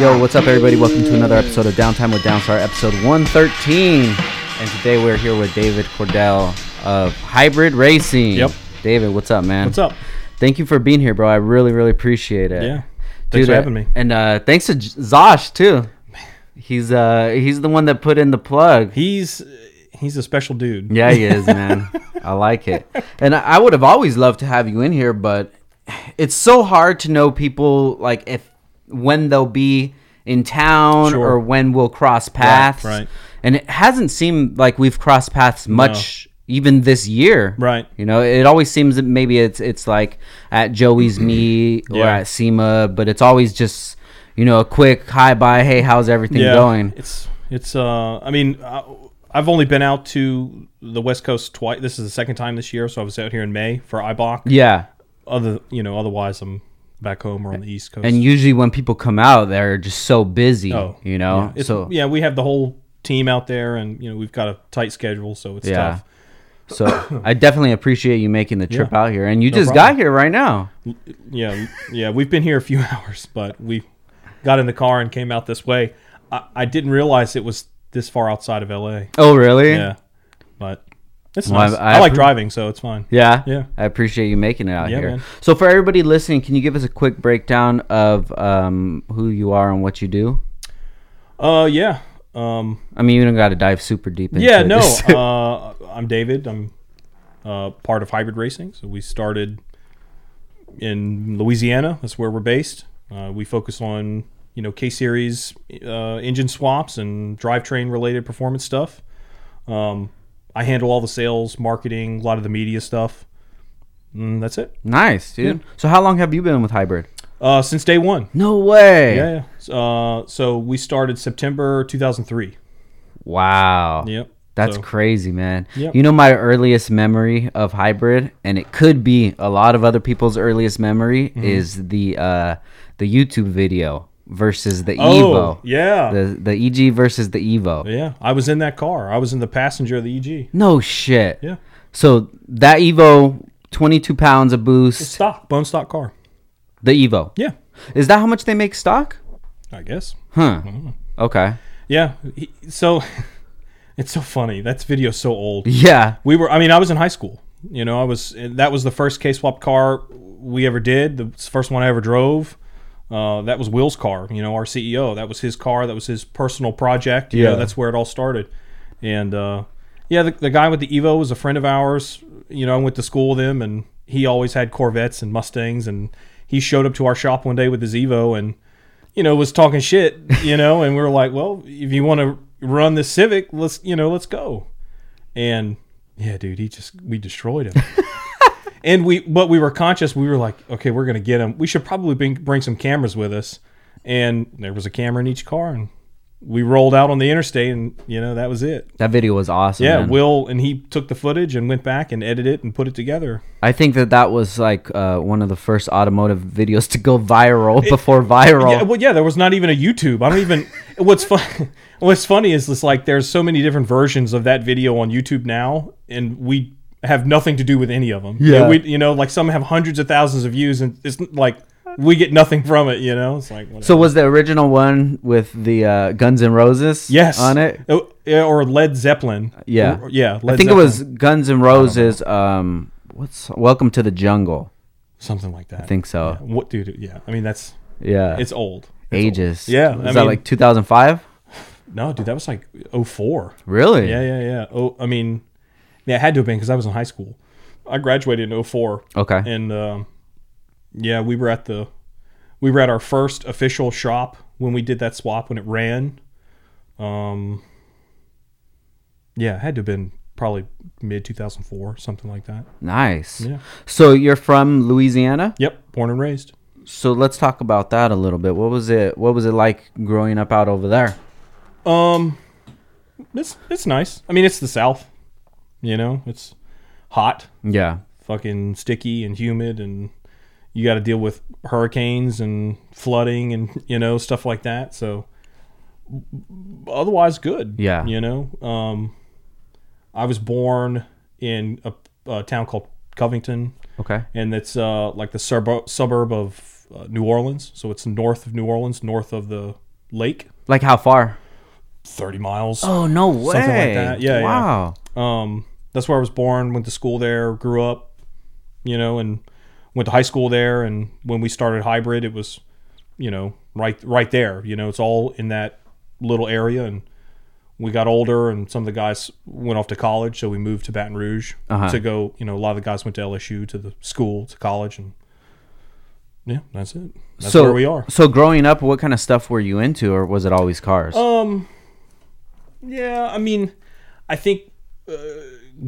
Yo, what's up, everybody? Welcome to another episode of Downtime with Downstar, episode 113. And today we're here with David Cordell of Hybrid Racing. Yep. David, what's up, man? What's up? Thank you for being here, bro. I really appreciate it. Yeah. Thanks for having me. And thanks to Zosh, too. He's the one that put in the plug. He's a special dude. Yeah, he is, man. I like it. And I would have always loved to have you in here, but it's so hard to know people, like, when they'll be in town, sure, or when we'll cross paths. Right. And it hasn't seemed like we've crossed paths much, no, even this year. Right. You know, it always seems that maybe it's like at Joey's meet or at SEMA, but it's always just, you know, a quick hi, bye, hey, how's everything going? I've only been out to the West Coast twice. This is the second time this year, so I was out here in May for Eibach. Yeah. Otherwise I'm back home or on the East Coast. And usually when people come out, they're just so busy, you know? Yeah. We have the whole team out there, and, you know, we've got a tight schedule, so it's tough. So I definitely appreciate you making the trip out here. And you got here right now. Yeah, we've been here a few hours, but we got in the car and came out this way. I didn't realize it was this far outside of LA. Oh, really? Yeah. But it's nice. I like driving, so it's fine. Yeah? Yeah. I appreciate you making it out here. Man. So for everybody listening, can you give us a quick breakdown of who you are and what you do? You don't got to dive super deep into this. I'm David. I'm part of Hybrid Racing. So we started in Louisiana. That's where we're based. We focus on, you know, K-Series engine swaps and drivetrain-related performance stuff. I handle all the sales, marketing, a lot of the media stuff. That's it. Nice, dude. Yeah. So how long have you been with Hybrid? Since day one. No way. Yeah. So we started September 2003. Wow. Yep. That's crazy, man. Yep. You know, my earliest memory of Hybrid, and it could be a lot of other people's earliest memory, is the YouTube video versus the Evo. Yeah. The EG versus the Evo. Yeah. I was in that car. I was in the passenger of the EG. No shit. Yeah. So that Evo, 22 pounds of boost. It's stock, bone stock car. The Evo. Yeah. Is that how much they make stock? I guess. Huh. I okay. Yeah. So it's so funny. That video's so old. Yeah. I was in high school. You know, that was the first K-Swap car we ever did. The first one I ever drove. That was Will's car, you know, our CEO. That was his car. That was his personal project. You know, that's where it all started. And, the guy with the Evo was a friend of ours. You know, I went to school with him, and he always had Corvettes and Mustangs, and he showed up to our shop one day with his Evo and, you know, was talking shit, you know, and we were like, well, if you want to run this Civic, let's go. And yeah, dude, we destroyed him. And we were conscious. We were like, okay, we're going to get him. We should probably bring some cameras with us. And there was a camera in each car, and we rolled out on the interstate, and, you know, that was it. That video was awesome. Yeah, man. Will, and he took the footage and went back and edited it and put it together. I think that was, like, one of the first automotive videos to go viral before viral. Yeah, well, yeah, there was not even a YouTube. I don't even... What's funny is, it's like, there's so many different versions of that video on YouTube now, and we have nothing to do with any of them. Yeah. And some have hundreds of thousands of views, and it's, like... we get nothing from it, you know? It's like, whatever. So was the original one with the Guns N' Roses on it? Or Led Zeppelin. Yeah. I think it was Guns N' Roses, what's Welcome to the Jungle. Something like that. I think so. Yeah. What, dude? Yeah. I mean, that's... yeah. It's old. Ages. Old. Yeah. Was that like 2005? No, dude. That was like 2004. Really? Yeah. It had to have been because I was in high school. I graduated in 2004. Okay. And... we were at our first official shop when we did that swap, when it ran. It had to have been probably mid 2004, something like that. Nice. Yeah. So you're from Louisiana? Yep, born and raised. So let's talk about that a little bit. What was it like growing up out over there? It's nice. I mean, it's the South. You know, it's hot. Yeah. Fucking sticky and humid, and you got to deal with hurricanes and flooding and, you know, stuff like that. So otherwise good. Yeah. You know, I was born in a town called Covington. Okay. And it's like the suburb of New Orleans. So it's north of New Orleans, north of the lake. Like how far? 30 miles. Oh, no way. Something like that. Yeah. Wow. Yeah. That's where I was born, went to school there, grew up, you know, and went to high school there. And when we started Hybrid, it was, you know, right there. You know, it's all in that little area. And we got older and some of the guys went off to college. So we moved to Baton Rouge to go, you know, a lot of the guys went to LSU, to the school, to college. And yeah, that's it. That's where we are. So growing up, what kind of stuff were you into, or was it always cars? Yeah, I mean, I think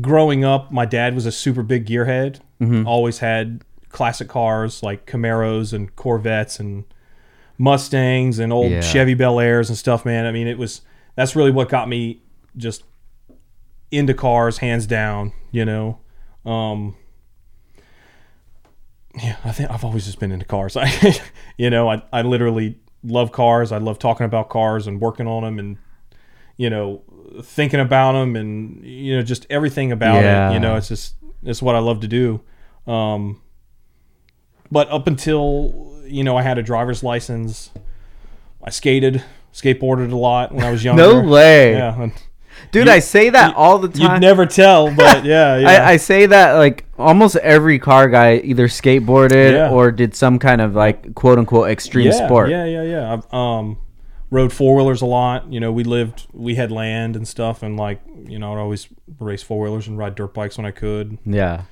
growing up, my dad was a super big gearhead. Mm-hmm. Always had classic cars like Camaros and Corvettes and Mustangs and old Chevy Bel Airs and stuff, man. I mean, that's really what got me just into cars, hands down, you know. Yeah, I think I've always just been into cars. You know, I literally love cars. I love talking about cars and working on them and, you know, thinking about them and, you know, just everything about it. You know, it's just, it's what I love to do. But up until, you know, I had a driver's license, I skateboarded a lot when I was younger. No way. Yeah. Dude, I say that all the time. You'd never tell, but yeah. I say that, like, almost every car guy either skateboarded or did some kind of, like, quote-unquote extreme sport. Yeah. I've, rode four-wheelers a lot. You know, we had land and stuff, and, like, you know, I'd always race four-wheelers and ride dirt bikes when I could. Yeah.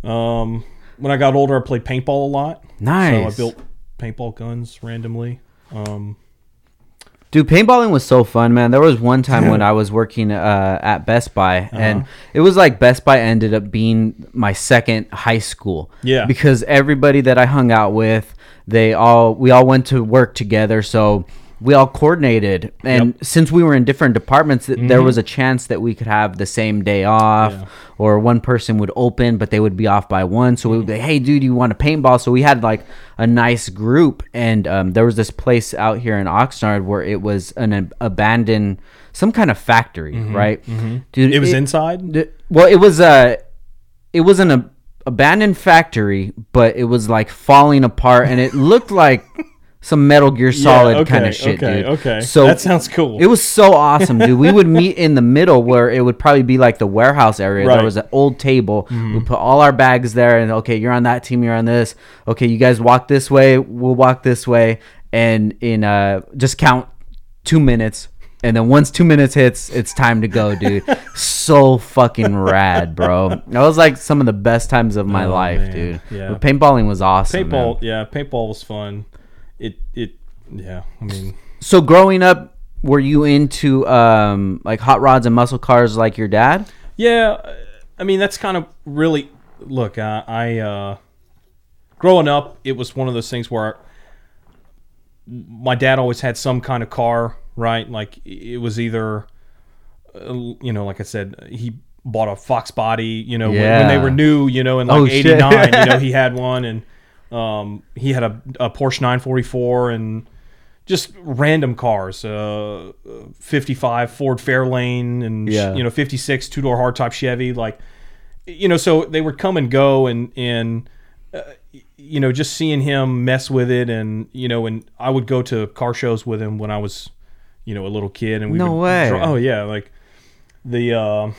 When I got older, I played paintball a lot. Nice. So I built paintball guns randomly. Dude, paintballing was so fun, man. There was one time when I was working at Best Buy, and it was like Best Buy ended up being my second high school. Yeah. Because everybody that I hung out with, we all went to work together, so we all coordinated. And since we were in different departments, there was a chance that we could have the same day off, or one person would open, but they would be off by one. So we would be like, hey, dude, you want a paintball? So we had like a nice group. And there was this place out here in Oxnard where it was an abandoned, some kind of factory, right? Mm-hmm. Dude, it was inside? Well, it was an abandoned factory, but it was like falling apart. And it looked like some Metal Gear Solid kind of shit, dude. Okay, so that sounds cool. It was so awesome, dude. We would meet in the middle where it would probably be like the warehouse area. Right. There was an old table. Mm-hmm. We put all our bags there, and okay, you're on that team, you're on this. Okay, you guys walk this way, we'll walk this way, and in just count 2 minutes. And then once 2 minutes hits, it's time to go, dude. So fucking rad, bro. That was like some of the best times of my life, man. Dude. Yeah. But paintballing was awesome. Paintball, paintball was fun. I mean, so growing up, were you into like hot rods and muscle cars like your dad? Yeah, I mean, that's kind of really, look, I growing up, it was one of those things where my dad always had some kind of car, right? Like, it was either, you know, like I said, he bought a Fox body, you know, when they were new, you know, in like 89, you know, he had one, and he had a Porsche 944 and just random cars, 55 Ford Fairlane and, you know, 56 two-door hardtop Chevy. Like, you know, so they would come and go and you know, just seeing him mess with it. And, you know, and I would go to car shows with him when I was, you know, a little kid. And like the,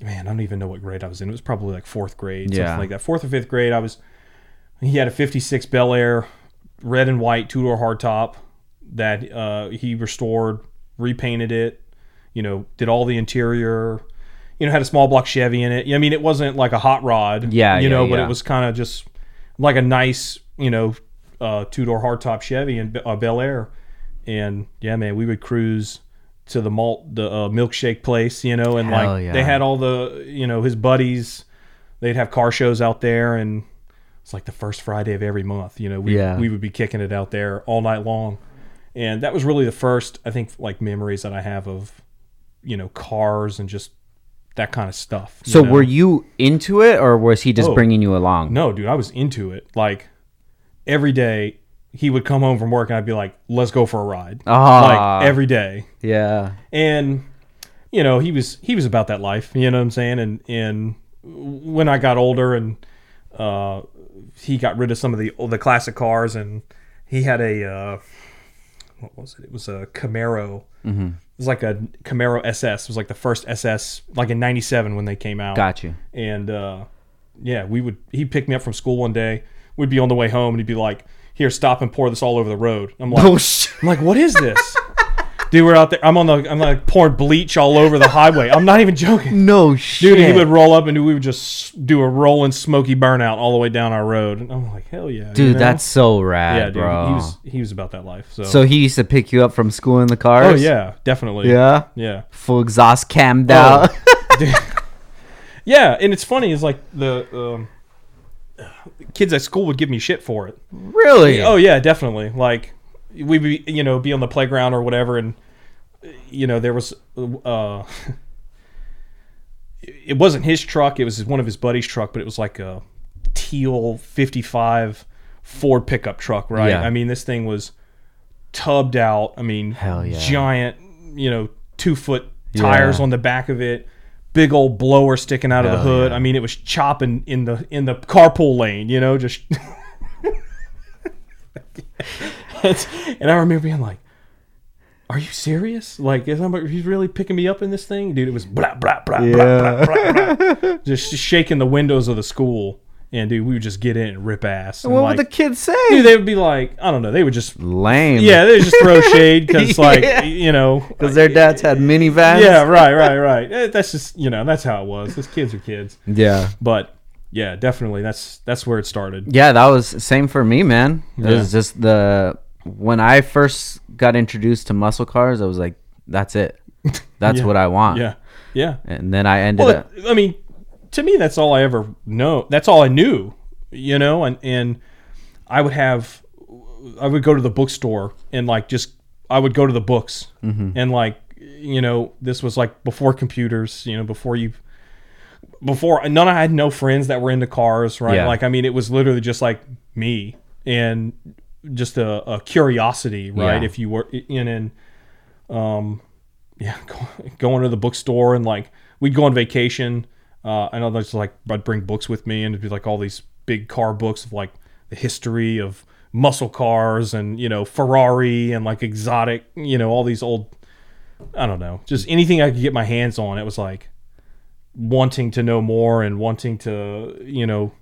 man, I don't even know what grade I was in. It was probably like fourth grade, something like that. Fourth or fifth grade, he had a 56 Bel Air, red and white, two-door hardtop that he restored, repainted it, you know, did all the interior, you know, had a small block Chevy in it. I mean, it wasn't like a hot rod, but it was kind of just like a nice, you know, two-door hardtop Chevy and Bel Air. And, yeah, man, we would cruise to the milkshake place, you know, and they had all the, you know, his buddies. They'd have car shows out there, and it's like the first Friday of every month, you know, we would be kicking it out there all night long. And that was really the first, I think, like, memories that I have of, you know, cars and just that kind of stuff. So were you into it, or was he just bringing you along? No, dude, I was into it. Like, every day he would come home from work and I'd be like, let's go for a ride. Like, every day. Yeah. And, you know, he was about that life, you know what I'm saying? And when I got older and, he got rid of some of the classic cars, and he had a what was it? It was a Camaro. Mm-hmm. It was like a Camaro SS. It was like the first SS, like in 97 when they came out. Got you. And yeah, he'd pick me up from school one day. We'd be on the way home and he'd be like, here, stop and pour this all over the road. I'm like, oh, shit. I'm like, what is this? Dude, we're out there. I'm like pouring bleach all over the highway. I'm not even joking. No shit. Dude, he would roll up and we would just do a rolling smoky burnout all the way down our road. And I'm like, hell yeah. Dude, you know? That's so rad, yeah, dude, bro. He was about that life. So he used to pick you up from school in the cars? Oh, yeah. Definitely. Yeah? Yeah. Full exhaust cammed out. Yeah, and it's funny. It's like the kids at school would give me shit for it. Really? Oh, yeah, definitely. Like... we'd be, you know, be on the playground or whatever, and you know there was it wasn't his truck, it was one of his buddy's truck, but it was like a teal 55 Ford pickup truck, right? Yeah. I mean, this thing was tubbed out. I mean, hell yeah. Giant, you know, 2-foot tires, yeah, on the back of it, big old blower sticking out of the hood. Yeah. I mean, it was chopping in the carpool lane, you know, just. And I remember being like, "Are you serious? Like, he's really picking me up in this thing, dude?" It was blah blah blah, yeah, blah blah blah blah, just shaking the windows of the school. And dude, we would just get in and rip ass. And what would the kids say? Dude, they would be like, I don't know. They would just lame. Yeah, they would just throw shade because, like, yeah, you know, because their dads had minivans. Yeah, right. That's just, you know, that's how it was. Those kids are kids. Yeah, but. Yeah, definitely. That's where it started. Yeah, that was same for me, man. It was just when I first got introduced to muscle cars, I was like, that's it. That's what I want. Yeah. Yeah. And then I ended up. I mean, to me, that's all I ever know. That's all I knew, you know, and I would go to the bookstore and like just, I would go to the books, mm-hmm, and like, you know, this was like before computers, you know, I had no friends that were into cars, right? Yeah. Like, I mean, it was literally just like me and just a curiosity, right? Yeah. If you were going to the bookstore and like we'd go on vacation. I know that's like I'd bring books with me and it'd be like all these big car books of like the history of muscle cars and, you know, Ferrari and like exotic, you know, all these old, I don't know, just anything I could get my hands on. It was like wanting to know more and wanting to, you know,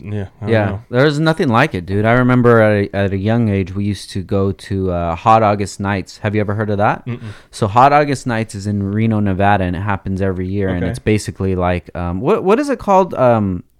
I don't know. There's nothing like it, dude. I remember at a young age we used to go to Hot August Nights. Have you ever heard of that? Mm-mm. So Hot August Nights is in Reno, Nevada, and it happens every year. Okay. And it's basically like what is it called?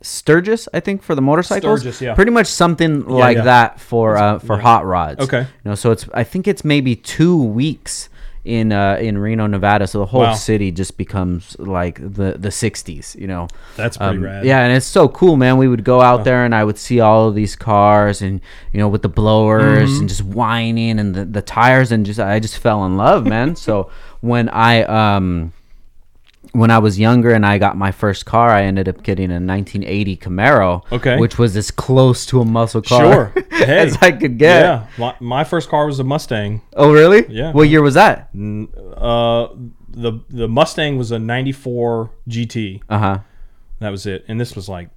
Sturgis, I think, for the motorcycles. Sturgis, yeah. Pretty much something like that for hot rods. Okay. You know, so I think it's maybe 2 weeks in Reno, Nevada, so the whole city just becomes like the 60s, you know. That's pretty rad. Yeah, and it's so cool, man. We would go out there and I would see all of these cars and, you know, with the blowers, mm-hmm, and just whining and the tires, and I just fell in love, man. So when I was younger and I got my first car, I ended up getting a 1980 Camaro, which was as close to a muscle car as I could get. Yeah, my first car was a Mustang. Oh, really? Yeah. What year was that? The Mustang was a 94 GT. Uh-huh. That was it. And this was like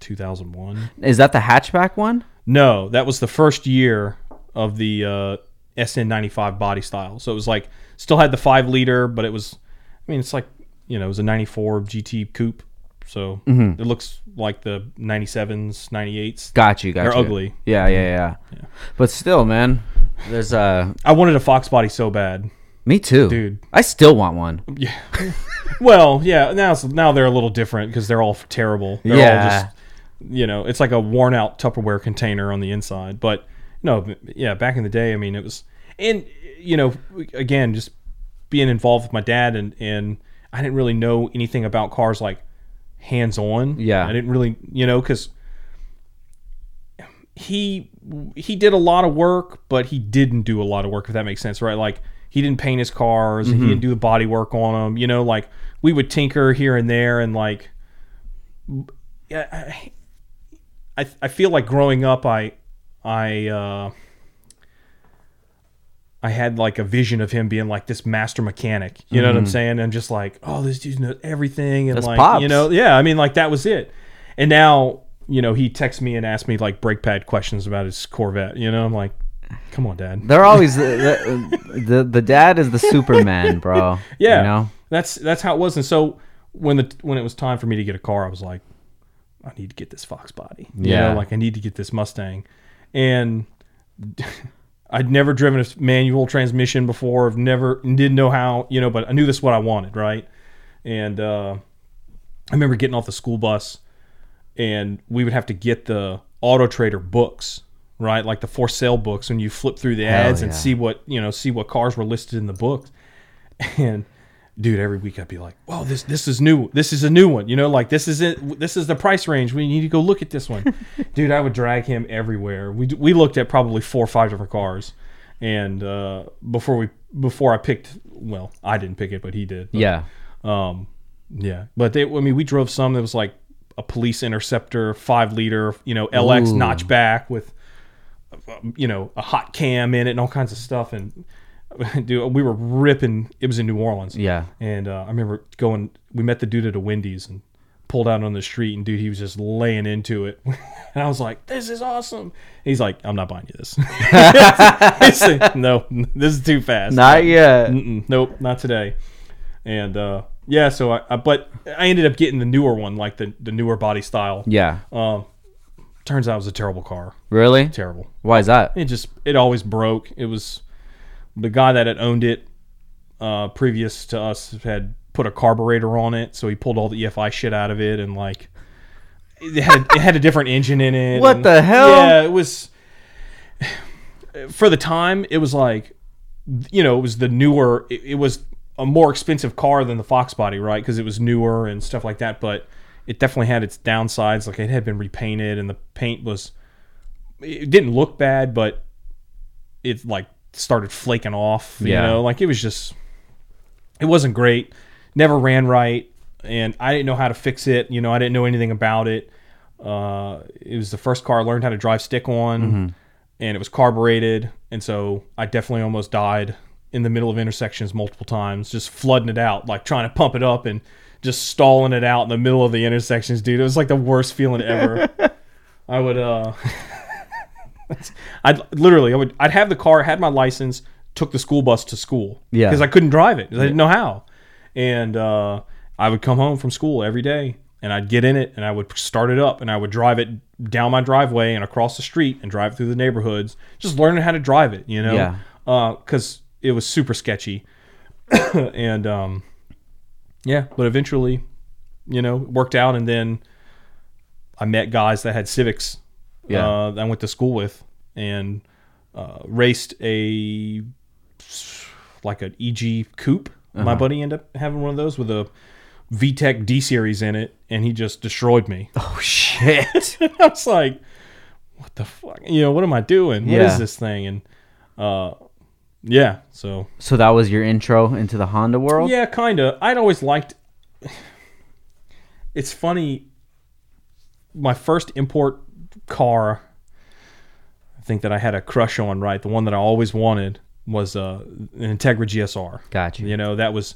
2001. Is that the hatchback one? No, that was the first year of the SN95 body style. So it was like, still had the 5-liter, but it was... I mean, it's like, you know, it was a 94 GT coupe, so mm-hmm, it looks like the 97s, 98s. Got you. They're ugly. Yeah. But still, man, there's a... I wanted a Fox body so bad. Me too. Dude. I still want one. Yeah. Well, yeah, now they're a little different because they're all terrible. They're all just, you know, it's like a worn-out Tupperware container on the inside. But, no, yeah, back in the day, I mean, it was... And, you know, again, just... being involved with my dad, and I didn't really know anything about cars like hands-on. Yeah. I didn't really, you know, because he did a lot of work, but he didn't do a lot of work, if that makes sense, right? Like, he didn't paint his cars, mm-hmm, and he didn't do the body work on them, you know, like, we would tinker here and there, and like, I feel like growing up, I had like a vision of him being like this master mechanic, you know, mm-hmm, what I'm saying? And just like, oh, this dude knows everything. And that's like, Pops. You know, yeah, I mean, like that was it. And now, you know, he texts me and asks me like brake pad questions about his Corvette, you know, I'm like, Come on, Dad. They're always the dad is the Superman, bro. Yeah, you know? That's how it was. And so when it was time for me to get a car, I was like, I need to get this Fox body. Yeah, you know, like I need to get this Mustang, and I'd never driven a manual transmission before. Didn't know how, you know, but I knew this is what I wanted, right? And I remember getting off the school bus, and we would have to get the Auto Trader books, right? Like the for sale books, when you flip through the ads and see what cars were listed in the books. And dude, every week I'd be like, "Wow, this is new. This is a new one. You know, like this is it. This is the price range. We need to go look at this one." Dude, I would drag him everywhere. We looked at probably 4 or 5 different cars, and I didn't pick it, but he did. But, yeah, But we drove some that was like a police interceptor, 5-liter, you know, LX notchback with, you know, a hot cam in it and all kinds of stuff. And dude, we were ripping. It was in New Orleans. Yeah. And I remember we met the dude at a Wendy's and pulled out on the street, and dude, he was just laying into it. And I was like, this is awesome. And he's like, I'm not buying you this. Like, no, this is too fast. Not yet. Nope, not today. And so I ended up getting the newer one, like the newer body style. Yeah. Turns out it was a terrible car. Really? Terrible. Why is that? It always broke. It was... The guy that had owned it previous to us had put a carburetor on it, so he pulled all the EFI shit out of it, and like it had a different engine in it. What the hell? Yeah, it was for the time. It was like, you know, it was the newer. It was a more expensive car than the Fox body, right? Because it was newer and stuff like that. But it definitely had its downsides. Like it had been repainted, and the paint was. It didn't look bad, but it like. Started flaking off, you know, like it wasn't great, never ran right, and I didn't know how to fix it, you know, I didn't know anything about it. It was the first car I learned how to drive stick on, and it was carbureted, and so I definitely almost died in the middle of intersections multiple times, just flooding it out, like trying to pump it up and just stalling it out in the middle of the intersections, dude. It was like the worst feeling ever. I would, I'd have the car, had my license, took the school bus to school. Yeah. Because I couldn't drive it. I didn't know how. And I would come home from school every day, and I'd get in it, and I would start it up, and I would drive it down my driveway and across the street and drive through the neighborhoods, just learning how to drive it, you know? Yeah. Because it was super sketchy. And, but eventually, you know, it worked out, and then I met guys that had Civics. Yeah. I went to school with, and raced an EG coupe. Uh-huh. My buddy ended up having one of those with a VTEC D-Series in it, and he just destroyed me. Oh, shit. I was like, what the fuck? You know, what am I doing? Yeah. What is this thing? And So that was your intro into the Honda world? Yeah, kind of. I'd always liked... It's funny. My first import... car I think that I had a crush on, right, the one that I always wanted was an Integra GSR. Gotcha. You know, that was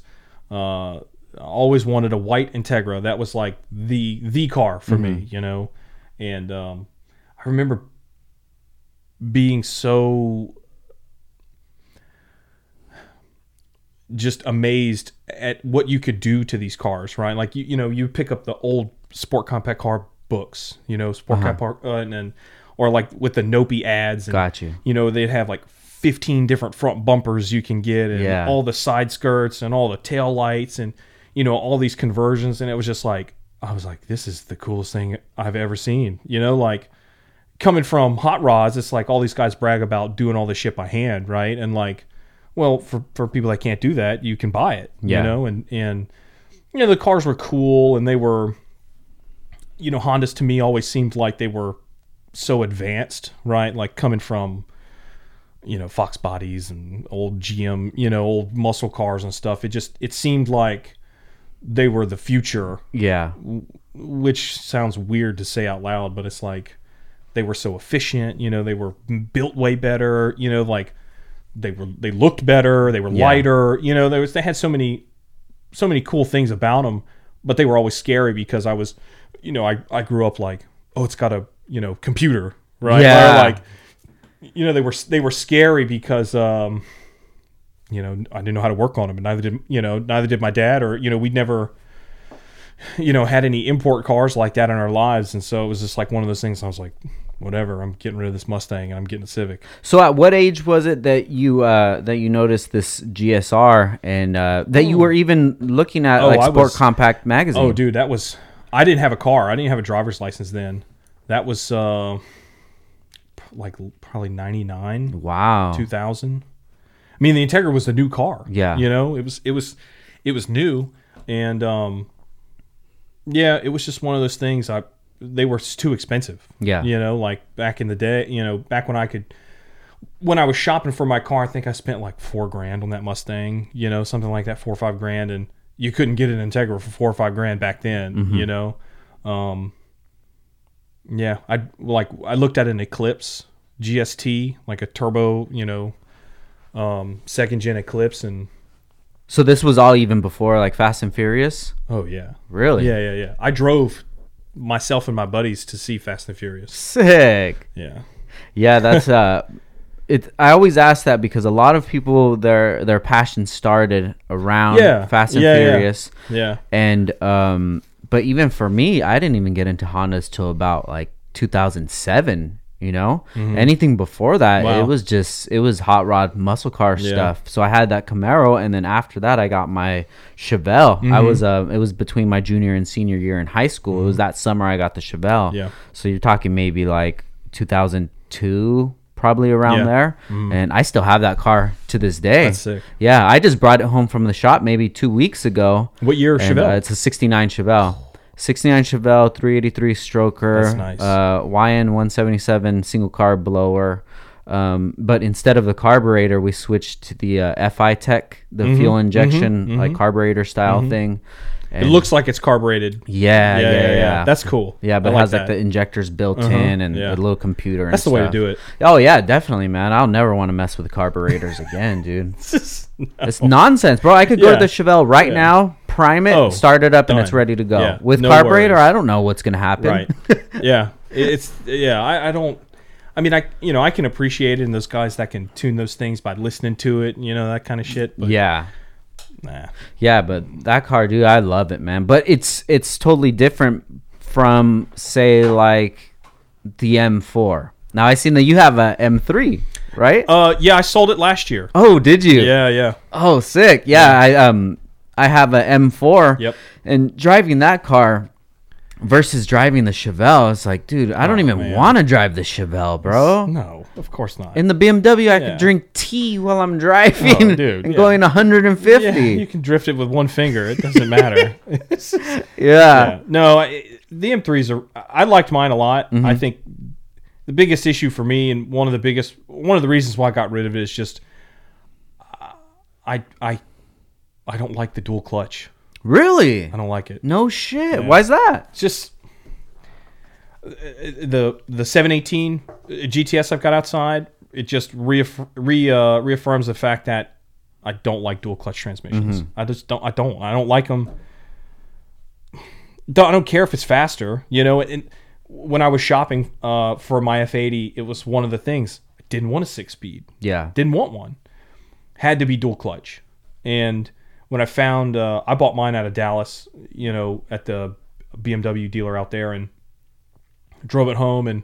I always wanted a white Integra. That was like the car for me, you know. And I remember being so just amazed at what you could do to these cars, right? Like you know, you pick up the old Sport Compact Car books, you know, Sport Car, or like with the Nopi ads. And, gotcha. You know, they'd have like 15 different front bumpers you can get, and all the side skirts and all the tail lights, and you know, all these conversions. And it was just like, I was like, this is the coolest thing I've ever seen. You know, like coming from hot rods, it's like all these guys brag about doing all this shit by hand, right? And like, well, for people that can't do that, you can buy it, you know, and you know, the cars were cool, and they were. You know, Hondas to me always seemed like they were so advanced, right? Like coming from, you know, Fox bodies and old GM, you know, old muscle cars and stuff. It seemed like they were the future. Yeah. Which sounds weird to say out loud, but it's like they were so efficient, you know, they were built way better, you know, like they looked better, they were lighter, you know, they had so many cool things about them, but they were always scary because I was... You know, I grew up like, oh, it's got a, you know, computer, right? Yeah. Or like, you know, they were scary because, you know, I didn't know how to work on them, and neither did my dad, or, you know, we'd never, you know, had any import cars like that in our lives. And so it was just like one of those things. I was like, whatever, I'm getting rid of this Mustang and I'm getting a Civic. So at what age was it that you noticed this GSR and that you were even looking at Sport Compact magazine? Oh, dude, that was, I didn't have a car. I didn't have a driver's license then. That was probably 99. Wow. 2000. I mean, the Integra was a new car. Yeah. You know, it was new, and yeah, it was just one of those things. They were too expensive. Yeah. You know, like back in the day, you know, back when I was shopping for my car, I think I spent like $4,000 on that Mustang, you know, something like that, $4,000 or $5,000. And you couldn't get an Integra for $4,000 or $5,000 back then, mm-hmm. you know? Yeah. I looked at an Eclipse GST, like a turbo, you know, second gen Eclipse. And so this was all even before like Fast and Furious? Oh yeah. Really? Yeah. Yeah. Yeah. I drove myself and my buddies to see Fast and Furious. Sick. Yeah That's it. I always ask that because a lot of people, their passion started around Fast and Furious. Yeah. And but even for me, I didn't even get into Hondas till about like 2007, you know. Mm-hmm. Anything before that, wow. it was hot rod muscle car stuff. So I had that Camaro, and then after that I got my Chevelle. Mm-hmm. I was it was between my junior and senior year in high school. Mm-hmm. It was that summer I got the Chevelle. Yeah. So you're talking maybe like 2002, probably around there. Mm-hmm. And I still have that car to this day. That's sick. Yeah, I just brought it home from the shop maybe 2 weeks ago. What year Chevelle? It's a 69 Chevelle. 69 Chevelle, 383 stroker. That's nice. YN 177 single carb blower. But instead of the carburetor, we switched to the FITEC, the mm-hmm. fuel injection, mm-hmm. like carburetor style mm-hmm. thing. And it looks like it's carbureted. Yeah. That's cool. Yeah, but it has like the injectors built uh-huh. in and a little computer and stuff. That's the way to do it. Oh, yeah, definitely, man. I'll never want to mess with carburetors again, dude. It's nonsense, bro. I could go to the Chevelle right now, prime it, start it up, done. And it's ready to go. Yeah, with carburetor, worries. I don't know what's going to happen. Right. Yeah. I don't. I mean, I can appreciate it, and those guys that can tune those things by listening to it, you know, that kind of shit. But yeah. Nah. Yeah, but that car, dude, I love it, man. But it's totally different from, say, like the M4. Now, I seen that you have a M3, right? Yeah, I sold it last year. Oh, did you? Yeah. Oh, sick. Yeah. I have a M4. Yep. And driving that car versus driving the Chevelle, it's like, dude, I don't even want to drive the Chevelle, bro. No, of course not. In the BMW, I could drink tea while I'm driving and going 150. Yeah, you can drift it with one finger. It doesn't matter. Yeah. No, the M3s I liked mine a lot. Mm-hmm. I think the biggest issue for me, and one of the reasons why I got rid of it, is just I don't like the dual clutch. Really? I don't like it. No shit. Yeah. Why is that? It's just the 718 GTS I've got outside. It just reaffirms the fact that I don't like dual clutch transmissions. Mm-hmm. I just don't. I don't like them. I don't care if it's faster, you know. And when I was shopping for my F80, it was one of the things. I didn't want a 6-speed. Yeah. Didn't want one. Had to be dual clutch. And when I found, I bought mine out of Dallas, you know, at the BMW dealer out there, and drove it home, and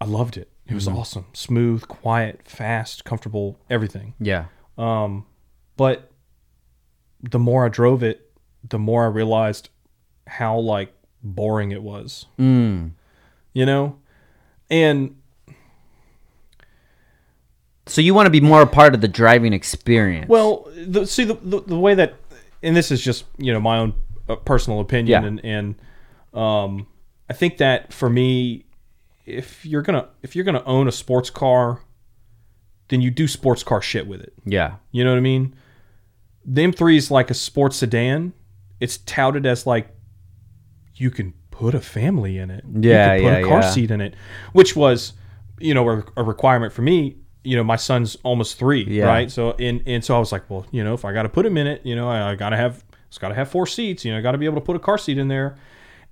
I loved it. It was mm-hmm. awesome, smooth, quiet, fast, comfortable, everything. Yeah. But the more I drove it, the more I realized how like boring it was. Mm. You know, and so you want to be more a part of the driving experience. Well, the way that, and this is just, you know, my own personal opinion, and I think that for me, if you're gonna own a sports car, then you do sports car shit with it. Yeah, you know what I mean. The M3 is like a sports sedan. It's touted as like you can put a family in it. Yeah, you can put a car seat in it, which was, you know, a requirement for me. You know, my son's almost 3, right? So so I was like, well, you know, if I got to put him in it, you know, it's got to have 4 seats. You know, I got to be able to put a car seat in there.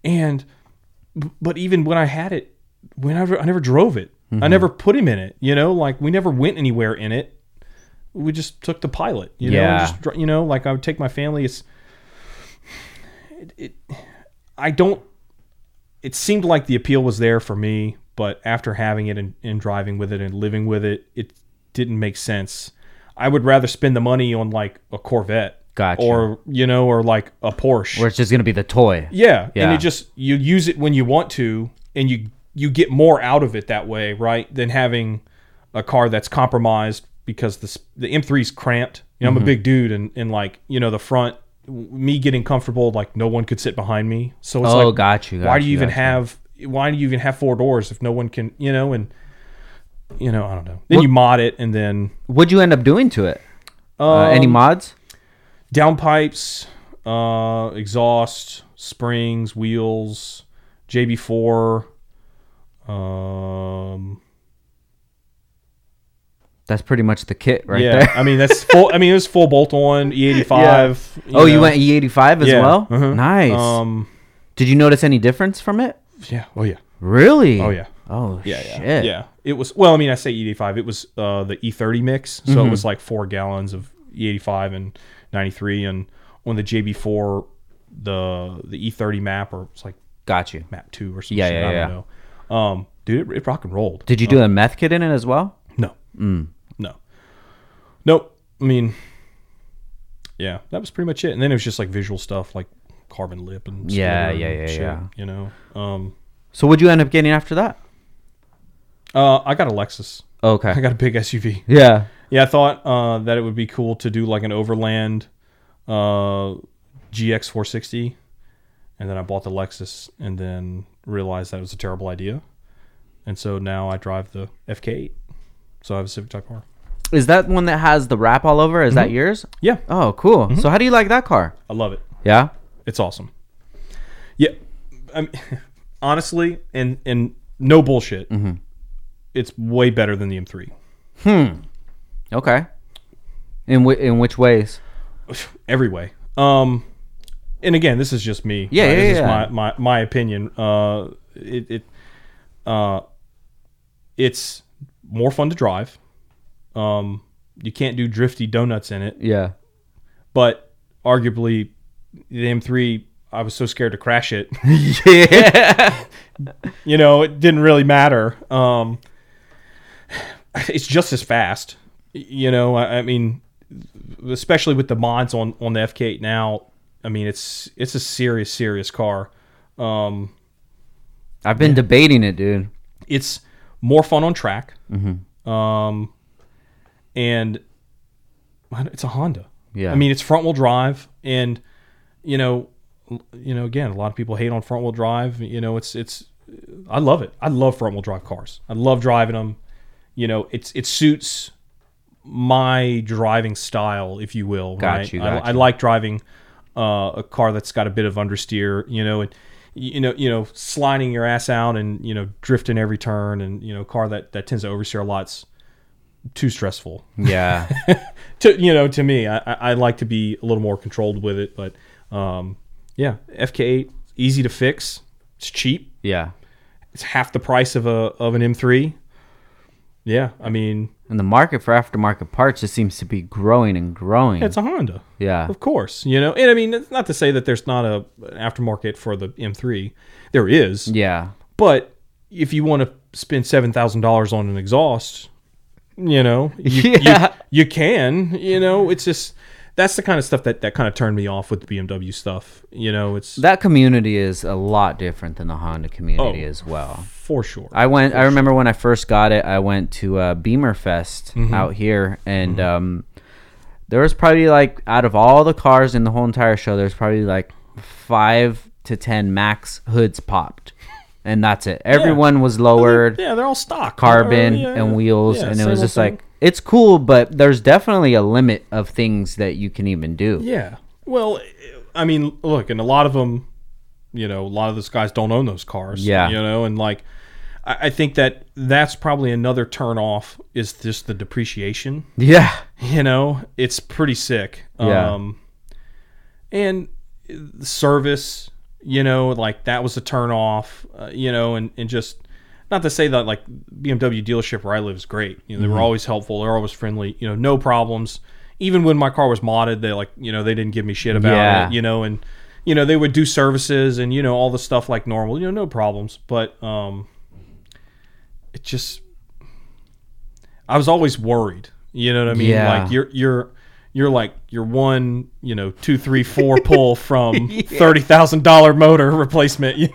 And but even when I had it, I never drove it. Mm-hmm. I never put him in it, you know, like we never went anywhere in it. We just took the Pilot, you know, and just, you know, like I would take my family. It seemed like the appeal was there for me, but after having it and driving with it and living with it, it didn't make sense. I would rather spend the money on like a Corvette. Gotcha. Or, you know, or like a Porsche. Where it's just going to be the toy. Yeah. And it just, you use it when you want to, and you get more out of it that way, right? Than having a car that's compromised because the M3's cramped. You know, mm-hmm. I'm a big dude, and like, you know, the front, me getting comfortable, like no one could sit behind me. So it's why do you even have four doors if no one can, you know, and, you know, I don't know. Then you mod it, and then. What'd you end up doing to it? Any mods? Downpipes, exhaust, springs, wheels, JB4. That's pretty much the kit right there. I mean, that's full. I mean, it was full bolt on E85. Yeah. You went E85 as well? Uh-huh. Nice. Did you notice any difference from it? Yeah. Oh, yeah. Really? Oh, yeah. Oh, yeah, shit. Yeah. It was, well, I mean, I say E85. It was the E30 mix. So It was like 4 gallons of E85 and 93, and on the JB4, the E30 map, or it's like map 2 or something. I don't know. Dude, it rock and rolled. Did you do a meth kit in it as well? No. No. Nope. I mean, yeah, that was pretty much it. And then it was just like visual stuff, like carbon lip and shit, you know. So what'd you end up getting after that? I got a Lexus. Okay. I got a big SUV. Yeah. Yeah, I thought that it would be cool to do like an Overland GX 460, and then I bought the Lexus, and then realized that it was a terrible idea, and so now I drive the FK8. So I have a Civic Type R. Is that one that has the wrap all over? Is that yours? Yeah. Oh, cool. Mm-hmm. So how do you like that car? I love it. Yeah, it's awesome. Yeah, I mean, honestly, and no bullshit, it's way better than the M3. Okay. In which ways? Every way. And again, this is just me. Yeah, right? This is my opinion. It's more fun to drive. You can't do drifty donuts in it. Yeah. But arguably, the M3, I was so scared to crash it. Yeah. You know, it didn't really matter. It's just as fast. You know, I mean, especially with the mods on the FK8 now, I mean, it's a serious, serious car. I've been debating it, dude. It's more fun on track. Mm-hmm. And it's a Honda. Yeah. I mean, it's front-wheel drive, and, you know, again, a lot of people hate on front-wheel drive. You know, it's I love it. I love front-wheel drive cars. I love driving them. You know, it suits my driving style, if you will. Got you. I like driving a car that's got a bit of understeer, you know, and you know sliding your ass out, and you know, drifting every turn, and you know, a car that tends to oversteer a lot's too stressful. Yeah. To me, I like to be a little more controlled with it, but yeah, FK8, easy to fix, it's cheap. Yeah. It's half the price of an M3. Yeah, I mean... And the market for aftermarket parts just seems to be growing and growing. It's a Honda. Yeah. Of course, you know. And I mean, it's not to say that there's not an aftermarket for the M3. There is. Yeah. But if you want to spend $7,000 on an exhaust, you know, you can. You know, it's just... That's the kind of stuff that kind of turned me off with the BMW stuff. You know, it's... That community is a lot different than the Honda community as well. For sure. I remember when I first got it, I went to Beamer Fest out here, and there was probably like, out of all the cars in the whole entire show, there's probably like 5 to 10 max hoods popped. And that's it. Everyone was lowered. They're all stock. Carbon and wheels. Yeah, and it was just thing. Like, it's cool, but there's definitely a limit of things that you can even do. Yeah. Well, I mean, look, and a lot of them, you know, a lot of those guys don't own those cars. Yeah. You know, and like, I think that's probably another turn off is just the depreciation. Yeah. You know, it's pretty sick. Yeah. And the service, you know, like that was a turn off, you know, and just Not to say that, like, BMW dealership where I live is great. You know, they were always helpful. They're always friendly. You know, no problems. Even when my car was modded, they, like, you know, they didn't give me shit about it. You know, and, you know, they would do services and, you know, all the stuff like normal. You know, no problems. But it just, I was always worried. You know what I mean? Yeah. Like, you're like your one, you know, 2, 3, 4 pull from $30,000 motor replacement. You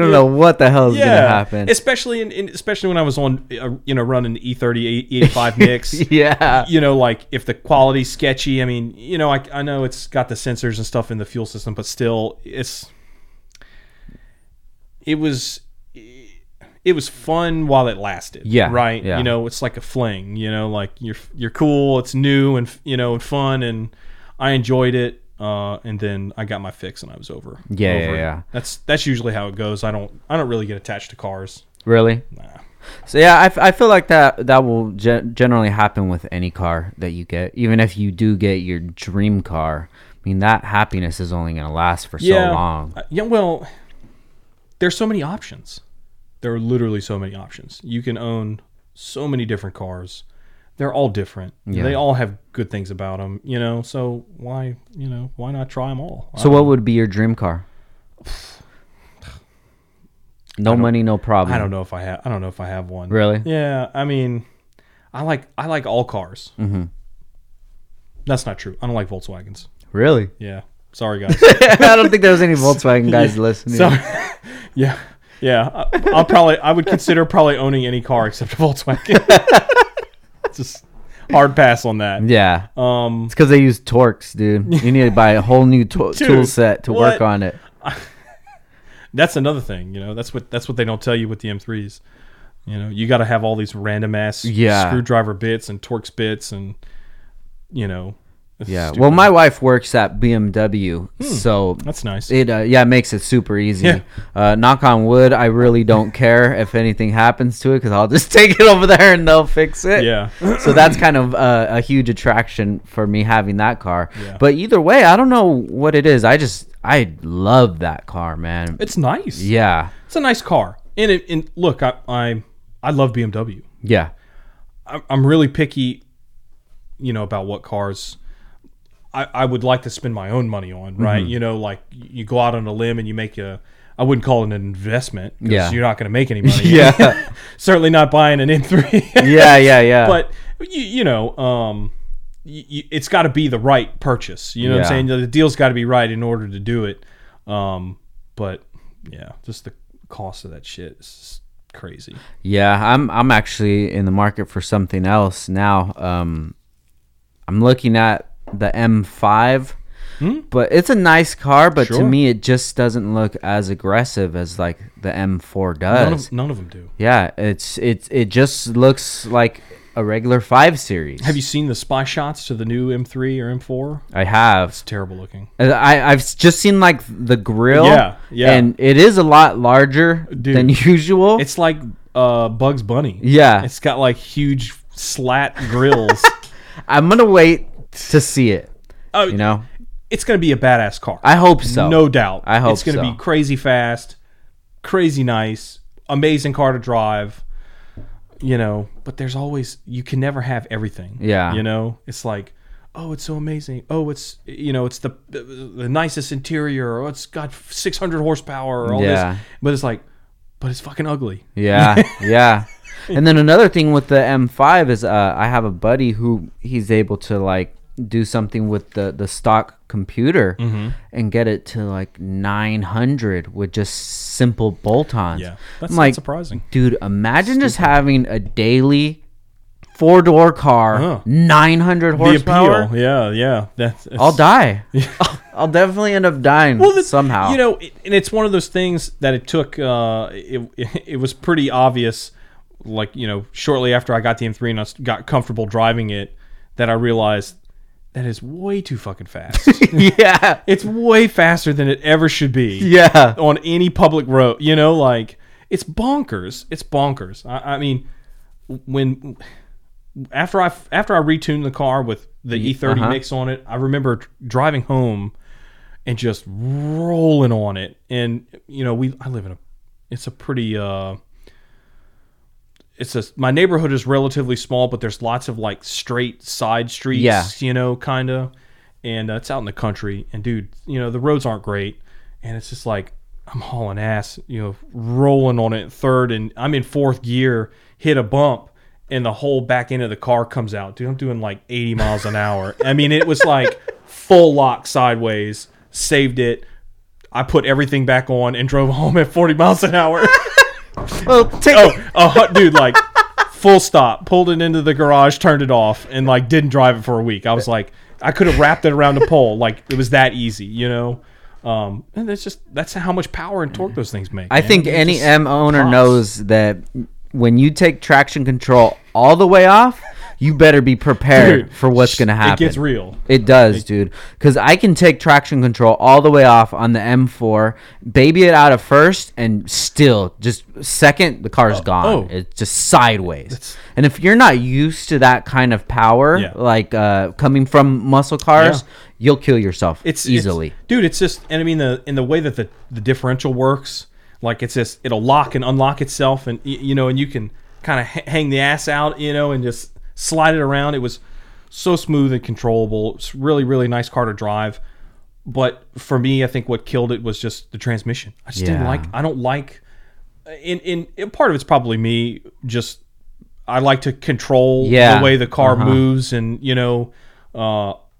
don't know what the hell is going to happen. Especially especially when I was on, you know, running the E30, E85 mix. You know, like, if the quality's sketchy, I mean, you know, I know it's got the sensors and stuff in the fuel system, but still, it was fun while it lasted. Yeah. Right. Yeah. You know, it's like a fling, you know, like, you're cool. It's new and, you know, and fun. And I enjoyed it. And then I got my fix and I was over. Yeah. That's usually how it goes. I don't really get attached to cars. Really? Nah. So yeah, I feel like that will generally happen with any car that you get. Even if you do get your dream car, I mean, that happiness is only going to last for so long. Yeah. Well, there's so many options. There are literally so many options. You can own so many different cars. They're all different. Yeah. They all have good things about them, you know. So why not try them all? So what would be your dream car? No money, no problem. I don't know if I have one. Really? Yeah. I mean, I like all cars. Mm-hmm. That's not true. I don't like Volkswagens. Really? Yeah. Sorry, guys. I don't think there was any Volkswagen guys listening. Sorry. Yeah. Yeah. I would consider probably owning any car except a Volkswagen. Just hard pass on that. Yeah. It's because they use Torx, dude. You need to buy a whole new tool set to work on it. That's another thing, you know. That's what they don't tell you with the M3s. You know, you got to have all these random ass screwdriver bits and Torx bits, and you know. Yeah. Well, my wife works at BMW, so that's nice. It makes it super easy. Yeah. Knock on wood, I really don't care if anything happens to it, because I'll just take it over there and they'll fix it. Yeah. So that's kind of a huge attraction for me having that car. Yeah. But either way, I don't know what it is. I love that car, man. It's nice. Yeah. It's a nice car, and look, I love BMW. Yeah. I'm really picky, you know, about what cars I would like to spend my own money on, right? Mm-hmm. You know, like, you go out on a limb and you make I wouldn't call it an investment, because you're not going to make any money. Yeah. Certainly not buying an M3. Yeah. But, you know, it's got to be the right purchase. You know what I'm saying? The deal's got to be right in order to do it. But, yeah, just the cost of that shit is crazy. Yeah, I'm actually in the market for something else now. I'm looking at the M5, but it's a nice car, but to me it just doesn't look as aggressive as like the M4 does. None of them do. Yeah, it just looks like a regular 5 Series. Have you seen the spy shots to the new M3 or M4? I have. It's terrible looking. I've just seen like the grill, and it is a lot larger than usual. It's like Bugs Bunny. Yeah. It's got like huge slat grills. I'm going to wait to see it. Oh, you know, it's going to be a badass car. I hope so. No doubt. I hope so. It's going to be crazy fast, crazy nice, amazing car to drive, you know, but there's always, you can never have everything. Yeah. You know, it's like, oh, it's so amazing. Oh, it's, you know, it's the nicest interior. Oh, it's got 600 horsepower or all this. But it's like, but it's fucking ugly. Yeah. Yeah. And then another thing with the M5 is I have a buddy who he's able to like do something with the stock computer and get it to like 900 with just simple bolt-ons. Yeah, that's like, surprising. Dude, imagine just having a daily four-door car, 900 horsepower. The appeal. Yeah. I'll die. I'll definitely end up dying somehow. You know, and it's one of those things that it took, it was pretty obvious, like, you know, shortly after I got the M3 and I got comfortable driving it, that I realized that is way too fucking fast. Yeah. It's way faster than it ever should be. Yeah. On any public road. You know, like, it's bonkers. It's bonkers. I mean, when after I retuned the car with the E30 mix on it, I remember driving home and just rolling on it. And, you know, I live in it's a pretty my neighborhood is relatively small, but there's lots of like straight side streets, you know, kind of. And it's out in the country, and dude, you know, the roads aren't great, and it's just like I'm hauling ass, you know, rolling on it in third, and I'm in fourth gear, hit a bump, and the whole back end of the car comes out. Dude, I'm doing like 80 miles an hour. I mean, it was like full lock sideways, saved it. I put everything back on and drove home at 40 miles an hour. Dude, like full stop, pulled it into the garage, turned it off, and like didn't drive it for a week. I was like, I could have wrapped it around a pole. Like it was that easy, you know? And that's how much power and torque those things make. I think any M owner knows that when you take traction control all the way off, you better be prepared for what's going to happen. It gets real. It does, dude. Because I can take traction control all the way off on the M4, baby it out of first, and still just second, the car's gone. It's just sideways. And if you're not used to that kind of power, like coming from muscle cars, you'll kill yourself easily. It's just, and I mean, in the way that the differential works, like it's just, it'll lock and unlock itself, and you know, and you can kind of hang the ass out, you know, and just slide it around. It was so smooth and controllable. It's really, really nice car to drive. But for me, I think what killed it was just the transmission. I just didn't like. I don't like. In part of it's probably me. Just I like to control the way the car moves, and you know,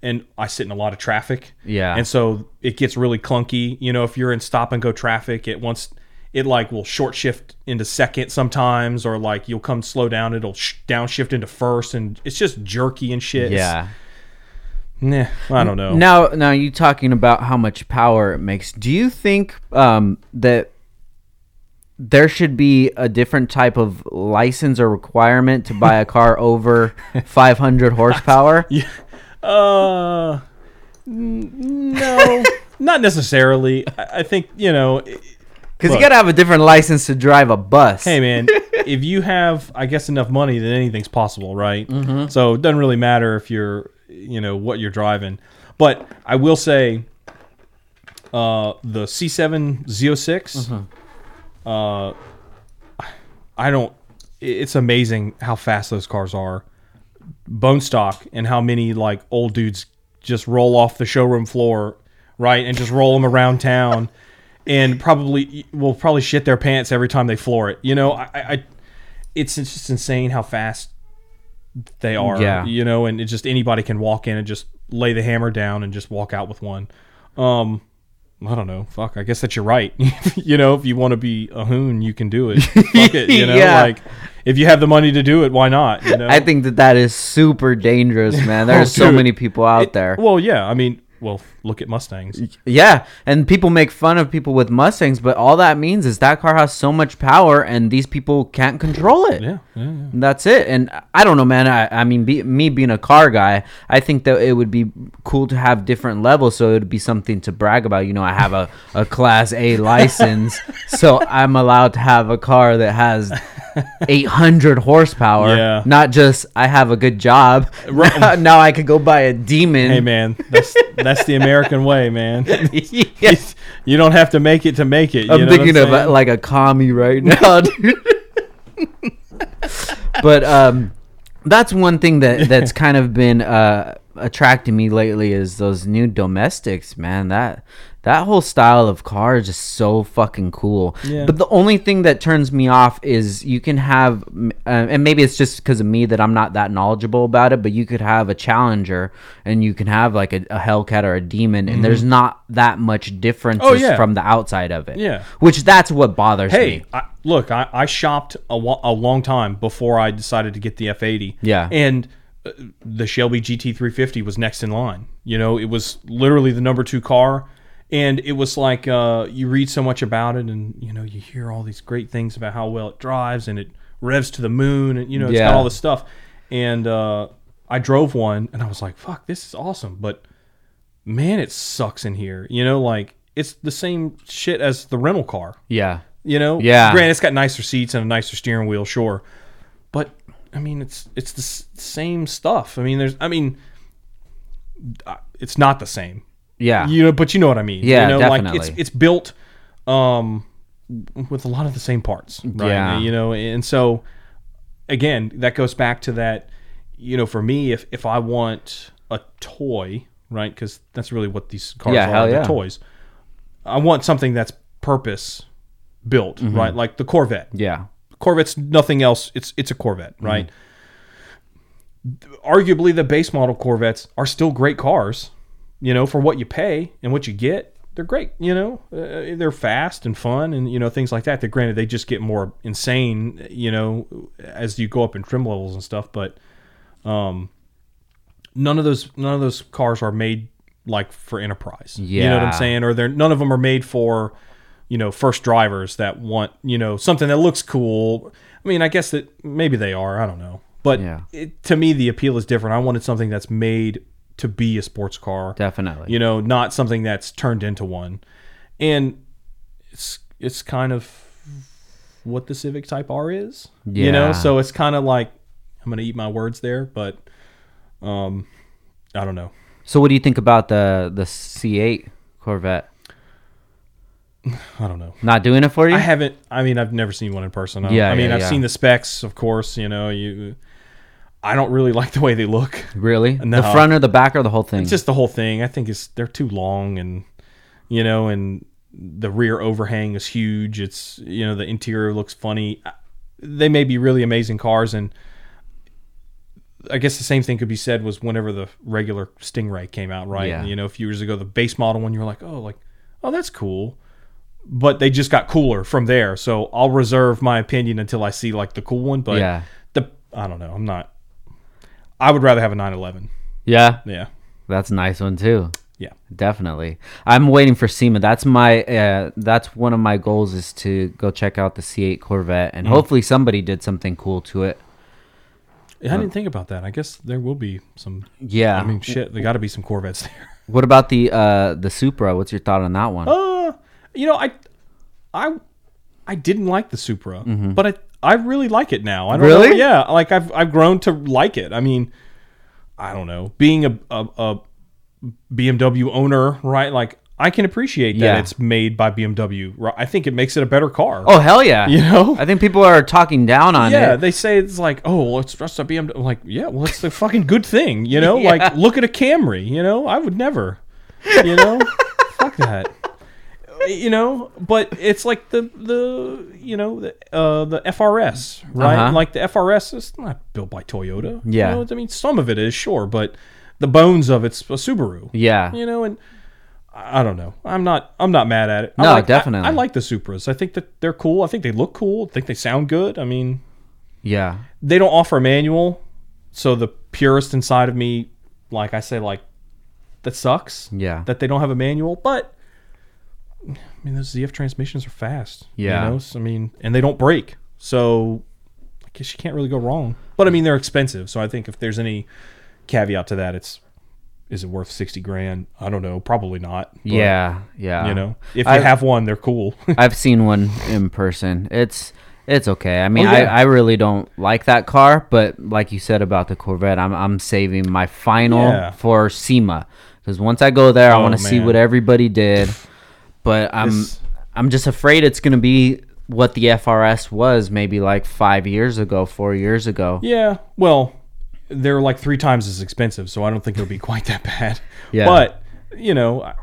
and I sit in a lot of traffic. Yeah, and so it gets really clunky. You know, if you're in stop and go traffic, it like will short shift into second sometimes, or like you'll come slow down, it'll downshift into first, and it's just jerky and shit. Yeah. Nah, I don't know. Now you talking about how much power it makes. Do you think that there should be a different type of license or requirement to buy a car over 500 horsepower? No, not necessarily. I think, you know... Because you got to have a different license to drive a bus. Hey, man, if you have, I guess, enough money, then anything's possible, right? Mm-hmm. So it doesn't really matter if you're, you know, what you're driving. But I will say the C7 Z06, it's amazing how fast those cars are. Bone stock, and how many, like, old dudes just roll off the showroom floor, right, and just roll them around town. And will probably shit their pants every time they floor it. You know, it's just insane how fast they are. Yeah. You know, and it's just anybody can walk in and just lay the hammer down and just walk out with one. I don't know. Fuck, I guess that you're right. You know, if you want to be a hoon, you can do it. Fuck it, you know? Yeah. Like, if you have the money to do it, why not? You know? I think that is super dangerous, man. There are so many people out there. Well, yeah, I mean... Well, look at Mustangs. Yeah, and people make fun of people with Mustangs, but all that means is that car has so much power, and these people can't control it. Yeah. That's it. And I don't know, man. I mean, me being a car guy, I think that it would be cool to have different levels, so it would be something to brag about. You know, I have a Class A license, so I'm allowed to have a car that has 800 horsepower. Yeah. Not just I have a good job. Right. Now I could go buy a Demon. Hey, man, that's the American way, man. Yeah. You don't have to make it. I'm thinking of like a commie right now, dude. But that's one thing that's kind of been attracting me lately is those new domestics, man. That whole style of car is just so fucking cool. Yeah. But the only thing that turns me off is you can have, and maybe it's just because of me that I'm not that knowledgeable about it, but you could have a Challenger, and you can have like a Hellcat or a Demon, and there's not that much differences from the outside of it. Yeah. Which that's what bothers me. Hey, I shopped a long time before I decided to get the F80. Yeah. And the Shelby GT350 was next in line. You know, it was literally the number 2 car. And it was like you read so much about it, and you know you hear all these great things about how well it drives, and it revs to the moon, and you know it's got all this stuff. And I drove one, and I was like, "Fuck, this is awesome!" But man, it sucks in here. You know, like it's the same shit as the rental car. Yeah. You know. Yeah. Granted, it's got nicer seats and a nicer steering wheel, sure. But I mean, it's the same stuff. I mean, it's not the same. Yeah, you know, but you know what I mean. Yeah, you know, definitely. Like it's built with a lot of the same parts, right? Yeah. You know, and so again, that goes back to that, you know, for me, if I want a toy, right, because that's really what these cars are, they're toys. I want something that's purpose-built, mm-hmm. right, like the Corvette. Yeah. Corvette's nothing else. It's a Corvette, right? Mm-hmm. Arguably, the base model Corvettes are still great cars, you know, for what you pay and what you get. They're great, you know, they're fast and fun and, you know, things like that. That granted, they just get more insane, you know, as you go up in trim levels and stuff. But none of those cars are made like for enterprise. Yeah. You know what I'm saying? Or none of them are made for, you know, first drivers that want, you know, something that looks cool. I mean, I guess that maybe they are. I don't know. But yeah. To me, the appeal is different. I wanted something that's made to be a sports car. Definitely. You know, not something that's turned into one. And it's kind of what the Civic Type R is. Yeah. You know, so it's kind of like, I'm going to eat my words there, but I don't know. So what do you think about the C8 Corvette? I don't know. Not doing it for you? I haven't. I mean, I've never seen one in person. I've seen the specs, of course, you know, I don't really like the way they look. Really? No. The front or the back or the whole thing? It's just the whole thing. I think they're too long, and you know, and the rear overhang is huge. It's, you know, the interior looks funny. They may be really amazing cars, and I guess the same thing could be said was whenever the regular Stingray came out, right? Yeah. You know, a few years ago, the base model one, you were like, oh, that's cool. But they just got cooler from there. So I'll reserve my opinion until I see like the cool one. But yeah. I don't know. I would rather have a 911. Yeah? Yeah. That's a nice one, too. Yeah. Definitely. I'm waiting for SEMA. That's that's one of my goals, is to go check out the C8 Corvette, and hopefully somebody did something cool to it. I didn't think about that. I guess there will be some. Yeah. I mean, shit, there got to be some Corvettes there. What about the Supra? What's your thought on that one? You know, I didn't like the Supra, mm-hmm. but I really like it now. I don't really know. Yeah, like I've grown to like it. I mean, I don't know. Being a BMW owner, right? Like, I can appreciate that it's made by BMW. I think it makes it a better car. Oh, hell yeah. You know? I think people are talking down on it. Yeah, they say it's like, oh, well, it's just a BMW. I'm like, yeah, well, it's a fucking good thing, you know? Yeah. Like, look at a Camry, you know? I would never, you know? Fuck that. You know, but it's like the you know, the FRS, right? Uh-huh. Like, the FRS is not built by Toyota. Yeah. You know? I mean, some of it is, sure, but the bones of it's a Subaru. Yeah. You know, and I don't know. I'm not mad at it. Definitely. I like the Supras. I think that they're cool. I think they look cool. I think they sound good. I mean, yeah. They don't offer a manual, so the purist inside of me, like I say, like, that sucks. Yeah. That they don't have a manual, but I mean, those ZF transmissions are fast. Yeah. You know? So, I mean, and they don't break. So I guess you can't really go wrong. But I mean, they're expensive. So I think if there's any caveat to that, is it worth $60,000? I don't know. Probably not. But, yeah. You know, if you have one, they're cool. I've seen one in person. It's okay. I mean, I really don't like that car, but like you said about the Corvette, I'm saving my final for SEMA, because once I go there, I want to see what everybody did. But I'm just afraid it's going to be what the FRS was maybe like 4 years ago. Yeah, well, they're like 3 times as expensive, so I don't think it'll be quite that bad. Yeah. But, you know, I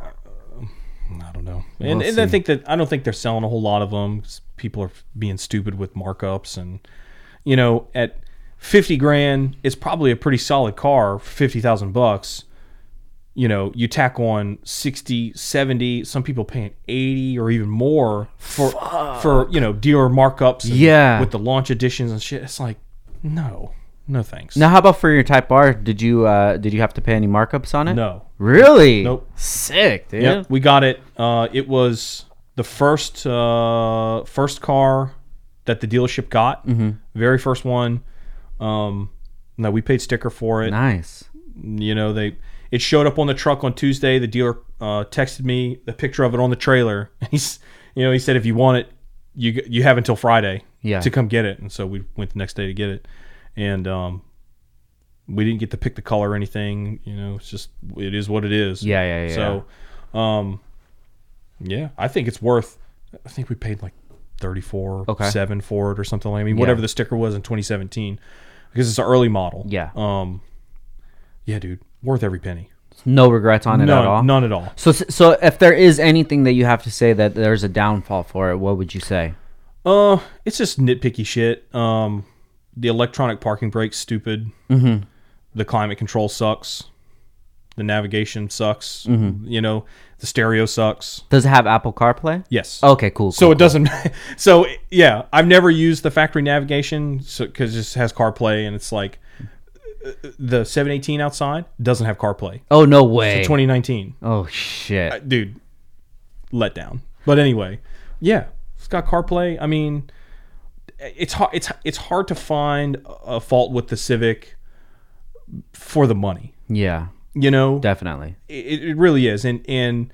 don't know. And I think that I don't think they're selling a whole lot of them. People are being stupid with markups, and you know, at $50,000, it's probably a pretty solid car, $50,000. You know, you tack on 60, 70, some people paying 80 or even more for you know, dealer markups and with the launch editions and shit. It's like, no thanks. Now, how about for your Type R? Did you have to pay any markups on it? No. Really? Nope. Sick, dude. Yep, we got it. It was the first car that the dealership got. Mm-hmm. Very first one. No, we paid sticker for it. Nice. You know, it showed up on the truck on Tuesday. The dealer texted me the picture of it on the trailer. He said, if you want it, you have until Friday to come get it. And so we went the next day to get it. And we didn't get to pick the color or anything. You know, it's just, it is what it is. Yeah. So, I think it's worth, I think we paid like 34, okay. 7 Ford or something like that. I mean, whatever the sticker was in 2017, because it's an early model. Yeah. Yeah, dude, worth every penny. No regrets on it at all? None at all. So if there is anything that you have to say that there's a downfall for it, what would you say? It's just nitpicky shit. The electronic parking brake's stupid. Mm-hmm. The climate control sucks. The navigation sucks. Mm-hmm. You know, the stereo sucks. Does it have Apple CarPlay? Yes. Okay, cool. So it doesn't. So yeah, I've never used the factory navigation because it just has CarPlay, and it's like the 718 outside doesn't have CarPlay. Oh no way. It's 2019. Oh shit, dude, let down. But anyway, yeah, it's got CarPlay. I mean, it's hard to find a fault with the Civic for the money. Yeah. You know, definitely, it really is, and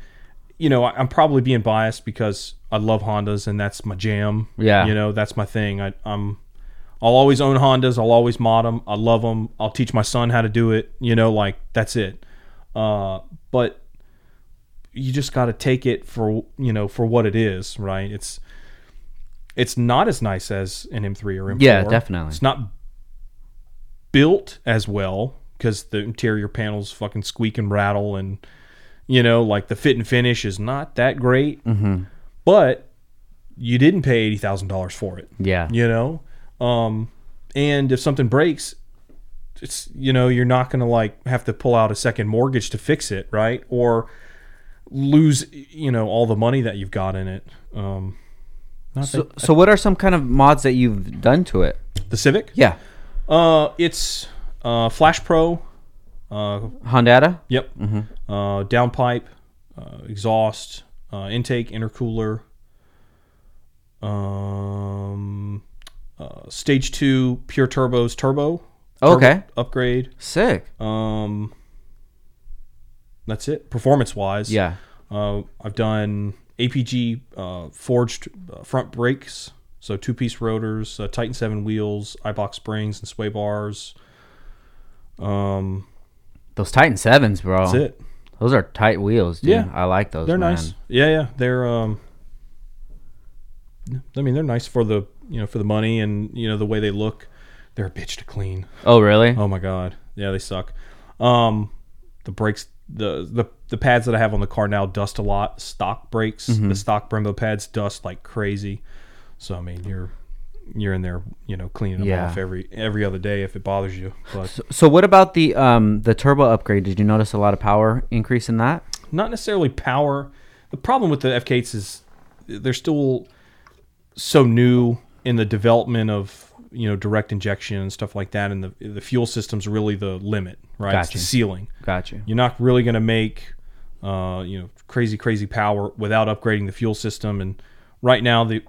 you know, I'm probably being biased because I love Hondas and that's my jam. Yeah, you know, that's my thing. I'll always own Hondas. I'll always mod them. I love them. I'll teach my son how to do it. You know, like that's it. But you just got to take it for for what it is, right? It's not as nice as an M3 or M4. Yeah, definitely. It's not built as well, because the interior panels fucking squeak and rattle, and like the fit and finish is not that great. Mm-hmm. But you didn't pay $80,000 for it. Yeah, and if something breaks, it's you're not gonna have to pull out a second mortgage to fix it, right? Or lose all the money that you've got in it. So what are some kind of mods that you've done to it? The Civic? Yeah, it's. Flash Pro, Honda. Yep. Mm-hmm. Downpipe, exhaust, intake, intercooler, stage 2 pure turbos, turbo. Okay. Upgrade. Sick. That's it. Performance wise. Yeah. I've done APG forged front brakes, so 2-piece rotors, Titan 7 wheels, Eibach springs and sway bars. Those Titan 7s, bro. That's it. Those are tight wheels, dude. Yeah, I like those. They're nice. Yeah. They're I mean, they're nice for the for the money, and the way they look. They're a bitch to clean. Oh really? Oh my god. Yeah, they suck. The brakes, the pads that I have on the car now dust a lot. Stock brakes, mm-hmm. The stock Brembo pads dust like crazy. So I mean, you're in there, cleaning them off every other day if it bothers you. But. So what about the turbo upgrade? Did you notice a lot of power increase in that? Not necessarily power. The problem with the FK8s is they're still so new in the development of direct injection and stuff like that, and the fuel system's really the limit, right? Gotcha. It's the ceiling. Gotcha. You're not really going to make crazy power without upgrading the fuel system. And right now, the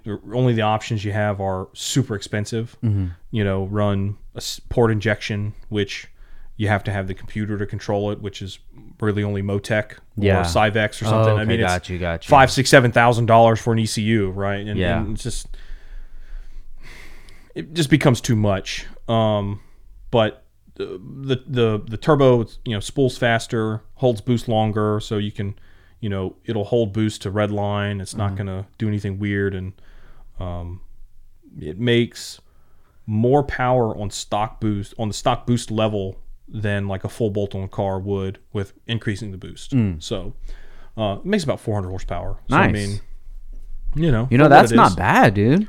options you have are super expensive. Mm-hmm. Run a port injection, which you have to have the computer to control it, which is really only Motec or Cyvex or something. Oh, okay. I mean, it's $5,000-$7,000 for an ECU, right? And, and it just becomes too much. But the turbo, spools faster, holds boost longer, so you can. It'll hold boost to red line. It's not going to do anything weird. And it makes more power on the stock boost level than like a full bolt-on car would with increasing the boost. So it makes about 400 horsepower. So, nice. I mean, that's not bad, dude.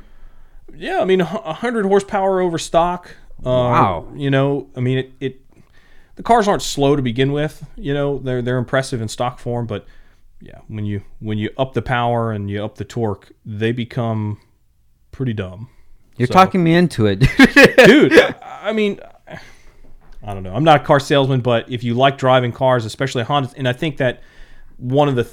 Yeah, I mean, 100 horsepower over stock. Wow. I mean, the cars aren't slow to begin with. They're impressive in stock form, but... Yeah, when you up the power and you up the torque, they become pretty dumb. You're talking me into it. Dude, I mean, I don't know. I'm not a car salesman, but if you like driving cars, especially Hondas, and I think that one of the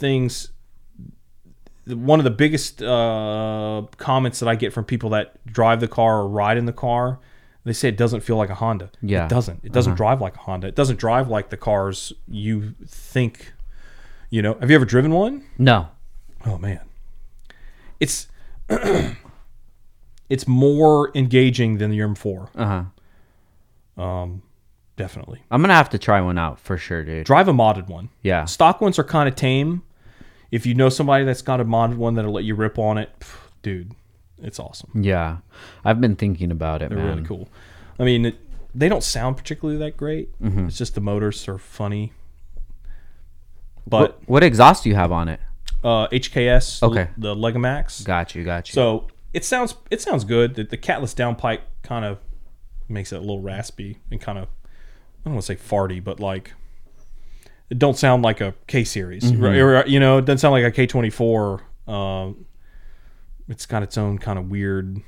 biggest comments that I get from people that drive the car or ride in the car, they say it doesn't feel like a Honda. Yeah. It doesn't drive like a Honda. It doesn't drive like the cars you think... have you ever driven one? No. Oh man, it's it's more engaging than the M4. Definitely. I'm gonna have to try one out for sure, dude. Drive a modded one. Yeah. Stock ones are kind of tame. If you know somebody that's got a modded one that'll let you rip on it, dude, It's awesome. Yeah. I've been thinking about it, They're really cool. I mean, they don't sound particularly that great. Mm-hmm. It's just the motors are funny. But what exhaust do you have on it? HKS, okay. The Legamax. Got you. So it sounds good. The catless downpipe kind of makes it a little raspy and kind of, I don't want to say farty, but like it don't sound like a K-Series. Mm-hmm. Right? You know, it doesn't sound like a K24. It's got its own kind of weird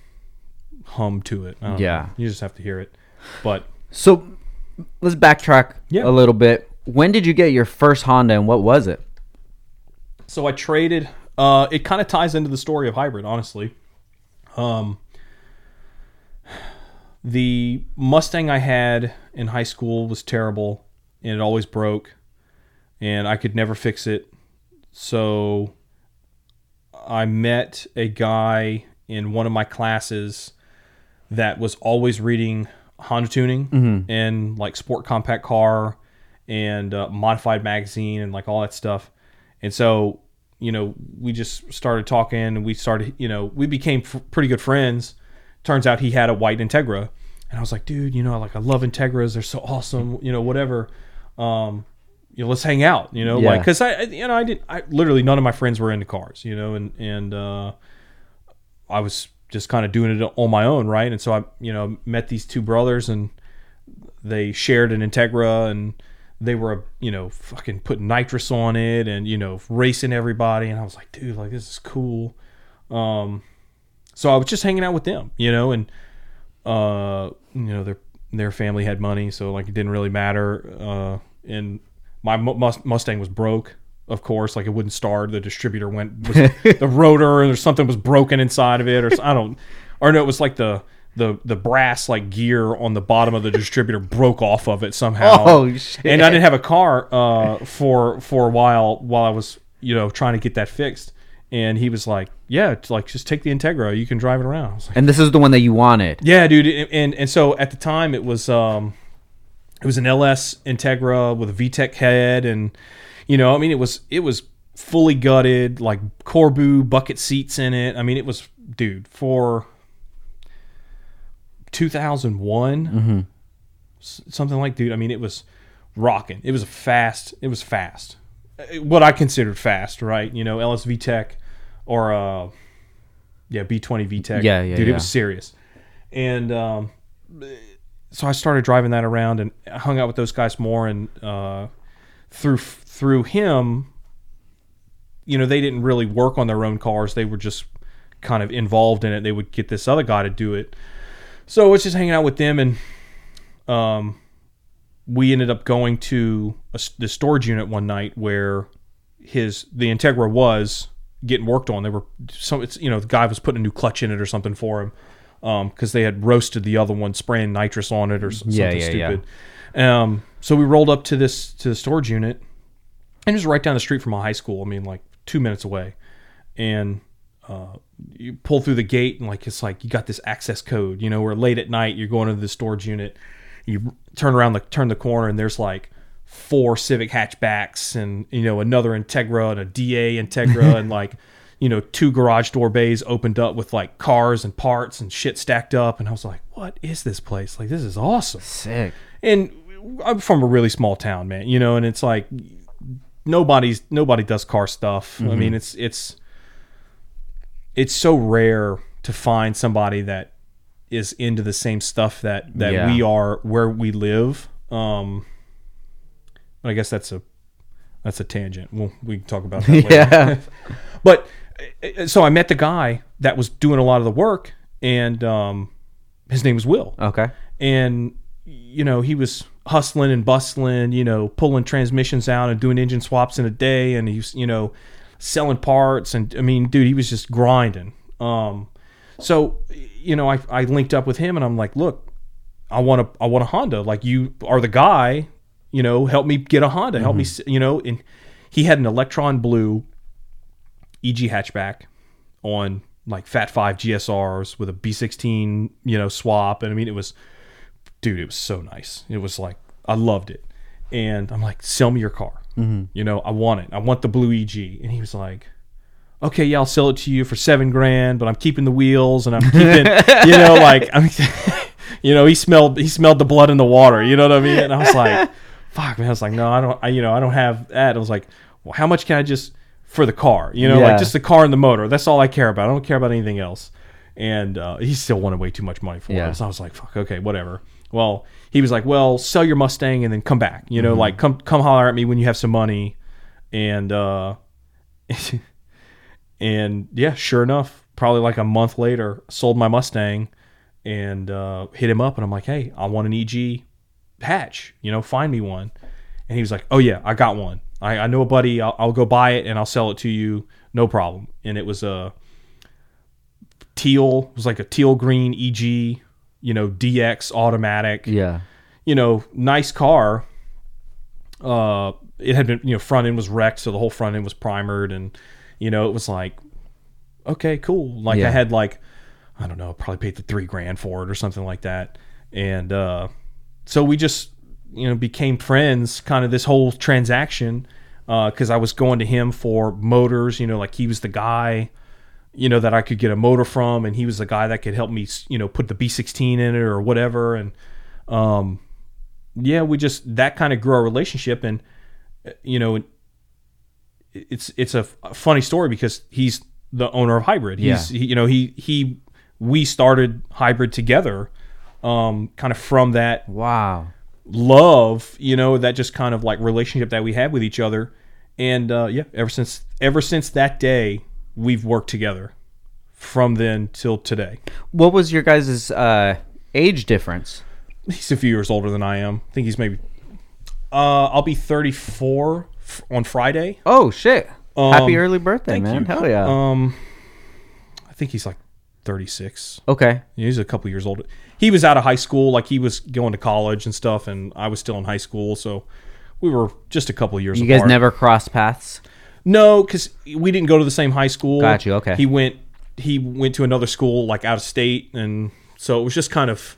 hum to it. I don't know. You just have to hear it. But so let's backtrack a little bit. When did you get your first Honda and what was it? So I traded. It kind of ties into the story of hybrid, honestly. The Mustang I had in high school was terrible, and it always broke, and I could never fix it. So I met a guy in one of my classes that was always reading Honda tuning and like Sport Compact Car and Modified Magazine and like all that stuff. And so, you know, we just started talking and we became pretty good friends. Turns out he had a white Integra. And I was like, dude, you know, like I love Integras. They're so awesome, you know, whatever. You know, let's hang out, you know, like, cause I literally none of my friends were into cars, you know, and I was just kind of doing it on my own. Right. And so I, you know, met these two brothers and they shared an Integra and they were, you know, fucking putting nitrous on it and, you know, racing everybody. And I was like, dude, like, this is cool. So I was just hanging out with them, you know, and, you know, their family had money. So like, it didn't really matter. And my Mustang was broke, of course, like it wouldn't start. The distributor the rotor or something was broken inside of it it was like the brass like gear on the bottom of the distributor broke off of it somehow. Oh shit. And I didn't have a car for a while I was, you know, trying to get that fixed. And he was like, yeah, like just take the Integra, you can drive it around. I was like, and this is the one that you wanted. Yeah, dude. And so at the time it was an LS Integra with a VTEC head, and you know, I mean it was fully gutted, like Corbu bucket seats in it. I mean it was, dude, for 2001 something like, dude, I mean it was rocking. It was fast, what I considered fast, right? You know, LS VTEC or B20 VTEC. It was serious. And so I started driving that around and hung out with those guys more. And through him, you know, they didn't really work on their own cars. They were just kind of involved in it. They would get this other guy to do it. So it's just hanging out with them. And we ended up going to the storage unit one night where the Integra was getting worked on. The guy was putting a new clutch in it or something for him. Because they had roasted the other one, spraying nitrous on it or something stupid. Yeah. So we rolled up to the storage unit, and it was right down the street from my high school. I mean, like 2 minutes away. And you pull through the gate, and like it's like you got this access code. You know, where late at night you're going into the storage unit. You turn around, turn the corner, and there's like 4 Civic hatchbacks, and you know another Integra and a DA Integra, and like. You know, 2 garage door bays opened up with like cars and parts and shit stacked up. And I was like, what is this place? Like, this is awesome. Sick. And I'm from a really small town, man, you know, and it's like, nobody does car stuff. Mm-hmm. I mean, it's so rare to find somebody that is into the same stuff that we are where we live. I guess that's a tangent. Well, we can talk about that later. Yeah. But so I met the guy that was doing a lot of the work, and his name was Will. Okay. And, you know, he was hustling and bustling, you know, pulling transmissions out and doing engine swaps in a day. And he was, you know, selling parts. And I mean, dude, he was just grinding. So, you know, I linked up with him and I'm like, look, I want a Honda. Like, you are the guy, you know, help me get a Honda. Help me, you know. And he had an Electron Blue EG hatchback on like Fat 5 GSRs with a B16, you know, swap. And I mean, it was so nice. It was like, I loved it. And I'm like, sell me your car. You know, I want it. I want the blue EG. And he was like, okay, yeah, I'll sell it to you for $7,000, but I'm keeping the wheels and I'm keeping, you know, like, I mean, you know, he smelled the blood in the water, you know what I mean? And I was like, fuck, man. I was like, no, I don't have that. I was like, well, how much can I just for the car, you know, like just the car and the motor. That's all I care about. I don't care about anything else. And he still wanted way too much money for it. So I was like, fuck, okay, whatever. Well, he was like, well, sell your Mustang and then come back, you know, like come holler at me when you have some money. And, and yeah, sure enough, probably like a month later, sold my Mustang and hit him up. And I'm like, hey, I want an EG hatch, you know, find me one. And he was like, oh yeah, I got one. I know a buddy, I'll go buy it and I'll sell it to you. No problem. And it was a teal green EG, you know, DX automatic. Yeah. You know, nice car. It had been, you know, front end was wrecked. So the whole front end was primered and, you know, it was like, okay, cool. Like I had like, I don't know, probably paid the $3,000 for it or something like that. And so we just, you know, became friends kind of this whole transaction because I was going to him for motors, you know, like he was the guy, you know, that I could get a motor from, and he was the guy that could help me, you know, put the B16 in it or whatever. And yeah, we just, that kind of grew our relationship. And, you know, it's a funny story because he's the owner of Hybrid. He's, you know, we started Hybrid together, kind of from that. Wow. Love, you know, that just kind of like relationship that we had with each other. And yeah, ever since that day, we've worked together from then till today. What was your guys' age difference? He's a few years older than I am. I think he's maybe I'll be 34 on Friday. Oh shit. Happy early birthday, man. You. Hell yeah. I think he's like 36. Okay. He's a couple years older. He was out of high school, like he was going to college and stuff, and I was still in high school, so we were just a couple of years apart. You guys never crossed paths? No, because we didn't go to the same high school. Got you, okay. He went to another school, like out of state, and so it was just kind of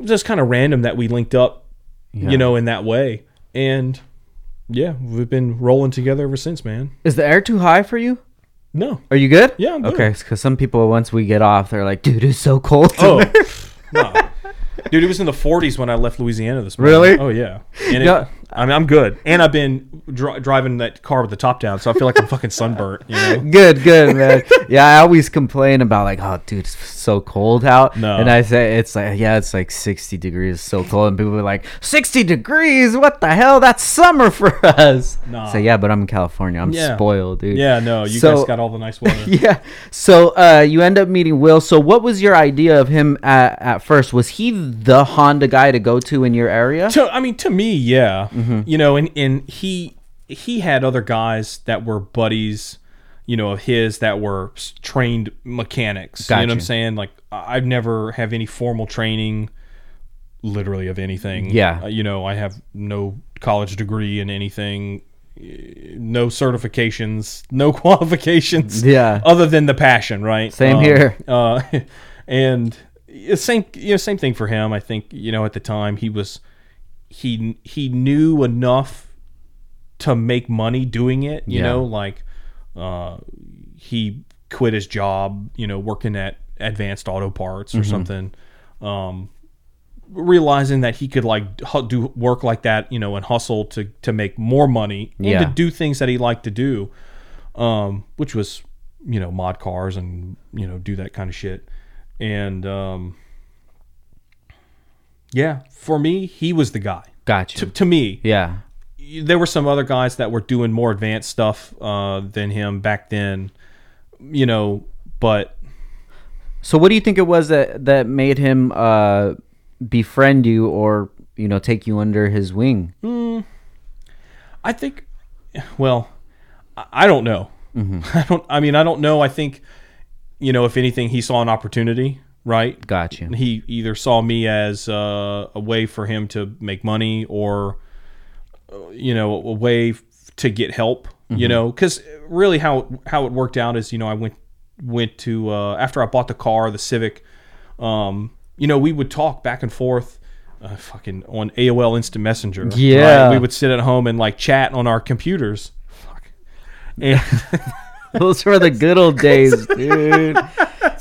random that we linked up, you know, in that way. And yeah, we've been rolling together ever since, man. Is the air too high for you? No. Are you good? Yeah, I'm good. Okay, because some people, once we get off, they're like, dude, it's so cold. Oh, no. Dude, it was in the 40s when I left Louisiana this morning. Really? Oh, yeah. And no. I mean, I'm good. And I've been driving that car with the top down, so I feel like I'm fucking sunburnt. You know? Good, man. Yeah, I always complain about like, oh, dude, it's so cold out. No. And I say, it's like, yeah, it's like 60 degrees, so cold. And people are like, 60 degrees? What the hell? That's summer for us. Nah. So, yeah, but I'm in California. I'm spoiled, dude. Yeah, no, you guys got all the nice weather. Yeah. So you end up meeting Will. So what was your idea of him at first? Was he the Honda guy to go to in your area? To me, yeah. Mm-hmm. You know, and he had other guys that were buddies, you know, of his that were trained mechanics. Gotcha. You know what I'm saying? Like, I've never have any formal training, literally, of anything. Yeah. You know, I have no college degree in anything, no certifications, no qualifications. Yeah. Other than the passion, right? Same here. And same thing for him. I think, you know, at the time he was. He knew enough to make money doing it, you know, like he quit his job, you know, working at Advanced Auto Parts or something, realizing that he could like do work like that, you know, and hustle to make more money and to do things that he liked to do, which was, you know, mod cars and, you know, do that kind of shit. And yeah, for me, he was the guy. Gotcha. To me, yeah, there were some other guys that were doing more advanced stuff than him back then, you know. But so, what do you think it was that made him befriend you, or, you know, take you under his wing? I think, well, I don't know. Mm-hmm. I don't know. I think, you know, if anything, he saw an opportunity. Right. Gotcha. He either saw me as a way for him to make money, or, you know, a way to get help, you know, because really how it worked out is, you know, I went to after I bought the car, the Civic, you know, we would talk back and forth fucking on AOL Instant Messenger. Yeah. Right? We would sit at home and like chat on our computers. Fuck. And Those were the good old days, dude.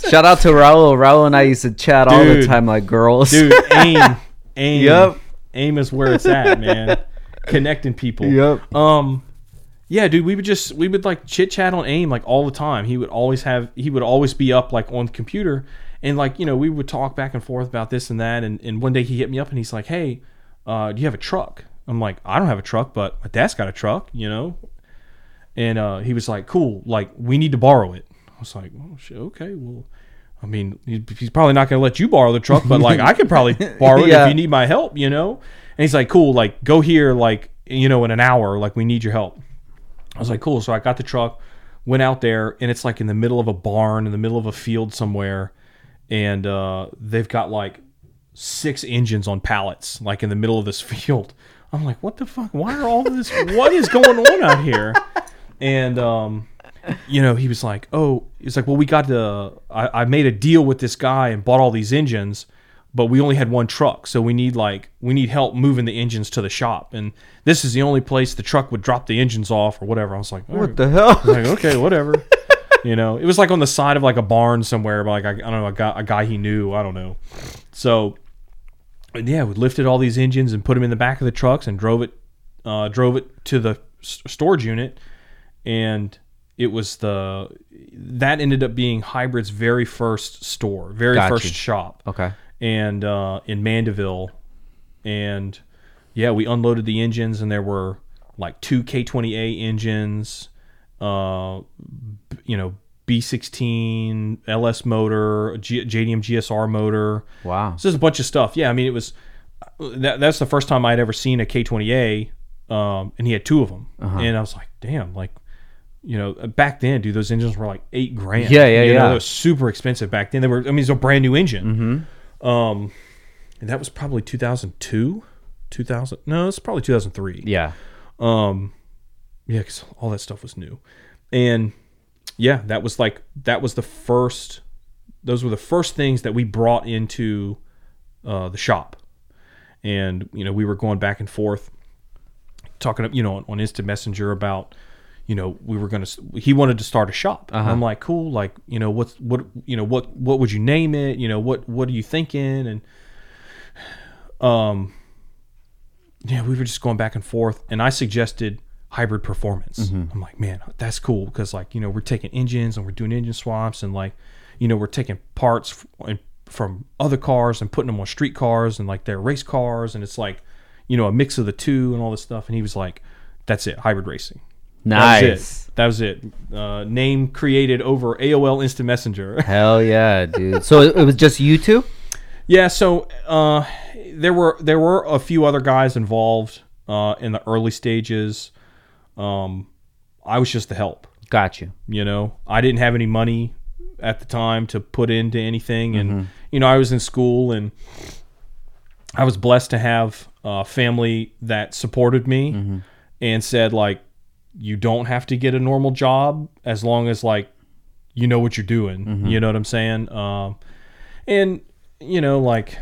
Shout out to Raul. Raul and I used to chat all the time like girls. Dude, aim. Yep. Aim is where it's at, man. Connecting people. Yep. Yeah, dude, we would like chit chat on AIM like all the time. He would always be up like on the computer, and like, you know, we would talk back and forth about this and that, and one day he hit me up and he's like, "Hey, do you have a truck?" I'm like, "I don't have a truck, but my dad's got a truck, you know?" And he was like, "Cool, like we need to borrow it." I was like, "Oh shit, okay, well, I mean, he's probably not going to let you borrow the truck, but like I could probably borrow it if you need my help, you know?" And he's like, "Cool, like go here, like, you know, in an hour, like we need your help." I was like, "Cool." So I got the truck, went out there, and it's like in the middle of a barn, in the middle of a field somewhere, and they've got like 6 engines on pallets, like in the middle of this field. I'm like, "What the fuck? Why are all this? What is going on out here?" And you know, he was like, "Oh," he's like, "Well, we got the. I made a deal with this guy and bought all these engines, but we only had one truck, so we need help moving the engines to the shop, and this is the only place the truck would drop the engines off or whatever." I was like, "What the hell?" Like, okay, whatever. You know, it was like on the side of like a barn somewhere, but like I don't know, a guy he knew, I don't know. So yeah, we lifted all these engines and put them in the back of the trucks and drove it to the storage unit, and it was that ended up being Hybrid's very first store, very first shop. Okay. And in Mandeville, and yeah, we unloaded the engines, and there were like 2 K20A engines, you know, B16 LS motor, JDM GSR motor. Wow, so there's a bunch of stuff. Yeah, I mean, it was that's the first time I'd ever seen a K20A, and he had 2 of them, and I was like, damn, like, you know, back then, dude, those engines were like $8,000. Yeah, they were super expensive back then. They were, I mean, it's a brand new engine. Mm-hmm. And that was probably 2003. Yeah. Yeah, because all that stuff was new. And yeah, those were the first things that we brought into the shop. And, you know, we were going back and forth talking, you know, on Instant Messenger about, you know, he wanted to start a shop. Uh-huh. I'm like, "Cool, like, you know, what would you name it? You know, what are you thinking?" And yeah, we were just going back and forth, and I suggested Hybrid Performance. Mm-hmm. I'm like, "Man, that's cool, because like, you know, we're taking engines and we're doing engine swaps, and like, you know, we're taking parts from other cars and putting them on street cars and like their race cars, and it's like, you know, a mix of the two and all this stuff." And he was like, "That's it, Hybrid Racing." Nice. That was it. Name created over AOL Instant Messenger. Hell yeah, dude. So it was just you two? Yeah. So there were a few other guys involved in the early stages. I was just the help. Gotcha. You know, I didn't have any money at the time to put into anything, and you know, I was in school, and I was blessed to have a family that supported me and said, like, "You don't have to get a normal job as long as, like, you know what you're doing." You know what I'm saying? And, you know, like,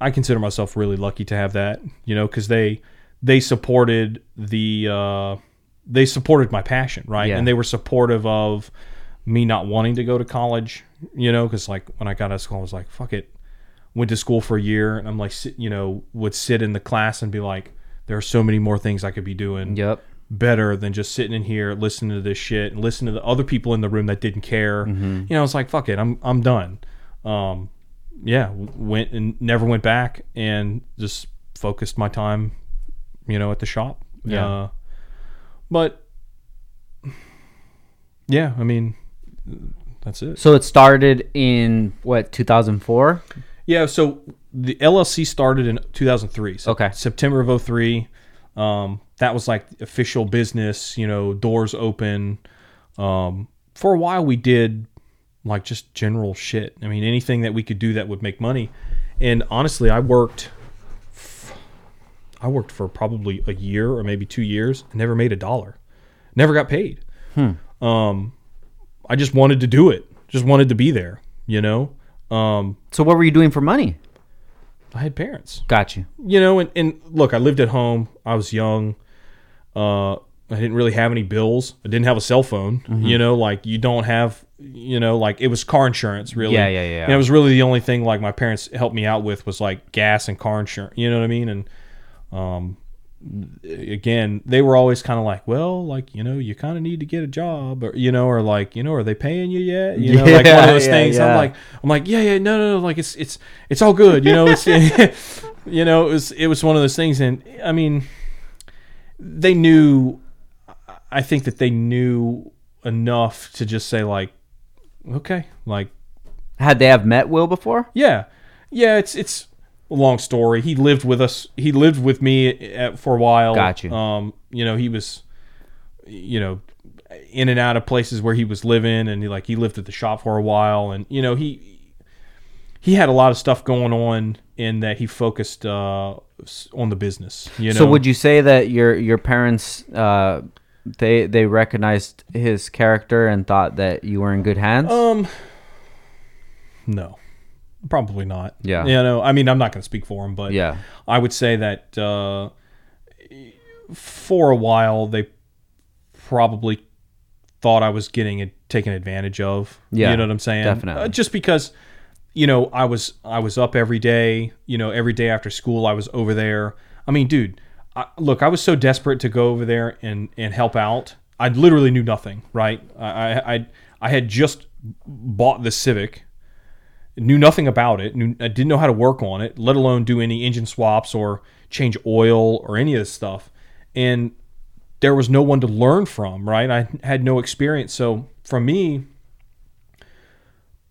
I consider myself really lucky to have that, you know, because they supported my passion, right? Yeah. And they were supportive of me not wanting to go to college, you know, because, like, when I got out of school, I was like, fuck it. Went to school for a year, and I'm like, you know, would sit in the class and be like, there are so many more things I could be doing. Yep. Better than just sitting in here listening to this shit and listening to the other people in the room that didn't care. You know, it's like, fuck it, I'm done. Yeah, went and never went back, and just focused my time, you know, at the shop. Yeah. But yeah, I mean, that's it. So it started in what, 2004? Yeah, so the LLC started in 2003. So okay. September of 2003. That was like official business, you know, doors open. For a while we did like just general shit. I mean, anything that we could do that would make money. And honestly, I worked for probably a year or maybe 2 years and never made a dollar. Never got paid. I just wanted to do it. Just wanted to be there, you know? So what were you doing for money? I had parents. Gotcha. You know, and look, I lived at home. I was young. I didn't really have any bills. I didn't have a cell phone. Mm-hmm. You know, like you don't have, you know, like it was car insurance really. Yeah. And it was really the only thing like my parents helped me out with was like gas and car insurance. You know what I mean? And again, they were always kind of like, well, like, you know, you kind of need to get a job or, you know, or like, you know, are they paying you yet? You know, like one of those things. Yeah. I'm like, no. Like it's all good. You know, it's, you know, it was one of those things. And I mean, they knew, I think that they knew enough to just say like, okay, like. Had they have met Will before? Yeah. Yeah. It's a long story. He lived with us. He lived with me for a while. Got you. You know, he was, you know, in and out of places where he was living, and he lived at the shop for a while. And, you know, he had a lot of stuff going on in that he focused on the business. You know? So would you say that your parents, they recognized his character and thought that you were in good hands? No, probably not. Yeah. You know, I mean, I'm not going to speak for him, but yeah. I would say that for a while they probably thought I was getting it taken advantage of. Yeah. You know what I'm saying? Definitely. Just because, you know, I was up every day, you know, every day after school I was over there. I mean, dude, I was so desperate to go over there and help out. I literally knew nothing, right? I had just bought the Civic, knew nothing about it. I didn't know how to work on it, let alone do any engine swaps or change oil or any of this stuff. And there was no one to learn from, right? I had no experience. So for me,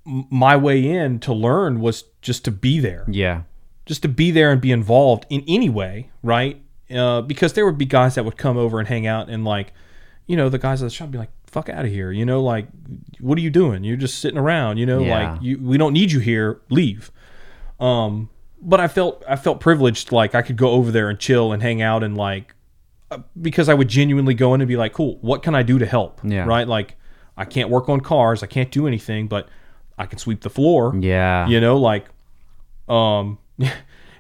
my way in to learn was just to be there. Yeah. Just to be there and be involved in any way, right? Because there would be guys that would come over and hang out, and like, you know, the guys at the shop would be like, fuck out of here. You know, like, what are you doing? You're just sitting around, you know, yeah. Like we don't need you here. Leave. But I felt privileged. Like I could go over there and chill and hang out, and like, because I would genuinely go in and be like, cool, what can I do to help? Yeah. Right. Like I can't work on cars. I can't do anything, but I can sweep the floor. Yeah. You know, like,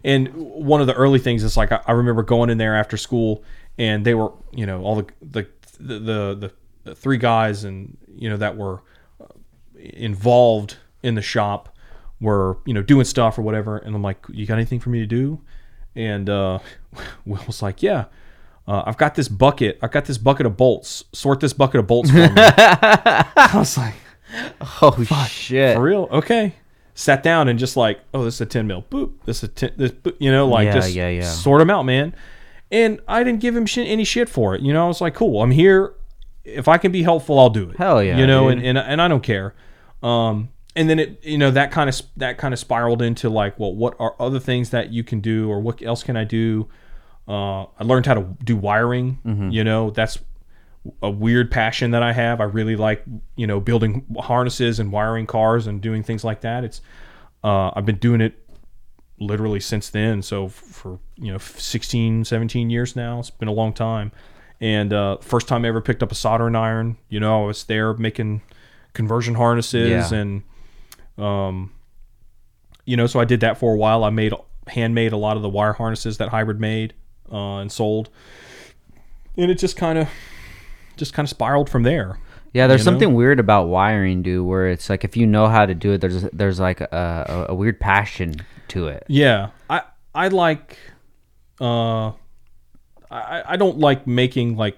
And one of the early things is like I remember going in there after school, and they were, you know, all the three guys, and you know, that were involved in the shop were, you know, doing stuff or whatever, and I'm like, you got anything for me to do? And Will was like, yeah, I've got this bucket of bolts. Sort this bucket of bolts for me. I was like, oh shit, for real? Okay. Sat down and just like, oh, this is a 10 mil, boop, this is a 10, this, you know, like, yeah, just yeah. Sort them out, man. And I didn't give him any shit for it. You know, I was like, cool, I'm here. If I can be helpful, I'll do it. Hell yeah. You know, dude. And I don't care. And then it, you know, that kind of spiraled into like, well, what are other things that you can do, or what else can I do? I learned how to do wiring. Mm-hmm. You know, that's a weird passion that I have. I really like, you know, building harnesses and wiring cars and doing things like that. It's I've been doing it literally since then. So for, you know, 16, 17 years now. It's been a long time. And first time I ever picked up a soldering iron, you know, I was there making conversion harnesses. Yeah. And, you know, so I did that for a while. I made handmade a lot of the wire harnesses that Hybrid made and sold. And it just kind of spiraled from there. Yeah, there's something weird about wiring, dude, where it's like if you know how to do it, there's like a weird passion to it. Yeah, I like, I don't like making like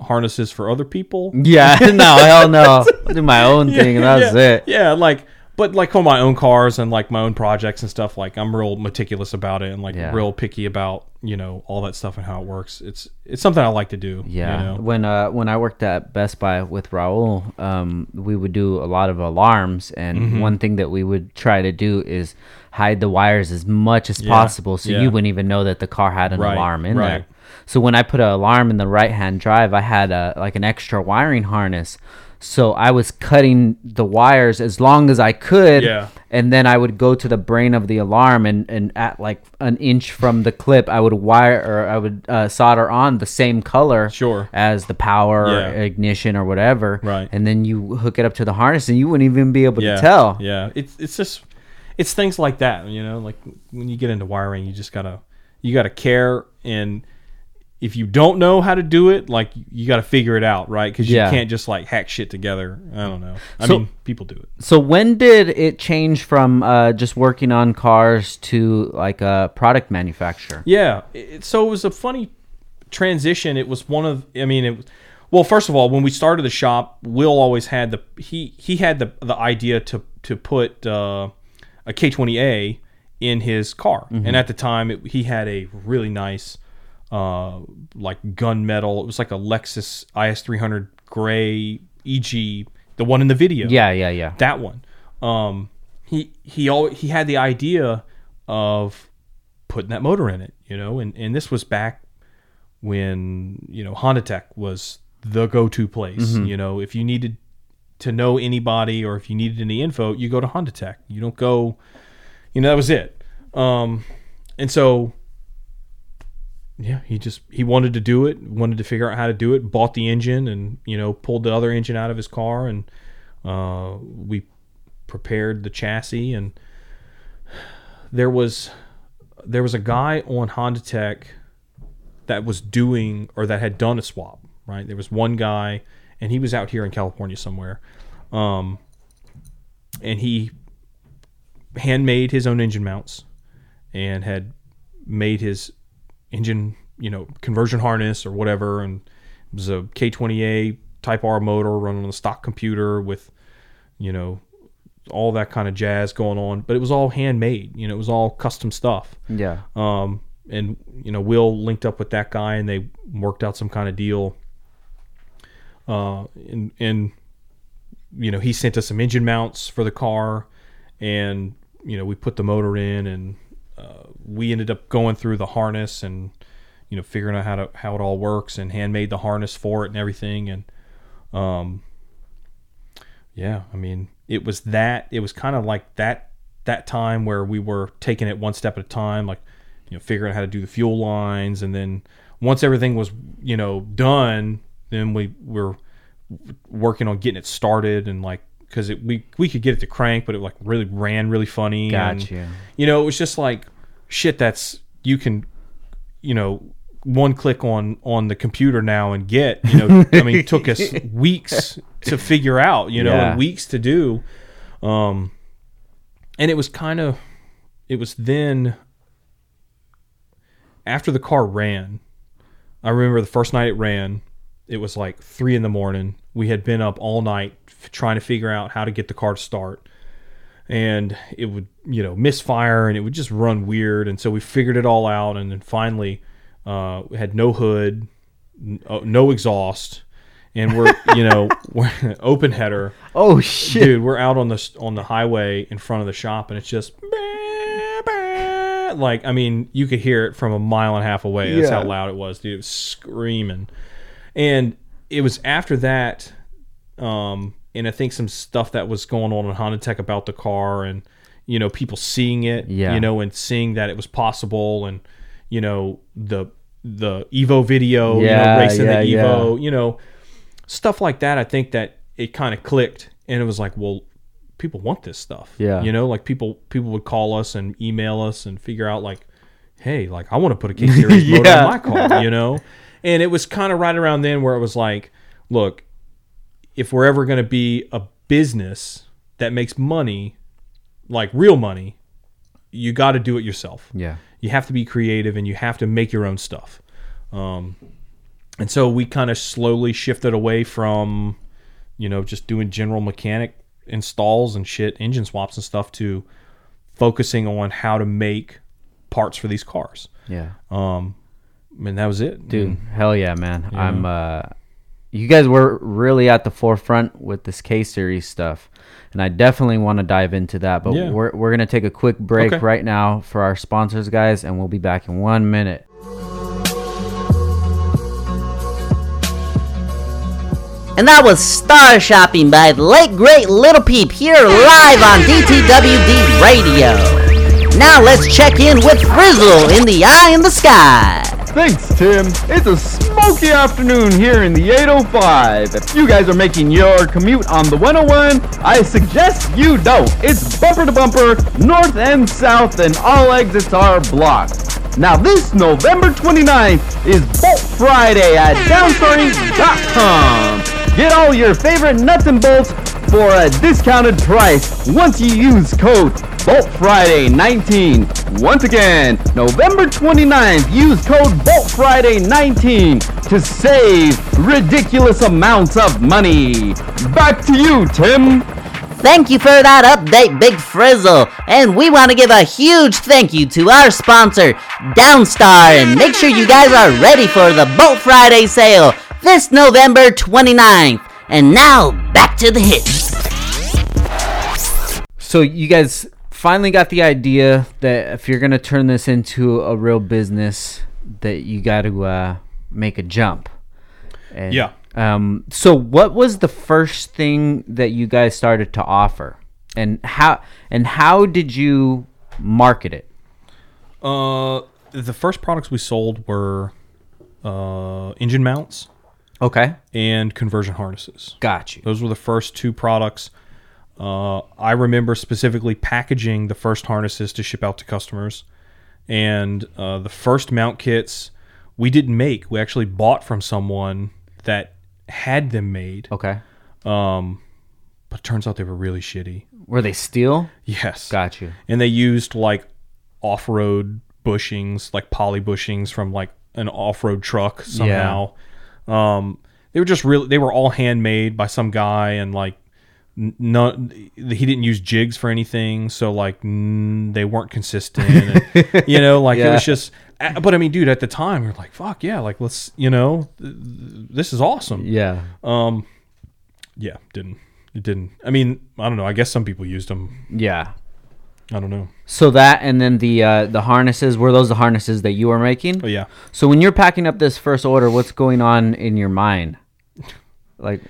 harnesses for other people. Yeah, no, hell no. I do my own thing, and that's it. Yeah, like, but like on my own cars and like my own projects and stuff, like I'm real meticulous about it, and like real picky about, you know, all that stuff and how it works. It's something I like to do. Yeah. You know? When I worked at Best Buy with Raul, we would do a lot of alarms, and mm-hmm. one thing that we would try to do is hide the wires as much as possible, so you wouldn't even know that the car had an alarm in there. So when I put an alarm in the right-hand drive, I had an extra wiring harness. So I was cutting the wires as long as I could, and then I would go to the brain of the alarm, and at like an inch from the clip, I would solder on the same color as the power or ignition or whatever, right? And then you hook it up to the harness, and you wouldn't even be able to tell. Yeah, it's just it's things like that, you know. Like when you get into wiring, you just gotta care and if you don't know how to do it, like, you got to figure it out, right? Because you can't just, like, hack shit together. I don't know. I mean, people do it. So when did it change from just working on cars to, like, a product manufacturer? Yeah. So it was a funny transition. It was one of, I mean, it was, well, first of all, when we started the shop, Will always had the idea to put a K20A in his car. Mm-hmm. And at the time, he had a really nice... like gunmetal. It was like a Lexus IS300 gray EG, the one in the video. Yeah. That one. He had the idea of putting that motor in it, you know. And this was back when, you know, Honda Tech was the go-to place. Mm-hmm. You know, if you needed to know anybody or if you needed any info, you go to Honda Tech. You don't go, you know. That was it. And so. Yeah, he wanted to do it, wanted to figure out how to do it, bought the engine and, you know, pulled the other engine out of his car, and we prepared the chassis. And there was a guy on Honda Tech that had done a swap, right? There was one guy, and he was out here in California somewhere. And he handmade his own engine mounts and had made his engine, you know, conversion harness or whatever, and it was a K20A Type R motor running on a stock computer with, you know, all that kind of jazz going on. But it was all handmade, you know, it was all custom stuff. Yeah. And, you know, Will linked up with that guy, and they worked out some kind of deal. And you know, he sent us some engine mounts for the car, and, you know, we put the motor in, and we ended up going through the harness and, you know, figuring out how it all works, and handmade the harness for it and everything. And yeah, I mean, it was kind of like that time where we were taking it one step at a time, like, you know, figuring out how to do the fuel lines. And then once everything was, you know, done, then we were working on getting it started, and like, because we could get it to crank, but it like really ran really funny. Gotcha. And, you know, it was just like shit that's, you can, you know, one click on the computer now and get, you know. I mean, it took us weeks to figure out, you know, and weeks to do. And it was then after the car ran. I remember the first night it ran, it was like 3 a.m. We had been up all night trying to figure out how to get the car to start, and it would, you know, misfire, and it would just run weird. And so we figured it all out, and then finally we had no hood, no exhaust, and we're, you know, we're open header. Oh shit, dude, we're out on the highway in front of the shop, and it's just like, I mean, you could hear it from 1.5 miles away. That's how loud it was, dude. It was screaming. And it was after that, and I think some stuff that was going on in Honda Tech about the car, and, you know, people seeing it, you know, and seeing that it was possible, and, you know, the Evo video, you know, racing the Evo, you know, stuff like that. I think that it kind of clicked, and it was like, well, people want this stuff, you know, like people would call us and email us and figure out like, hey, like, I want to put a K-Series motor in my car, you know. And it was kind of right around then where it was like, look, if we're ever going to be a business that makes money, like real money, you got to do it yourself. Yeah. You have to be creative, and you have to make your own stuff. And so we kind of slowly shifted away from, you know, just doing general mechanic installs and shit, engine swaps and stuff, to focusing on how to make parts for these cars. Yeah. I mean, that was it, dude. Hell yeah, man. Yeah. You guys were really at the forefront with this K-Series stuff, and I definitely want to dive into that, but we're going to take a quick break right now for our sponsors, guys, and we'll be back in 1 minute. And that was Star Shopping by the late, great Little Peep, here live on DTWD Radio. Now let's check in with Frizzle in the Eye in the Sky. Thanks, Tim. It's a smoky afternoon here in the 805. If you guys are making your commute on the 101, I suggest you don't. It's bumper to bumper, north and south, and all exits are blocked. Now this November 29th is Bolt Friday at DownStory.com. Get all your favorite nuts and bolts for a discounted price once you use code Bolt Friday 19. Once again, November 29th, use code Bolt Friday 19 to save ridiculous amounts of money. Back to you, Tim. Thank you for that update, Big Frizzle. And we want to give a huge thank you to our sponsor, Downstar. And make sure you guys are ready for the Bolt Friday sale this November 29th. And now, back to the hits. So you guys finally got the idea that if you're going to turn this into a real business, that you got to make a jump. And, yeah. So what was the first thing that you guys started to offer, and how did you market it? The first products we sold were engine mounts. Okay. And conversion harnesses. Got you. Those were the first two products. I remember specifically packaging the first harnesses to ship out to customers. And the first mount kits we didn't make. We actually bought from someone that had them made. Okay. But it turns out they were really shitty. Were they steel? Yes. Got you. And they used like off-road bushings, like poly bushings from like an off-road truck somehow. Yeah. They were just really, they were all handmade by some guy, and like he didn't use jigs for anything, so like they weren't consistent. And, you know, like yeah. It was just. But I mean, dude, at the time we were like, "Fuck yeah!" Like, let's, you know, this is awesome. Yeah. Yeah. It didn't. I mean, I don't know. I guess some people used them. Yeah. I don't know. So that, and then the harnesses, were those the harnesses that you were making? Oh yeah. So when you're packing up this first order, what's going on in your mind? Like,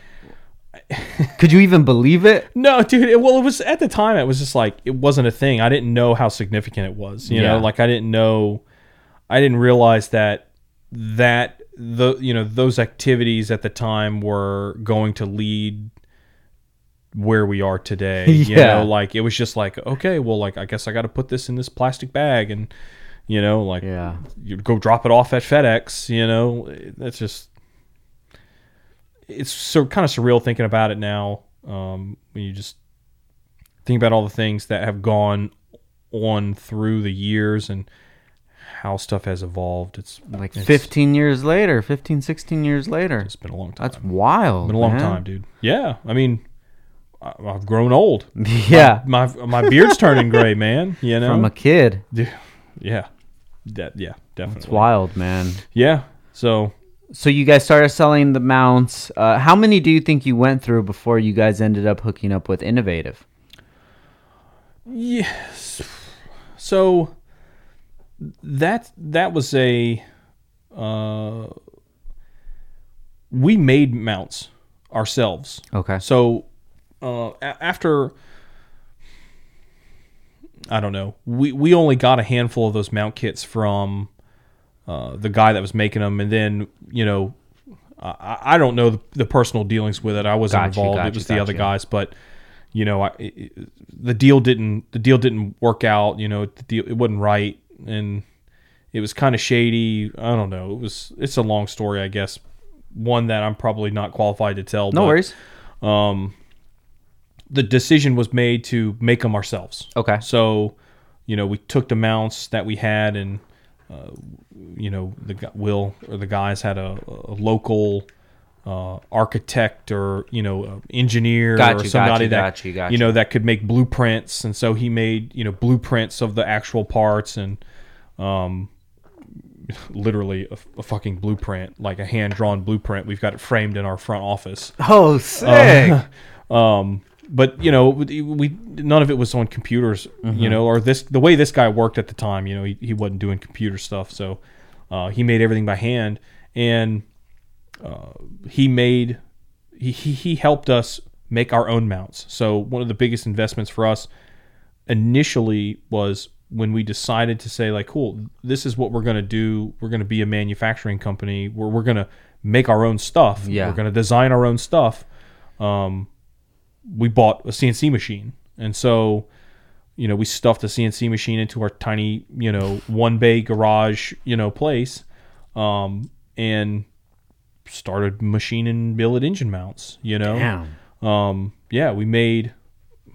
could you even believe it? No, dude. It was at the time. It was just like it wasn't a thing. I didn't know how significant it was. You know, like I didn't know. I didn't realize that the, you know, those activities at the time were going to lead where we are today. Yeah. You know, like it was just like, okay, well, like I guess I got to put this in this plastic bag and, you know, like yeah. You go drop it off at FedEx. You know, that's just, it's so kind of surreal thinking about it now. When you just think about all the things that have gone on through the years and how stuff has evolved. It's like 16 years later. It's been a long time. That's wild. Been a long time, dude. Yeah. I mean, I've grown old. Yeah. My beard's turning gray, man. You know, from a kid. Yeah. Yeah, definitely. It's wild, man. Yeah. So you guys started selling the mounts. How many do you think you went through before you guys ended up hooking up with Innovative? Yes. So That was a we made mounts ourselves. Okay. So after I don't know, we only got a handful of those mount kits from the guy that was making them, and then you know I don't know the personal dealings with it. I wasn't involved. It was the other guys, but. You know, the deal didn't work out. You know, it wasn't right, and it was kind of shady. I don't know. It's a long story, I guess, one that I'm probably not qualified to tell. No worries. The decision was made to make them ourselves. Okay. So, you know, we took the mounts that we had, and you know, the guys had a local architect or, you know, engineer or somebody you know, that could make blueprints. And so he made, you know, blueprints of the actual parts and literally a fucking blueprint, like a hand-drawn blueprint. We've got it framed in our front office. Oh, sick. But, you know, we none of it was on computers, mm-hmm. you know, or the way this guy worked at the time, you know, he wasn't doing computer stuff. So he made everything by hand. And he helped us make our own mounts. So one of the biggest investments for us initially was when we decided to say, like, cool, this is what we're going to do. We're going to be a manufacturing company where we're going to make our own stuff. Yeah. We're going to design our own stuff. We bought a CNC machine. And so you know, we stuffed a CNC machine into our tiny, you know, one bay garage, you know, place, and started machining billet engine mounts, you know. Damn. Yeah, we made,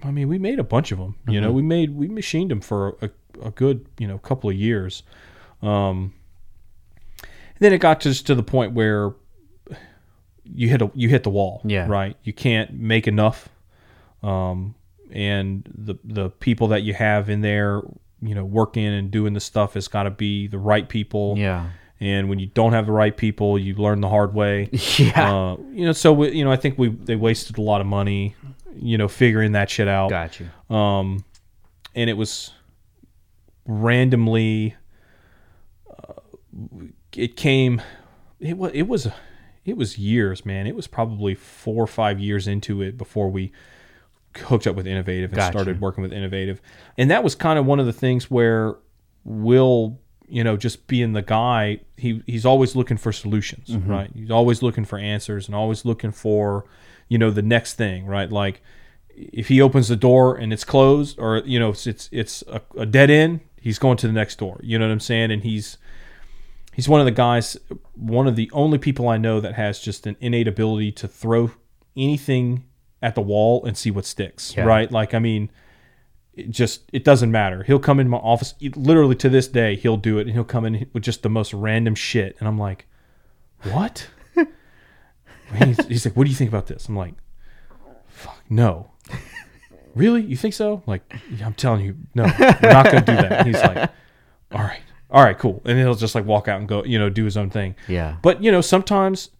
I mean, we made a bunch of them, you know, we machined them for a good, you know, couple of years. And then it got just to the point where you hit the wall, yeah, right? You can't make enough. And the people that you have in there, you know, working and doing the stuff has got to be the right people. Yeah. And when you don't have the right people, you learn the hard way. Yeah. You know, so, you know, I think they wasted a lot of money, you know, figuring that shit out. Gotcha. And it was randomly, it was years, man. It was probably 4 or 5 years into it before we hooked up with Innovative and gotcha. Started working with Innovative. And that was kind of one of the things where Will, you know, just being the guy, he's always looking for solutions, mm-hmm. right? He's always looking for answers and always looking for, you know, the next thing, right? Like if he opens the door and it's closed, or, you know, it's a dead end, he's going to the next door. You know what I'm saying? And he's one of the guys, one of the only people I know that has just an innate ability to throw anything at the wall and see what sticks, yeah. right? Like, I mean, it doesn't matter. He'll come in my office, literally to this day, he'll do it, and he'll come in with just the most random shit. And I'm like, what? he's like, what do you think about this? I'm like, fuck, no. Really? You think so? I'm like, yeah, I'm telling you, no, we're not going to do that. And he's like, all right, cool. And he'll just like walk out and go, you know, do his own thing. Yeah. But, you know, sometimes,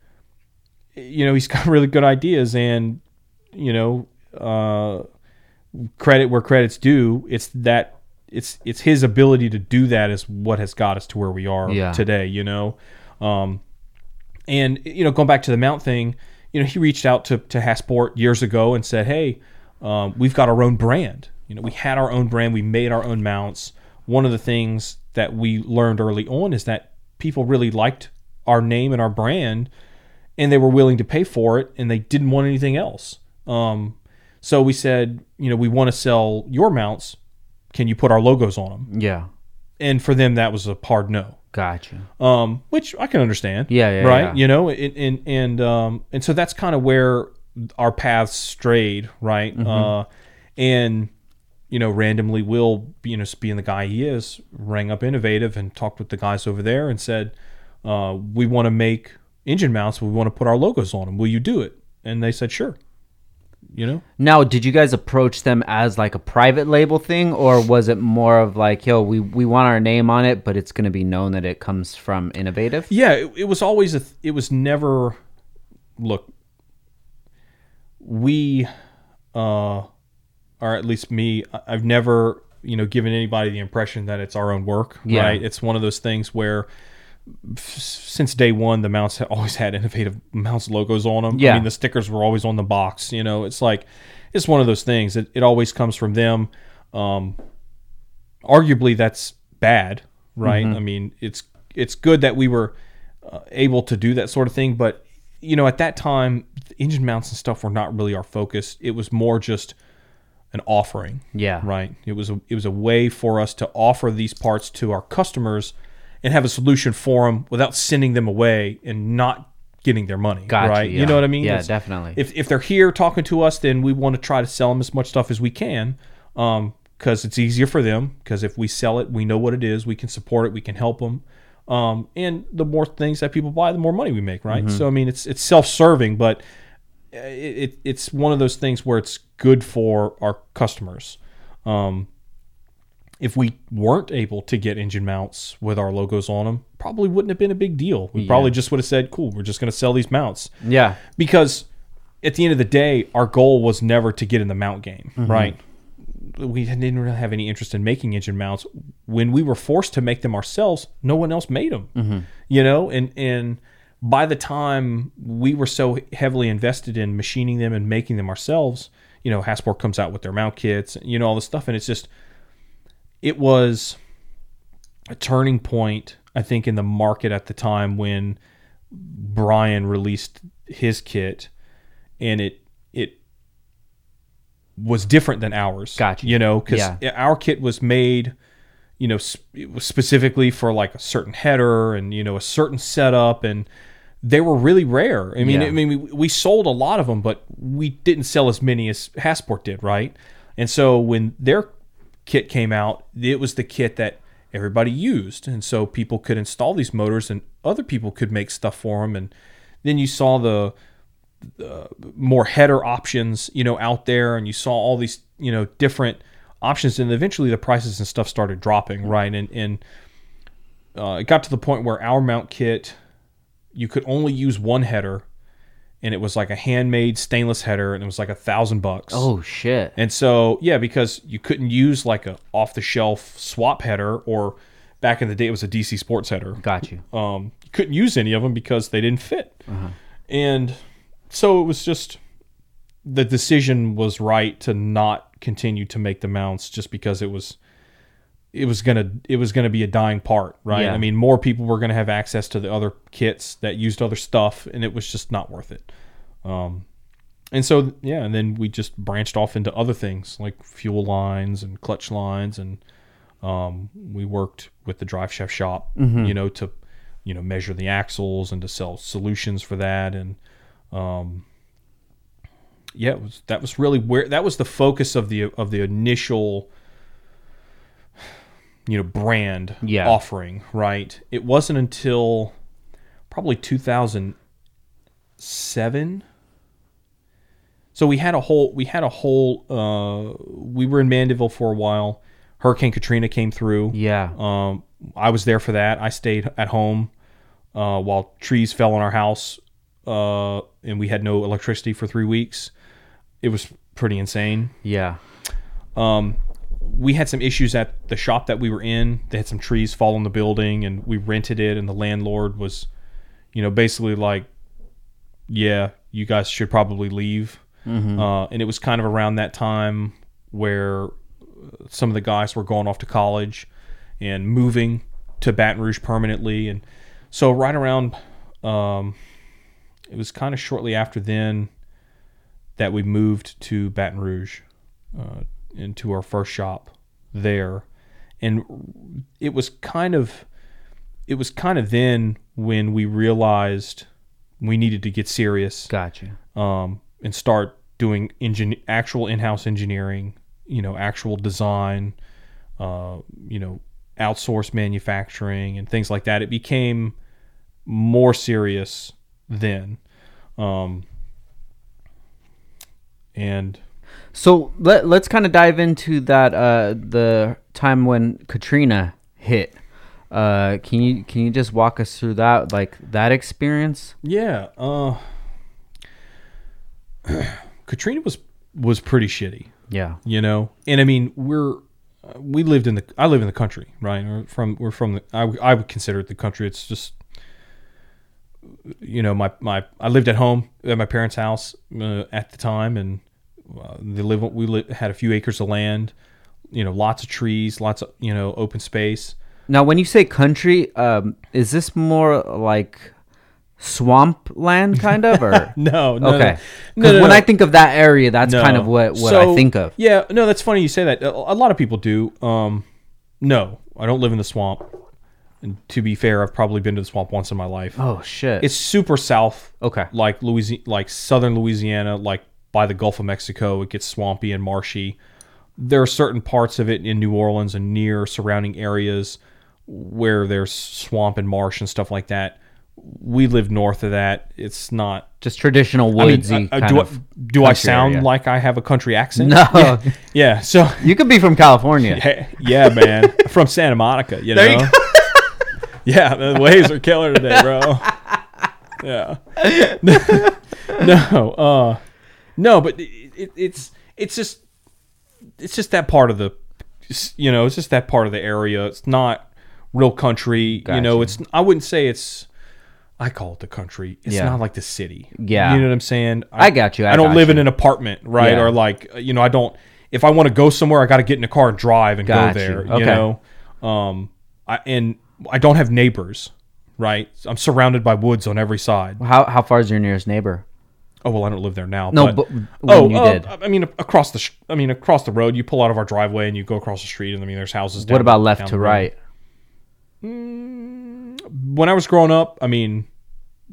you know, he's got really good ideas, and, you know, credit where credit's due, it's his ability to do that is what has got us to where we are yeah. today, you know. And, you know, going back to the mount thing, you know, he reached out to Hasport years ago and said, hey, we've got our own brand. You know, we had our own brand. We made our own mounts. One of the things that we learned early on is that people really liked our name and our brand, and they were willing to pay for it, and they didn't want anything else. So we said, you know, we want to sell your mounts. Can you put our logos on them? Yeah. And for them, that was a hard no. Gotcha. Which I can understand. Yeah, yeah, right? Yeah. You know, and so that's kind of where our paths strayed, right? Mm-hmm. And, you know, randomly Will, you know, being the guy he is, rang up Innovative and talked with the guys over there and said, we want to make engine mounts, but we want to put our logos on them. Will you do it? And they said, sure. You know, now did you guys approach them as like a private label thing, or was it more of like, yo, we want our name on it, but it's going to be known that it comes from Innovative? Yeah, it was always it was never, look, we or at least me, I've never, you know, given anybody the impression that it's our own work, yeah. right? It's one of those things where since day one, the mounts have always had Innovative mounts logos on them. Yeah. I mean, the stickers were always on the box. You know, it's like, it's one of those things. It always comes from them. Arguably, that's bad, right? Mm-hmm. I mean, it's good that we were able to do that sort of thing. But, you know, at that time, the engine mounts and stuff were not really our focus. It was more just an offering. Yeah. Right? It was a way for us to offer these parts to our customers and have a solution for them without sending them away and not getting their money, gotcha, right? Yeah. You know what I mean? Yeah, it's, definitely. If they're here talking to us, then we want to try to sell them as much stuff as we can, because it's easier for them, because if we sell it, we know what it is, we can support it, we can help them. And the more things that people buy, the more money we make, right? Mm-hmm. So, I mean, it's self-serving, but it's one of those things where it's good for our customers. If we weren't able to get engine mounts with our logos on them, probably wouldn't have been a big deal. We yeah. probably just would have said, cool, we're just going to sell these mounts. Yeah. Because at the end of the day, our goal was never to get in the mount game, mm-hmm. right? We didn't really have any interest in making engine mounts. When we were forced to make them ourselves, no one else made them, mm-hmm. you know? And by the time we were so heavily invested in machining them and making them ourselves, you know, Hasport comes out with their mount kits, you know, all this stuff. And it's just... It was a turning point, I think, in the market at the time when Brian released his kit, and it was different than ours. Gotcha. You know, because our kit was made, you know, specifically for like a certain header and, you know, a certain setup, and they were really rare. I mean, we sold a lot of them, but we didn't sell as many as Hassport did, right? And so when their kit came out, it was the kit that everybody used, and so people could install these motors, and other people could make stuff for them. And then you saw the more header options, you know, out there, and you saw all these, you know, different options, and eventually the prices and stuff started dropping, right? And it got to the point where our mount kit, you could only use one header, and it was like a handmade stainless header, and it was like $1,000. Oh shit. And so, yeah, because you couldn't use like a off the shelf swap header, or back in the day it was a DC Sports header. Got you. You couldn't use any of them because they didn't fit. Uh-huh. And so it was just, the decision was right to not continue to make the mounts, just because it was gonna be a dying part, right? Yeah. I mean, more people were gonna have access to the other kits that used other stuff, and it was just not worth it. And so, yeah, and then we just branched off into other things like fuel lines and clutch lines, and we worked with the driveshaft shop, mm-hmm. you know, to, you know, measure the axles and to sell solutions for that, and that was really where that was the focus of the initial, you know, brand offering, right? It wasn't until probably 2007. So we were in Mandeville for a while. Hurricane Katrina came through. Yeah. I was there for that. I stayed at home while trees fell on our house, and we had no electricity for 3 weeks. It was pretty insane. Yeah. We had some issues at the shop that we were in. They had some trees fall on the building, and we rented it, and the landlord was, you know, basically like, yeah, you guys should probably leave. Mm-hmm. And it was kind of around that time where some of the guys were going off to college and moving to Baton Rouge permanently. And so right around, it was kind of shortly after then that we moved to Baton Rouge, into our first shop there. And it was kind of then when we realized we needed to get serious. Gotcha. And start doing actual in-house engineering, you know, actual design, you know, outsource manufacturing and things like that. It became more serious then. So let's kind of dive into that, the time when Katrina hit. Can you just walk us through that, like that experience? Yeah. Katrina was pretty shitty. Yeah. You know, and I mean, I live in the country, right? I would consider it the country. It's just, you know, I lived at home at my parents' house at the time, and we had a few acres of land, you know, lots of trees, lots of, you know, open space. Now, when you say country, is this more like swamp land kind of, or no? Okay, because I think of that area, that's kind of what I think of. Yeah, no, that's funny you say that. A lot of people do. No, I don't live in the swamp. And to be fair, I've probably been to the swamp once in my life. Oh shit! It's super south. Okay, like Louisiana, like southern Louisiana, like. By the Gulf of Mexico, it gets swampy and marshy. There are certain parts of it in New Orleans and near surrounding areas where there's swamp and marsh and stuff like that. We live north of that. It's not just traditional woodsy. I mean, do I sound like I have a country accent? No. Yeah. So you could be from California. Yeah, man. From Santa Monica. You know. Yeah, the waves are killer today, bro. Yeah. No, but it's just that part of the, you know, it's just that part of the area. It's not real country. Gotcha. You know, I wouldn't say it's, I call it the country. It's not like the city. Yeah. You know what I'm saying? I got you. I don't live in an apartment, right? Yeah. Or like, you know, I don't, if I want to go somewhere, I got to get in a car and drive and go there, you know? I don't have neighbors, right? I'm surrounded by woods on every side. How far is your nearest neighbor? Oh, well, I don't live there now. No, but when you did. I mean, across the road, you pull out of our driveway and you go across the street, and I mean, there's houses down. What about left to right? When I was growing up, I mean,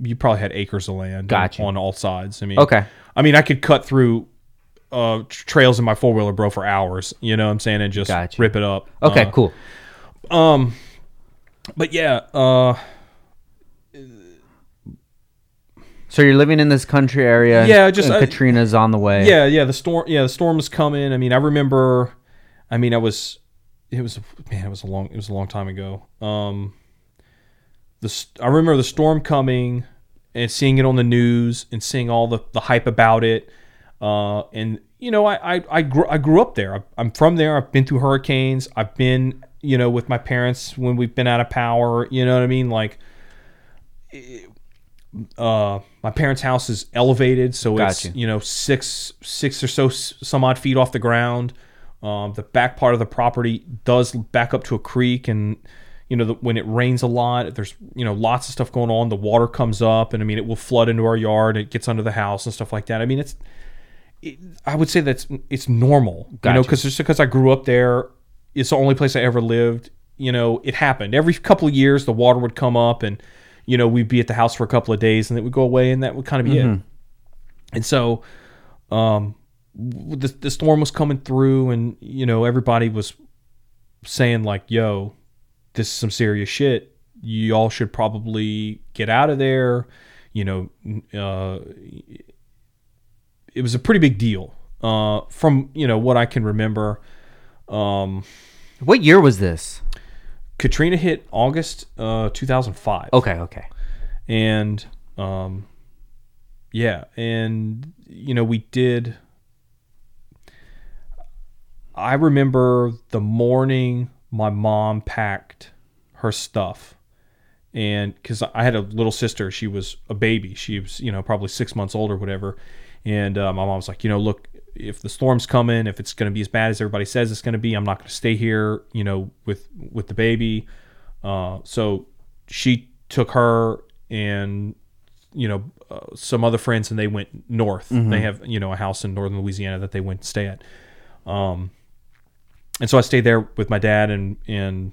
you probably had acres of land on all sides. I mean, okay. I mean, I could cut through trails in my four-wheeler, bro, for hours, you know what I'm saying, and just rip it up. Okay, cool. But yeah, so you're living in this country area. Yeah, just Katrina's on the way. Yeah, the storm was coming. I mean, I remember. I mean, it was a long time ago. I remember the storm coming and seeing it on the news and seeing all the hype about it. And you know, I grew up there. I'm from there. I've been through hurricanes. I've been, you know, with my parents when we've been out of power. You know what I mean, like. My parents' house is elevated, so it's, you know, six or so some odd feet off the ground. The back part of the property does back up to a creek, and you know, when it rains a lot, there's, you know, lots of stuff going on. The water comes up, and I mean, it will flood into our yard. It gets under the house and stuff like that. I mean, I would say that's it's normal, you know, because just because I grew up there, it's the only place I ever lived. You know, it happened every couple of years. The water would come up and, you know, we'd be at the house for a couple of days, and it would go away, and that would kind of be it. And so, the storm was coming through, and you know, everybody was saying like, "Yo, this is some serious shit. You all should probably get out of there." You know, it was a pretty big deal from, you know, what I can remember. What year was this? Katrina hit August 2005. Okay. And, yeah, and, you know, I remember the morning my mom packed her stuff, and because I had a little sister, she was a baby. She was, you know, probably 6 months old or whatever, and my mom was like, you know, look, if the storm's coming, if it's going to be as bad as everybody says it's going to be, I'm not going to stay here, you know, with the baby. So she took her and, you know, some other friends, and they went north. They have, you know, a house in northern Louisiana that they went to stay at. And so I stayed there with my dad, and we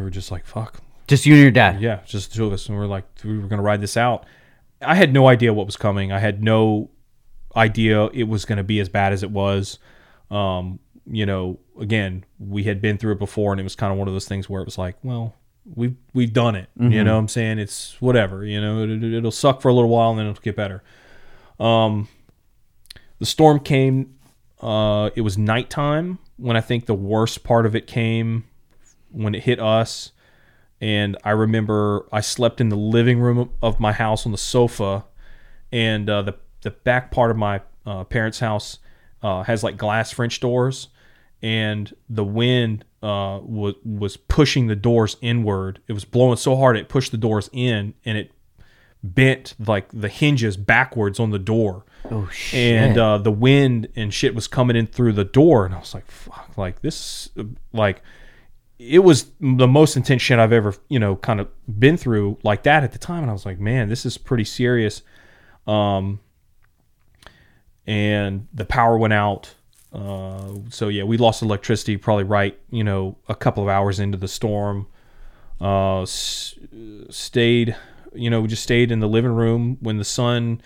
were just like, fuck. Just you and your dad? Yeah, just the two of us. And we were like, we were going to ride this out. I had no idea what was coming. I had no idea it was going to be as bad as it was. You know, again, we had been through it before, and it was kind of one of those things where it was like, well, we've done it. You know what I'm saying? It's whatever, you know, it'll suck for a little while, and then it'll get better. The storm came, it was nighttime when I think the worst part of it came, when it hit us. And I remember I slept in the living room of my house on the sofa, and the back part of my parents' house has like glass French doors, and the wind was pushing the doors inward. It was blowing so hard it pushed the doors in, and it bent like the hinges backwards on the door. Oh shit! And the wind and shit was coming in through the door, and I was like, "Fuck!" Like this, like it was the most intense shit I've ever, you know, kind of been through like that at the time. And I was like, "Man, this is pretty serious." And the power went out. So yeah, we lost electricity probably right, you know, a couple of hours into the storm. Stayed, you know, we just stayed in the living room. When the sun,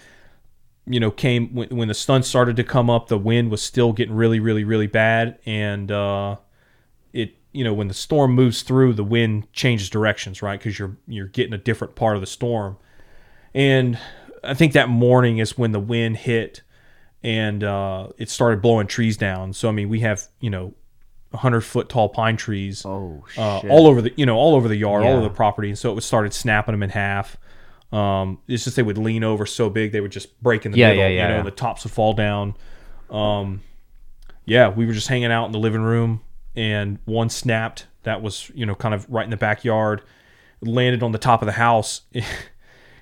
you know, came, when the sun started to come up, the wind was still getting really, really, really bad. And it, you know, when the storm moves through, the wind changes directions, right? Because you're getting a different part of the storm. And I think that morning is when the wind hit. And it started blowing trees down. So I mean, we have, you know, 100-foot tall pine trees all over the yard, all over the property. And so it started snapping them in half. It's just they would lean over so big they would just break in the middle. You know, and the tops would fall down. Yeah, we were just hanging out in the living room, and one snapped. That was, you know, kind of right in the backyard. It landed on the top of the house.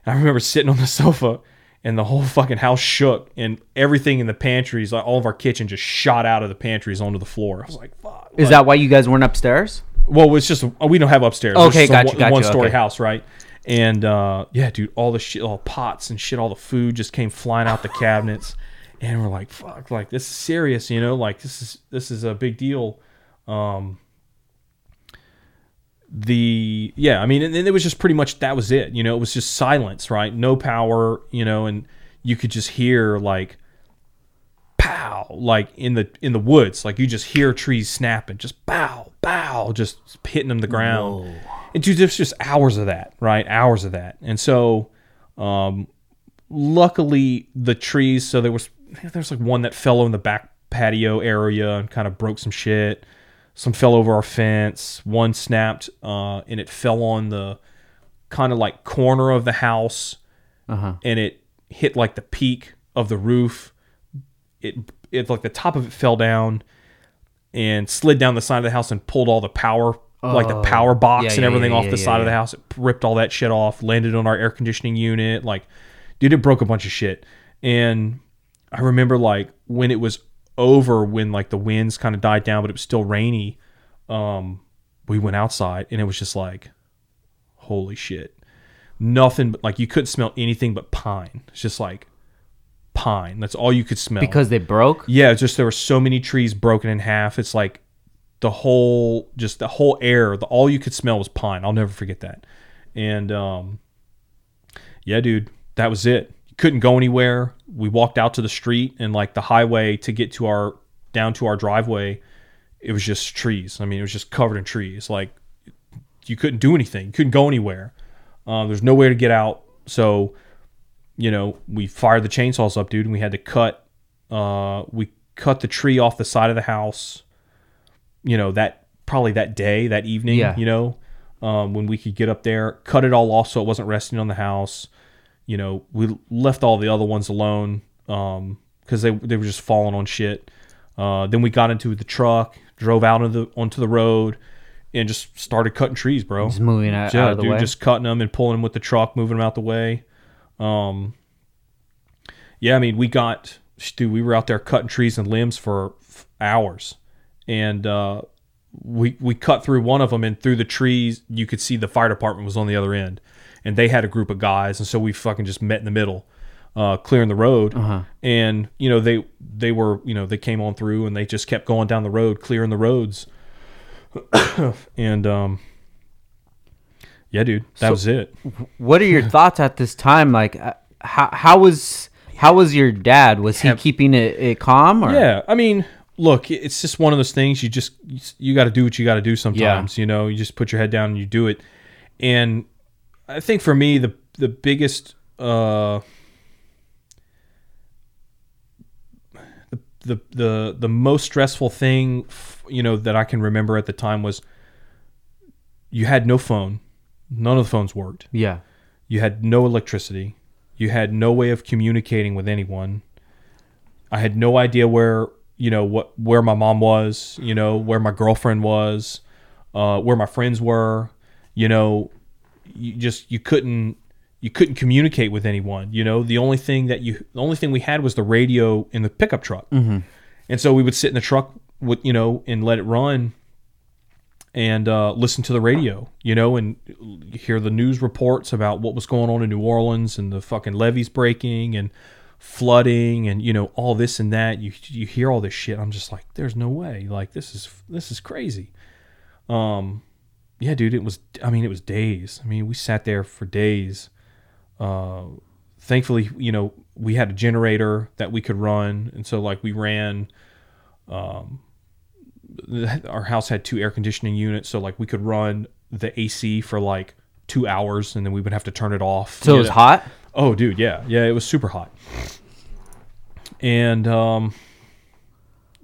I remember sitting on the sofa, and the whole fucking house shook, and everything in the pantries, like all of our kitchen, just shot out of the pantries onto the floor. I was like, fuck. Is that why you guys weren't upstairs? Well, it's just, we don't have upstairs. Okay, gotcha. One-story house, right? And yeah, dude, all the shit, all pots and shit, all the food just came flying out the cabinets. And we're like, fuck, like this is serious, you know, like this is a big deal. Yeah, I mean, and then it was just pretty much, that was it, you know, it was just silence, right? No power, you know, and you could just hear like pow, like in the woods, like you just hear trees snapping, just bow, bow, just hitting them the ground. Whoa. And dude, there's just hours of that, right? Hours of that. And so, luckily the trees, so there's like one that fell in the back patio area and kind of broke some shit. Some fell over our fence. One snapped, and it fell on the kind of like corner of the house, and it hit like the peak of the roof. It like the top of it fell down and slid down the side of the house and pulled all the power, like the power box and everything off the side of the house. It ripped all that shit off. Landed on our air conditioning unit. Like, dude, it broke a bunch of shit. And I remember like when it was over, when like the winds kind of died down but it was still rainy, we went outside and it was just like, holy shit, nothing but like, you couldn't smell anything but pine. It's just like pine, that's all you could smell, because they broke. Yeah, just there were so many trees broken in half. It's like the whole air, all you could smell was pine. I'll never forget that. And yeah, dude, that was it. Couldn't go anywhere. We walked out to the street, and like the highway to get to our, down to our driveway, it was just trees. I mean, it was just covered in trees. Like, you couldn't do anything. You couldn't go anywhere. There's nowhere to get out. So, you know, we fired the chainsaws up, dude, and we had to cut. We cut the tree off the side of the house. You know, that probably that day, that evening. Yeah. You know, when we could get up there, cut it all off so it wasn't resting on the house. You know, we left all the other ones alone because they were just falling on shit. Then we got into the truck, drove out onto the road, and just started cutting trees, bro. Just moving out of the way. Just cutting them and pulling them with the truck, moving them out the way. Yeah, I mean, we were out there cutting trees and limbs for hours. And we cut through one of them, and through the trees, you could see the fire department was on the other end. And they had a group of guys, and so we fucking just met in the middle, clearing the road. Uh-huh. And you know, they were, you know, they came on through, and they just kept going down the road, clearing the roads. And yeah, dude, that was it. What are your thoughts at this time? Like, how was your dad? Was he keeping it calm? Or? Yeah, I mean, look, it's just one of those things. You got to do what you got to do sometimes. Yeah. You know, you just put your head down and you do it, and I think for me, the biggest the most stressful thing, you know, that I can remember at the time was you had no phone. None of the phones worked. Yeah. You had no electricity. You had no way of communicating with anyone. I had no idea where, you know, where my mom was, you know, where my girlfriend was, where my friends were, you know. You couldn't communicate with anyone. You know, the only thing we had was the radio in the pickup truck. Mm-hmm. And so we would sit in the truck with, you know, and let it run and listen to the radio, you know, and hear the news reports about what was going on in New Orleans and the fucking levees breaking and flooding and, you know, all this and that. You hear all this shit. I'm just like, there's no way. Like, this is crazy. Yeah, dude, it was days. I mean, we sat there for days. Thankfully, you know, we had a generator that we could run. And so, like, we ran, our house had two air conditioning units. So, like, we could run the AC for, like, 2 hours, and then we would have to turn it off. So it was hot? Oh, dude, yeah. Yeah, it was super hot. And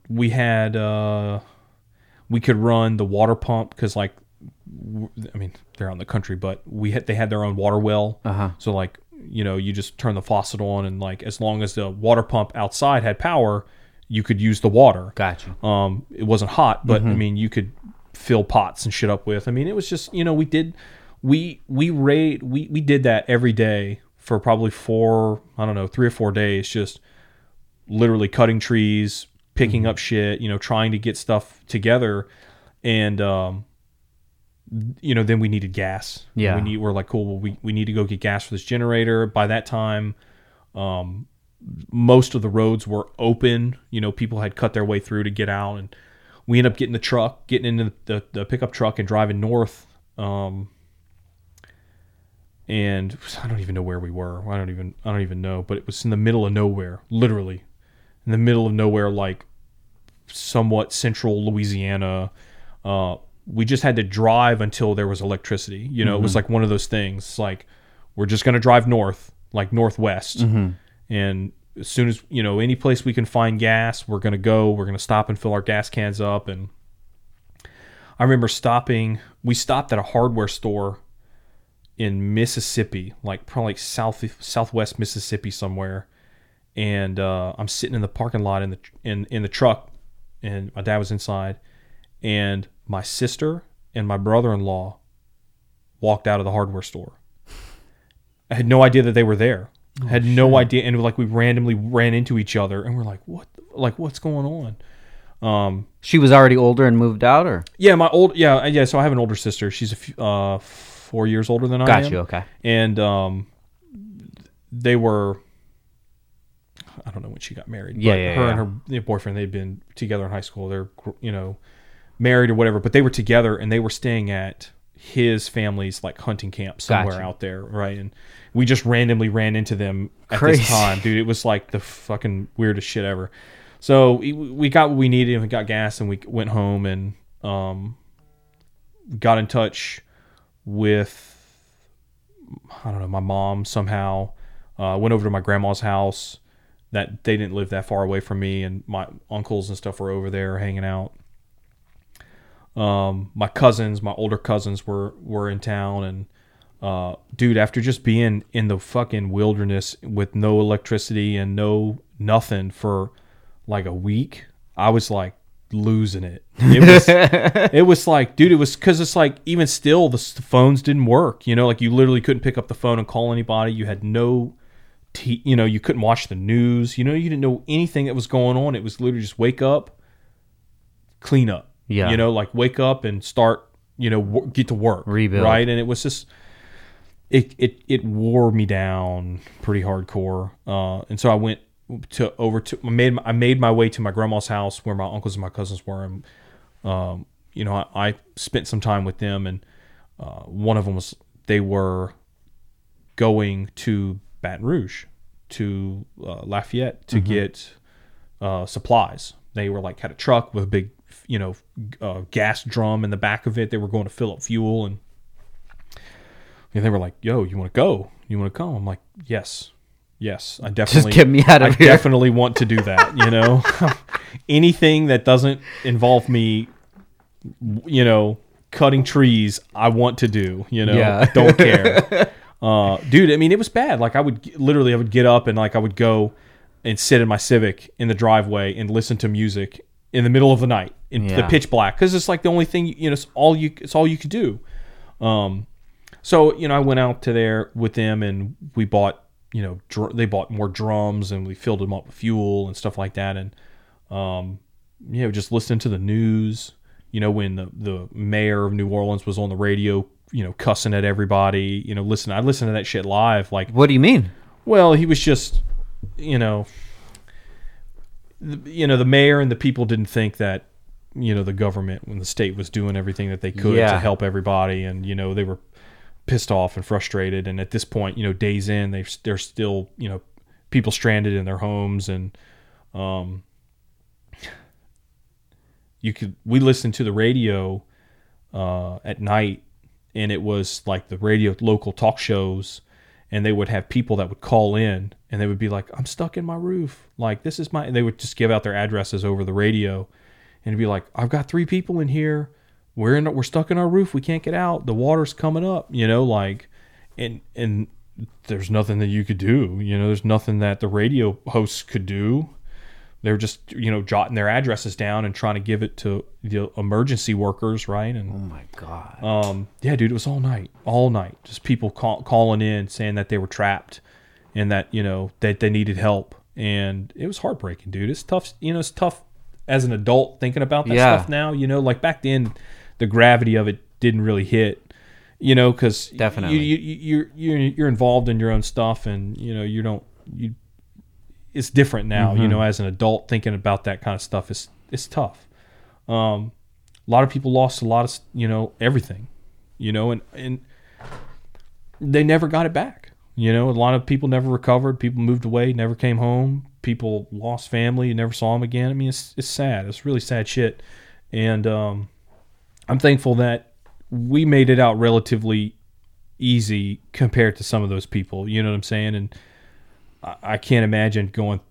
we had, we could run the water pump because, like, I mean, they're out in the country, but they had their own water well. Uh-huh. So, like, you know, you just turn the faucet on, and like, as long as the water pump outside had power, you could use the water. Gotcha. It wasn't hot, but mm-hmm. I mean, you could fill pots and shit up with. I mean, it was just, you know, we did that every day for probably 3 or 4 days, just literally cutting trees, picking mm-hmm. up shit, you know, trying to get stuff together. And you know, then we needed gas. Yeah. We're like, cool, well, we need to go get gas for this generator. By that time, most of the roads were open. You know, people had cut their way through to get out. And we ended up getting the truck, getting into the pickup truck and driving north. And I don't even know where we were. I don't even know. But it was in the middle of nowhere, literally. In the middle of nowhere, like somewhat central Louisiana. We just had to drive until there was electricity. You know, mm-hmm. It was like one of those things. Like, we're just going to drive north, like northwest. Mm-hmm. And as soon as, you know, any place we can find gas, we're going to go. We're going to stop and fill our gas cans up. And I remember we stopped at a hardware store in Mississippi, like probably southwest Mississippi somewhere. And I'm sitting in the parking lot in the truck, and my dad was inside, and my sister and my brother-in-law walked out of the hardware store. I had no idea that they were there. Oh, had no idea, and like we randomly ran into each other, and we're like, "What? Like, what's going on?" She was already older and moved out, or yeah. So I have an older sister. She's 4 years older than I am. Got you. Okay. And they were. I don't know when she got married. Yeah, but and her boyfriend, they'd been together in high school. They're, you know, married or whatever, but they were together and they were staying at his family's like hunting camp somewhere out there, right? And we just randomly ran into them at this time, dude. It was like the fucking weirdest shit ever. So we got what we needed and we got gas and we went home and got in touch with, I don't know, my mom somehow. Went over to my grandma's house. That they didn't live that far away from me, and my uncles and stuff were over there hanging out. My older cousins were in town, and dude, after just being in the fucking wilderness with no electricity and no nothing for like a week, I was like losing it. It was like, dude, it was because it's like even still the phones didn't work. You know, like you literally couldn't pick up the phone and call anybody. You had no. You know, you couldn't watch the news. You know, you didn't know anything that was going on. It was literally just wake up, clean up. Yeah. You know, like wake up and start, you know, get to work. Rebuild. Right? And it was just, it wore me down pretty hardcore. And so I went I made my way to my grandma's house where my uncles and my cousins were. And, you know, I spent some time with them. And one of them was, they were going to Baton Rouge to Lafayette to mm-hmm. get supplies. They were like had a truck with a big, you know, gas drum in the back of it. They were going to fill up fuel, and they were like, "Yo, you want to go? You want to come?" I'm like, "Yes, I definitely." Just get me out of here. I definitely want to do that. You know, anything that doesn't involve me, you know, cutting trees, I want to do. You know, yeah. I don't care. Dude, I mean, it was bad. Like I would get up and like I would go and sit in my Civic in the driveway and listen to music in the middle of the night in the pitch black because it's like the only thing, you know, it's all you could do. So, you know, I went out to there with them and we bought, you know, they bought more drums and we filled them up with fuel and stuff like that. And, you know, just listening to the news, you know, when the mayor of New Orleans was on the radio, you know, cussing at everybody, you know, I listened to that shit live. Like, what do you mean? Well, he was just, you know, the mayor and the people didn't think that, you know, the government when the state was doing everything that they could to help everybody. And, you know, they were pissed off and frustrated. And at this point, you know, days in, they're still, you know, people stranded in their homes. And, we listened to the radio, at night. And it was like the radio local talk shows, and they would have people that would call in and they would be like, "I'm stuck in my roof. Like, this is my," and they would just give out their addresses over the radio and it'd be like, "I've got 3 people in here. We're stuck in our roof. We can't get out. The water's coming up," you know, like, and there's nothing that you could do. You know, there's nothing that the radio hosts could do. They're just, you know, jotting their addresses down and trying to give it to the emergency workers, right? And oh my god, yeah, dude, it was all night, just people calling in saying that they were trapped and that, you know, that they needed help, and it was heartbreaking, dude. It's tough, you know. It's tough as an adult thinking about that stuff now. You know, like back then, the gravity of it didn't really hit, you know, because definitely you're involved in your own stuff, and you know it's different now. Mm-hmm. You know, as an adult thinking about that kind of stuff is it's tough. A lot of people lost a lot of everything, and they never got it back. You know, a lot of people never recovered. People moved away, never came home. People lost family, never saw them again. I mean, it's sad. It's really sad shit. And I'm thankful that we made it out relatively easy compared to some of those people. You know what I'm saying? And I can't imagine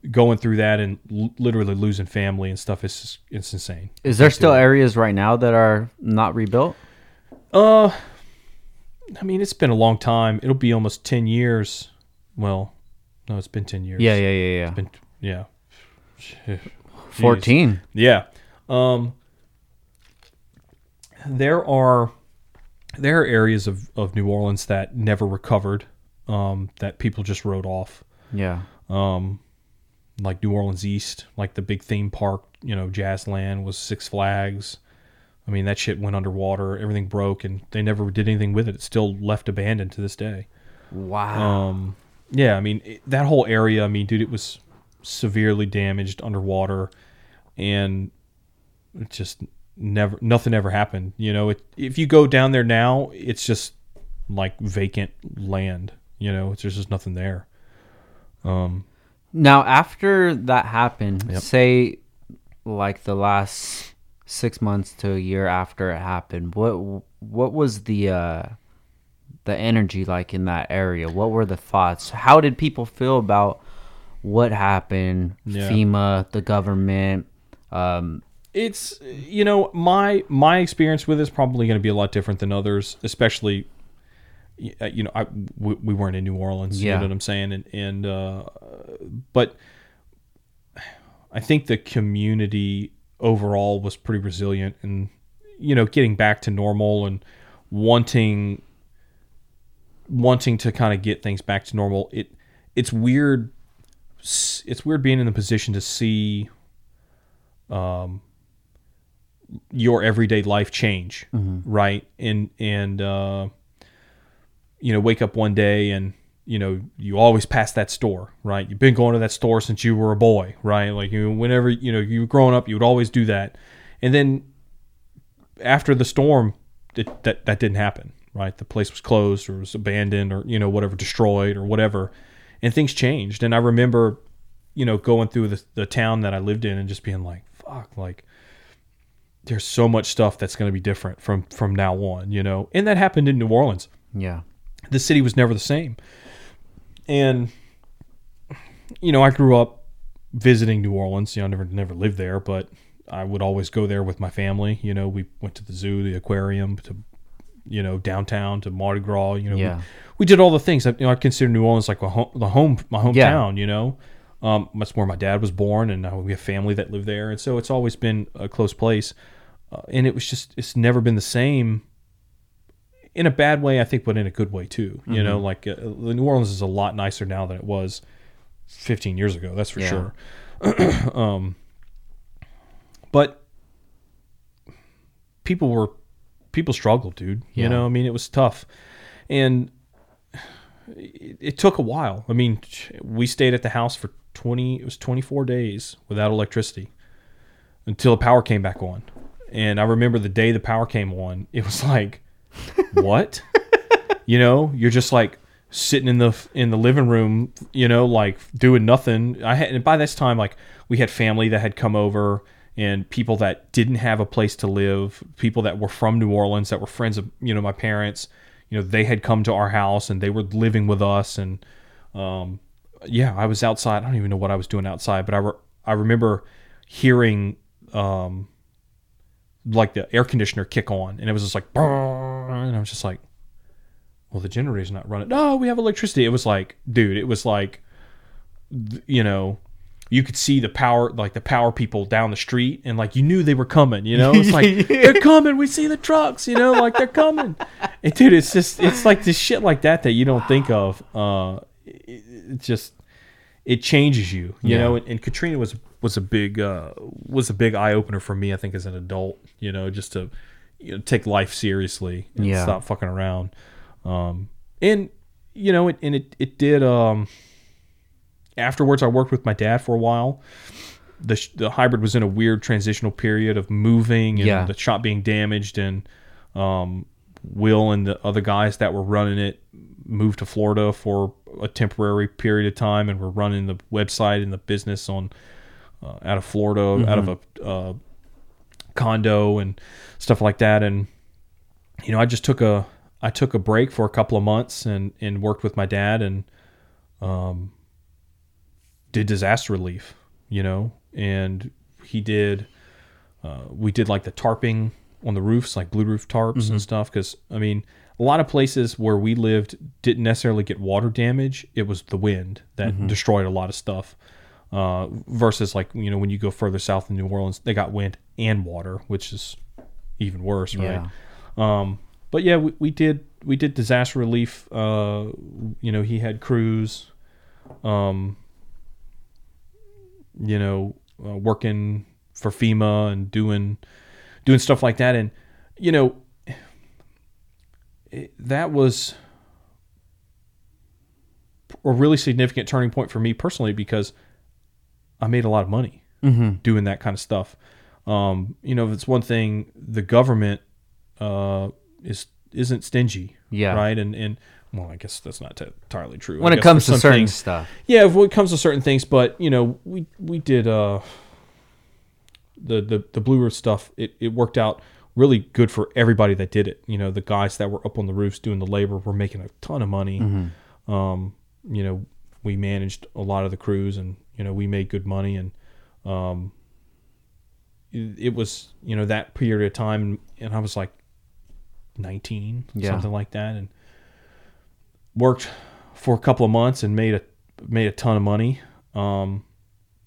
going through that and literally losing family and stuff. It's insane. Is there still areas right now that are not rebuilt? I mean, it's been a long time. It'll be almost 10 years. Well, no, it's been 10 years. Yeah. It's been, yeah. 14. Yeah. There are areas of New Orleans that never recovered, that people just wrote off. Yeah. Like New Orleans East, like the big theme park, Jazzland was Six Flags. I mean, that shit went underwater. Everything broke, and they never did anything with it. It's still left abandoned to this day. Wow. Yeah, I mean, that whole area, I mean, dude, it was severely damaged underwater, and it just nothing ever happened. If you go down there now, it's just like vacant land. There's just nothing there. Now, after that happened, yep. Say like the last 6 months to a year after it happened, what was the energy like in that area? What were the thoughts? How did people feel about what happened? Yeah. FEMA, the government. It's my experience with it's probably going to be a lot different than others, especially we weren't in New Orleans. Yeah. You know what I'm saying? And but I think the community overall was pretty resilient, and getting back to normal and wanting to kind of get things back to normal. It's weird being in the position to see your everyday life change. Mm-hmm. Right? And wake up one day and you always pass that store, right? You've been going to that store since you were a boy, right? Like whenever, you were growing up, you would always do that. And then after the storm, that didn't happen, right? The place was closed or was abandoned or, whatever, destroyed or whatever. And things changed. And I remember, going through the town that I lived in and just being like, fuck, like there's so much stuff that's going to be different from now on, And that happened in New Orleans. Yeah. The city was never the same. And, I grew up visiting New Orleans. I never lived there, but I would always go there with my family. We went to the zoo, the aquarium, to, downtown, to Mardi Gras. Yeah. We did all the things. I consider New Orleans like my hometown, That's where my dad was born, and we have family that lived there. And so it's always been a close place. And it was just, it's never been the same. In a bad way, I think, but in a good way too. Mm-hmm. New Orleans is a lot nicer now than it was 15 years ago. That's for sure. But people struggled, dude. Yeah. It was tough, and it took a while. I mean, we stayed at the house for 24 days without electricity until the power came back on. And I remember the day the power came on, it was like, what? You're just like sitting in the living room, like doing nothing. And by this time, like, we had family that had come over, and people that didn't have a place to live, people that were from New Orleans that were friends of my parents. They had come to our house and they were living with us. And I was outside. I don't even know what I was doing outside, but I remember hearing like the air conditioner kick on, and it was just like, and I was just like, well, the generator's not running. No, we have electricity. It was like, dude, it was like, you could see the power, like the power people down the street, and like, you knew they were coming, It's like, they're coming. We see the trucks, like they're coming. And dude, it's just, it's like this shit like that you don't think of. It changes you, you know? And Katrina was a big eye opener for me, I think, as an adult, just to take life seriously and stop fucking around. And you know, it did. Afterwards, I worked with my dad for a while. The hybrid was in a weird transitional period of moving and the shop being damaged, and Will and the other guys that were running it moved to Florida for a temporary period of time, and were running the website and the business on out of Florida, out of a condo and stuff like that. And you know, I just took a break for a couple of months and worked with my dad and did disaster relief, you know. And he did, we did like the tarping on the roofs, like blue roof tarps and stuff. 'Cause I mean, a lot of places where we lived didn't necessarily get water damage. It was the wind that destroyed a lot of stuff. Versus like, you know, when you go further south in New Orleans, they got wind and water, which is even worse. Right. But yeah, we did disaster relief. You know, he had crews, you know, working for FEMA and doing stuff like that. And, you know, that was a really significant turning point for me personally, because I made a lot of money doing that kind of stuff. You know, it's one thing, the government isn't stingy, right? And well, I guess that's not entirely true. When it comes to certain things, stuff. Yeah, when it comes to certain things. But, you know, we did the blue roof stuff. It worked out really good for everybody that did it. You know, the guys that were up on the roofs doing the labor were making a ton of money. You know, we managed a lot of the crews, and, you know, we made good money. And it was, you know, that period of time. And I was like 19, something like that. And worked for a couple of months and made a ton of money,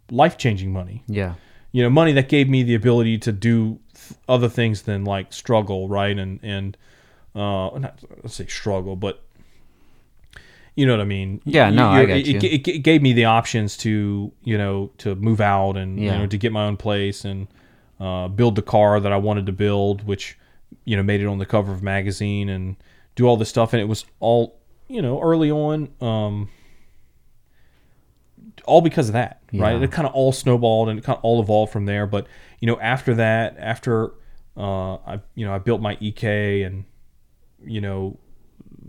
life-changing money. Yeah, you know, money that gave me the ability to do other things than like struggle, right? And not say struggle, but you know what I mean. Yeah, no, I get you. It gave me the options to, you know, to move out and you know, to get my own place and build the car that I wanted to build, which, you know, made it on the cover of magazine and do all this stuff. And it was all, you know, early on, all because of that, right? Yeah. It kind of all snowballed and it kind of all evolved from there. But, you know, after that, I built my EK and, you know,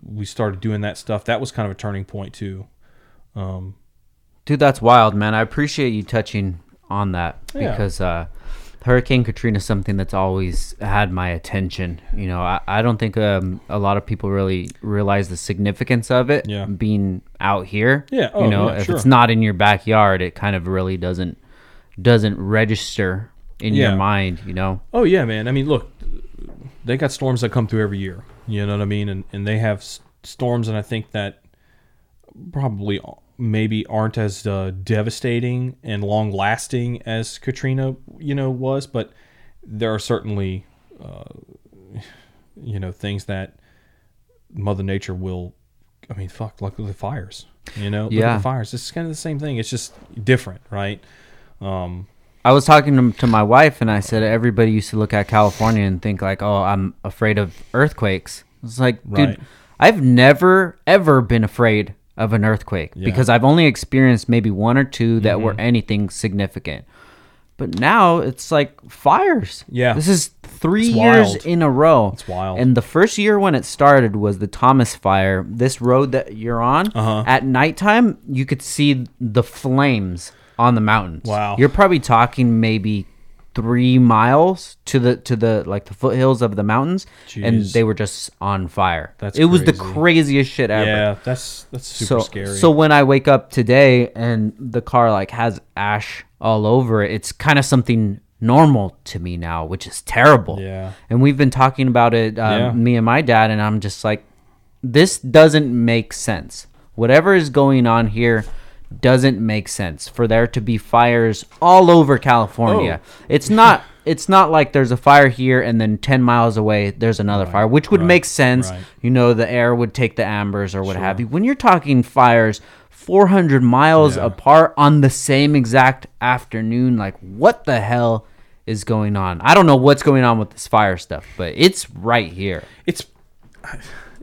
we started doing that stuff. That was kind of a turning point too. Dude, that's wild, man. I appreciate you touching on that because Hurricane Katrina is something that's always had my attention. You know, I don't think a lot of people really realize the significance of it being out here. Yeah. Oh, you know, if it's not in your backyard, it kind of really doesn't register in your mind, you know? Oh, yeah, man. I mean, look, they got storms that come through every year. You know what I mean? And they have storms, and I think that probably maybe aren't as devastating and long-lasting as Katrina, you know, was, but there are certainly, you know, things that Mother Nature will. I mean, fuck, look at the fires. You know, look at the fires. It's kind of the same thing. It's just different, right? I was talking to my wife, and I said everybody used to look at California and think like, "Oh, I'm afraid of earthquakes." It's like, dude, right. I've never ever been afraid of an earthquake because I've only experienced maybe one or two that were anything significant. But now it's like fires. Yeah. This is three years in a row. It's wild. And the first year when it started was the Thomas Fire. This road that you're on, at nighttime, you could see the flames on the mountains. Wow. You're probably talking maybe 3 miles to the like the foothills of the mountains. Jeez. And they were just on fire. It was the craziest shit ever. Yeah, that's super scary. So when I wake up today and the car like has ash all over it, it's kind of something normal to me now, which is terrible. Yeah. And we've been talking about it, me and my dad, and I'm just like, this doesn't make sense. Whatever is going on here doesn't make sense for there to be fires all over California. Oh. It's not like there's a fire here and then 10 miles away there's another fire, which would make sense. Right. You know, the air would take the embers or what have you. When you're talking fires 400 miles apart on the same exact afternoon, like what the hell is going on. I don't know what's going on with this fire stuff, but it's right here. It's,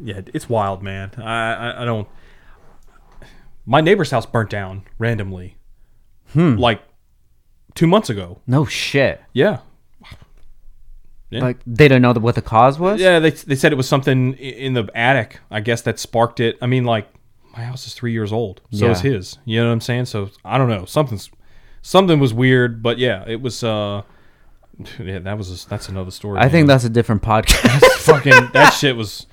yeah, it's wild, man. I don't. My neighbor's house burnt down randomly, like 2 months ago. No shit. Yeah. Yeah. Like, they don't know what the cause was? Yeah, they said it was something in the attic, I guess, that sparked it. I mean, like, my house is 3 years old. So yeah. Is his. You know what I'm saying? So, I don't know. Something was weird, but yeah, it was... yeah, that's another story. I think that's a different podcast. Fucking, that shit was...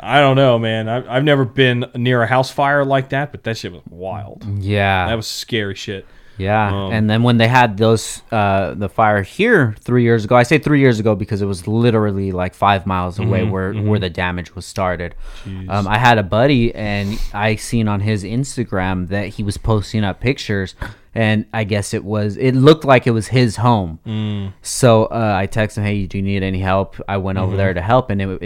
I don't know, man. I've never been near a house fire like that, but that shit was wild. Yeah. That was scary shit. Yeah, and then when they had those the fire here 3 years ago, I say 3 years ago because it was literally like 5 miles away where the damage was started. I had a buddy, and I seen on his Instagram that he was posting up pictures, and I guess it looked like it was his home. So I texted him, hey, do you need any help? I went over there to help, and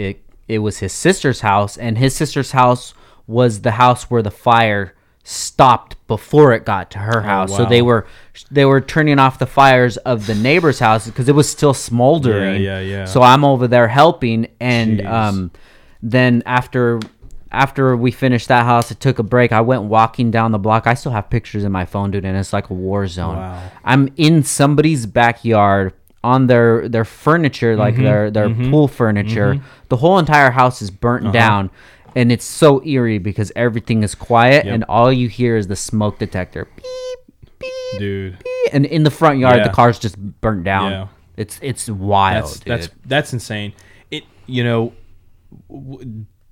it was his sister's house, and his sister's house was the house where the fire stopped before it got to her house. Oh, wow. So they were turning off the fires of the neighbor's house because it was still smoldering. Yeah. So I'm over there helping, and then after we finished that house, it took a break. I went walking down the block. I still have pictures in my phone, dude, and it's like a war zone. Wow. I'm in somebody's backyard on their furniture, like their pool furniture. The whole entire house is burnt down. And it's so eerie because everything is quiet, and all you hear is the smoke detector. Beep, beep, dude. Beep. And in the front yard, the car's just burnt down. Yeah. It's wild. That's insane. It, you know,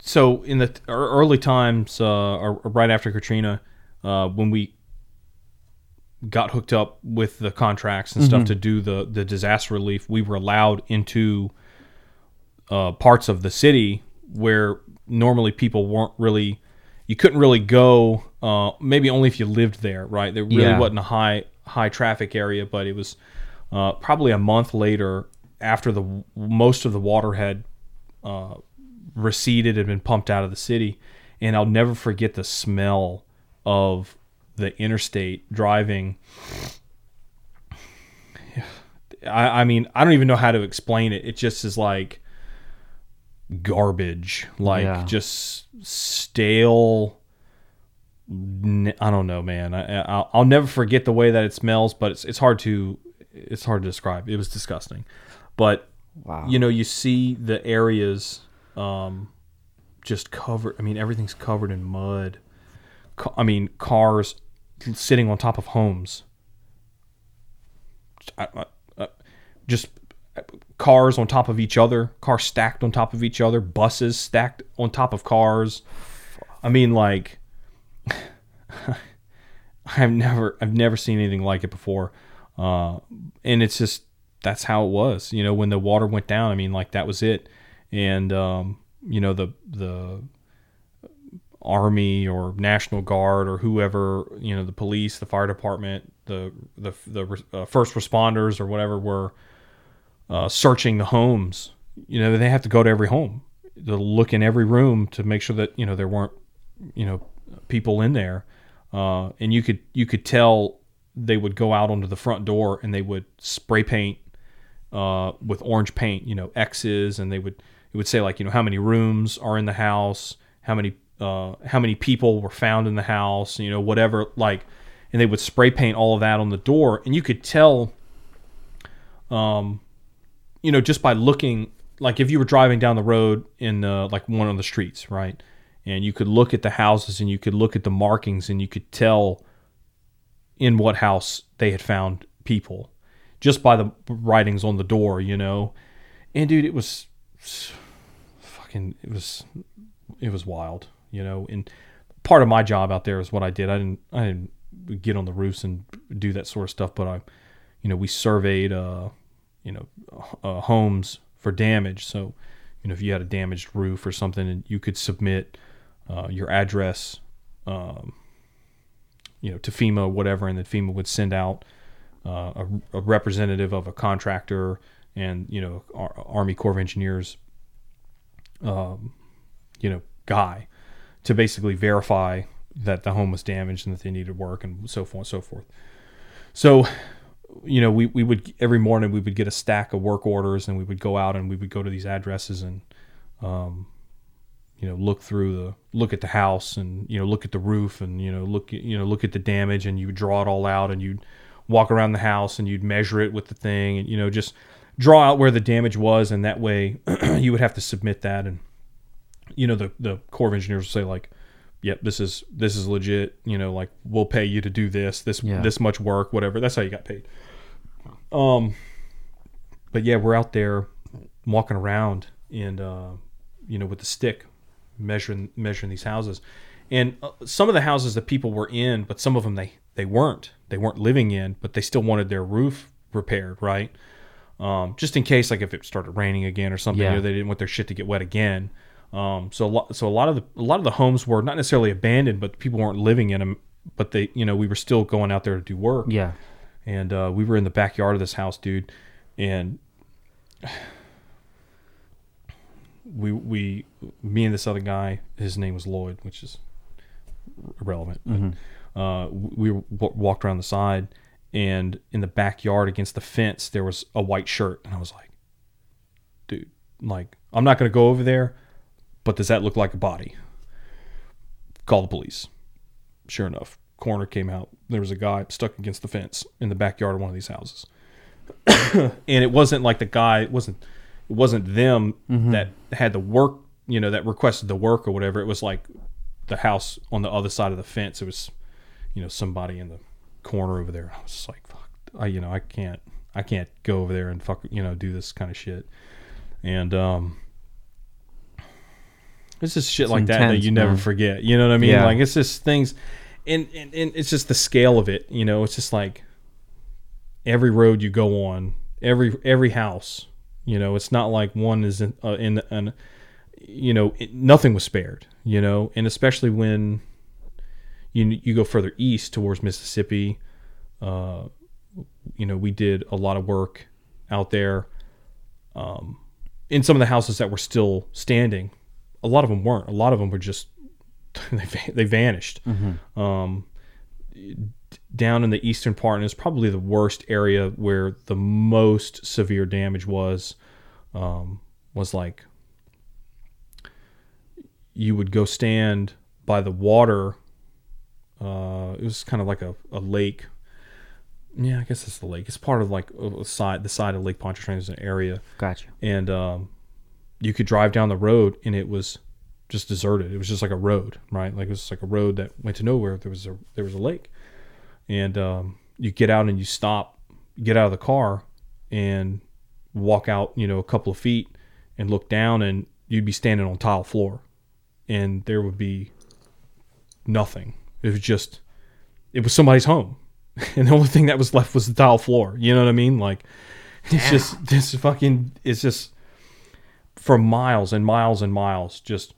so in the early times, or right after Katrina, when we got hooked up with the contracts and stuff to do the disaster relief, we were allowed into parts of the city where normally people weren't really, you couldn't really go, maybe only if you lived there, right? There really wasn't a high traffic area, but it was probably a month later after the most of the water had receded and been pumped out of the city. And I'll never forget the smell of the interstate driving. I mean, I don't even know how to explain it. It just is like garbage, like just stale. I don't know, man. I'll never forget the way that it smells, but it's hard to describe. It was disgusting, but wow. You know, you see the areas just covered. I mean, everything's covered in mud. I mean, cars sitting on top of homes. Just cars on top of each other, cars stacked on top of each other, buses stacked on top of cars. I mean, like, I've never seen anything like it before, and it's just, that's how it was. You know, when the water went down, I mean, like, that was it. And you know, the Army or National Guard or whoever, you know, the police, the fire department, the first responders or whatever were searching the homes. You know, they have to go to every home. They'll look in every room to make sure that, you know, there weren't, you know, people in there. And you could tell they would go out onto the front door and they would spray paint with orange paint, you know, X's, and it would say, like, you know, how many rooms are in the house, how many people were found in the house, you know, whatever, like, and they would spray paint all of that on the door. And you could tell, you know, just by looking, like, if you were driving down the road in like one of the streets, right? And you could look at the houses and you could look at the markings and you could tell in what house they had found people just by the writings on the door, you know? And dude, it was fucking, it was wild, you know? And part of my job out there is what I did. I didn't get on the roofs and do that sort of stuff, but I, you know, we surveyed, you know, homes for damage. So, you know, if you had a damaged roof or something, and you could submit your address, you know, to FEMA, whatever, and then FEMA would send out a representative of a contractor and, you know, Army Corps of Engineers, you know, guy to basically verify that the home was damaged and that they needed work and so forth and so forth. So you know, we would, every morning we would get a stack of work orders, and we would go out and we would go to these addresses and, you know, look at the house, and, you know, look at the roof, and, you know, look at the damage, and you would draw it all out, and you'd walk around the house and you'd measure it with the thing, and, you know, just draw out where the damage was. And that way you would have to submit that. And, you know, the Corps of Engineers will say, like, yep, this is legit, you know, like, we'll pay you to do this much work, whatever. That's how you got paid. But yeah, we're out there walking around and, you know, with the stick measuring these houses, and some of the houses that people were in, but some of them they weren't living in, but they still wanted their roof repaired. Right. Just in case, like, if it started raining again or something, yeah, or they didn't want their shit to get wet again. So a lot of the homes were not necessarily abandoned, but people weren't living in them. But they, you know, we were still going out there to do work. Yeah. And we were in the backyard of this house, dude, and me and this other guy, his name was Lloyd, which is irrelevant. Mm-hmm. But, we walked around the side, and in the backyard against the fence, there was a white shirt, and I was like, dude, like, I'm not going to go over there, but does that look like a body? Call the police. Sure enough, coroner came out. There was a guy stuck against the fence in the backyard of one of these houses. And it wasn't like the guy, it wasn't them, mm-hmm, that had the work, you know, that requested the work or whatever. It was like the house on the other side of the fence. It was, you know, somebody in the corner over there. I was just like, fuck, I can't go over there and fuck, you know, do this kind of shit. And, it's just shit, it's like intense, that you never forget. You know what I mean? Yeah. Like, it's just things, and it's just the scale of it. You know, it's just like every road you go on, every house. You know, it's not like one is in you know, nothing was spared. You know, and especially when you go further east towards Mississippi, you know, we did a lot of work out there. In some of the houses that were still standing. A lot of them weren't. A lot of them were just they vanished. Mm-hmm. Down in the eastern part, and it's probably the worst area where the most severe damage was like you would go stand by the water. It was kind of like a lake. Yeah, I guess it's the lake. It's part of like the side of Lake Pontchartrain is an area. Gotcha. And you could drive down the road and it was just deserted. It was just like a road, right? Like, it was like a road that went to nowhere. There was a lake, and you get out and you stop, get out of the car and walk out, you know, a couple of feet and look down, and you'd be standing on tile floor, and there would be nothing. It was somebody's home, and the only thing that was left was the tile floor. You know what I mean? Like, it's just this fucking, it's just, for miles and miles and miles, just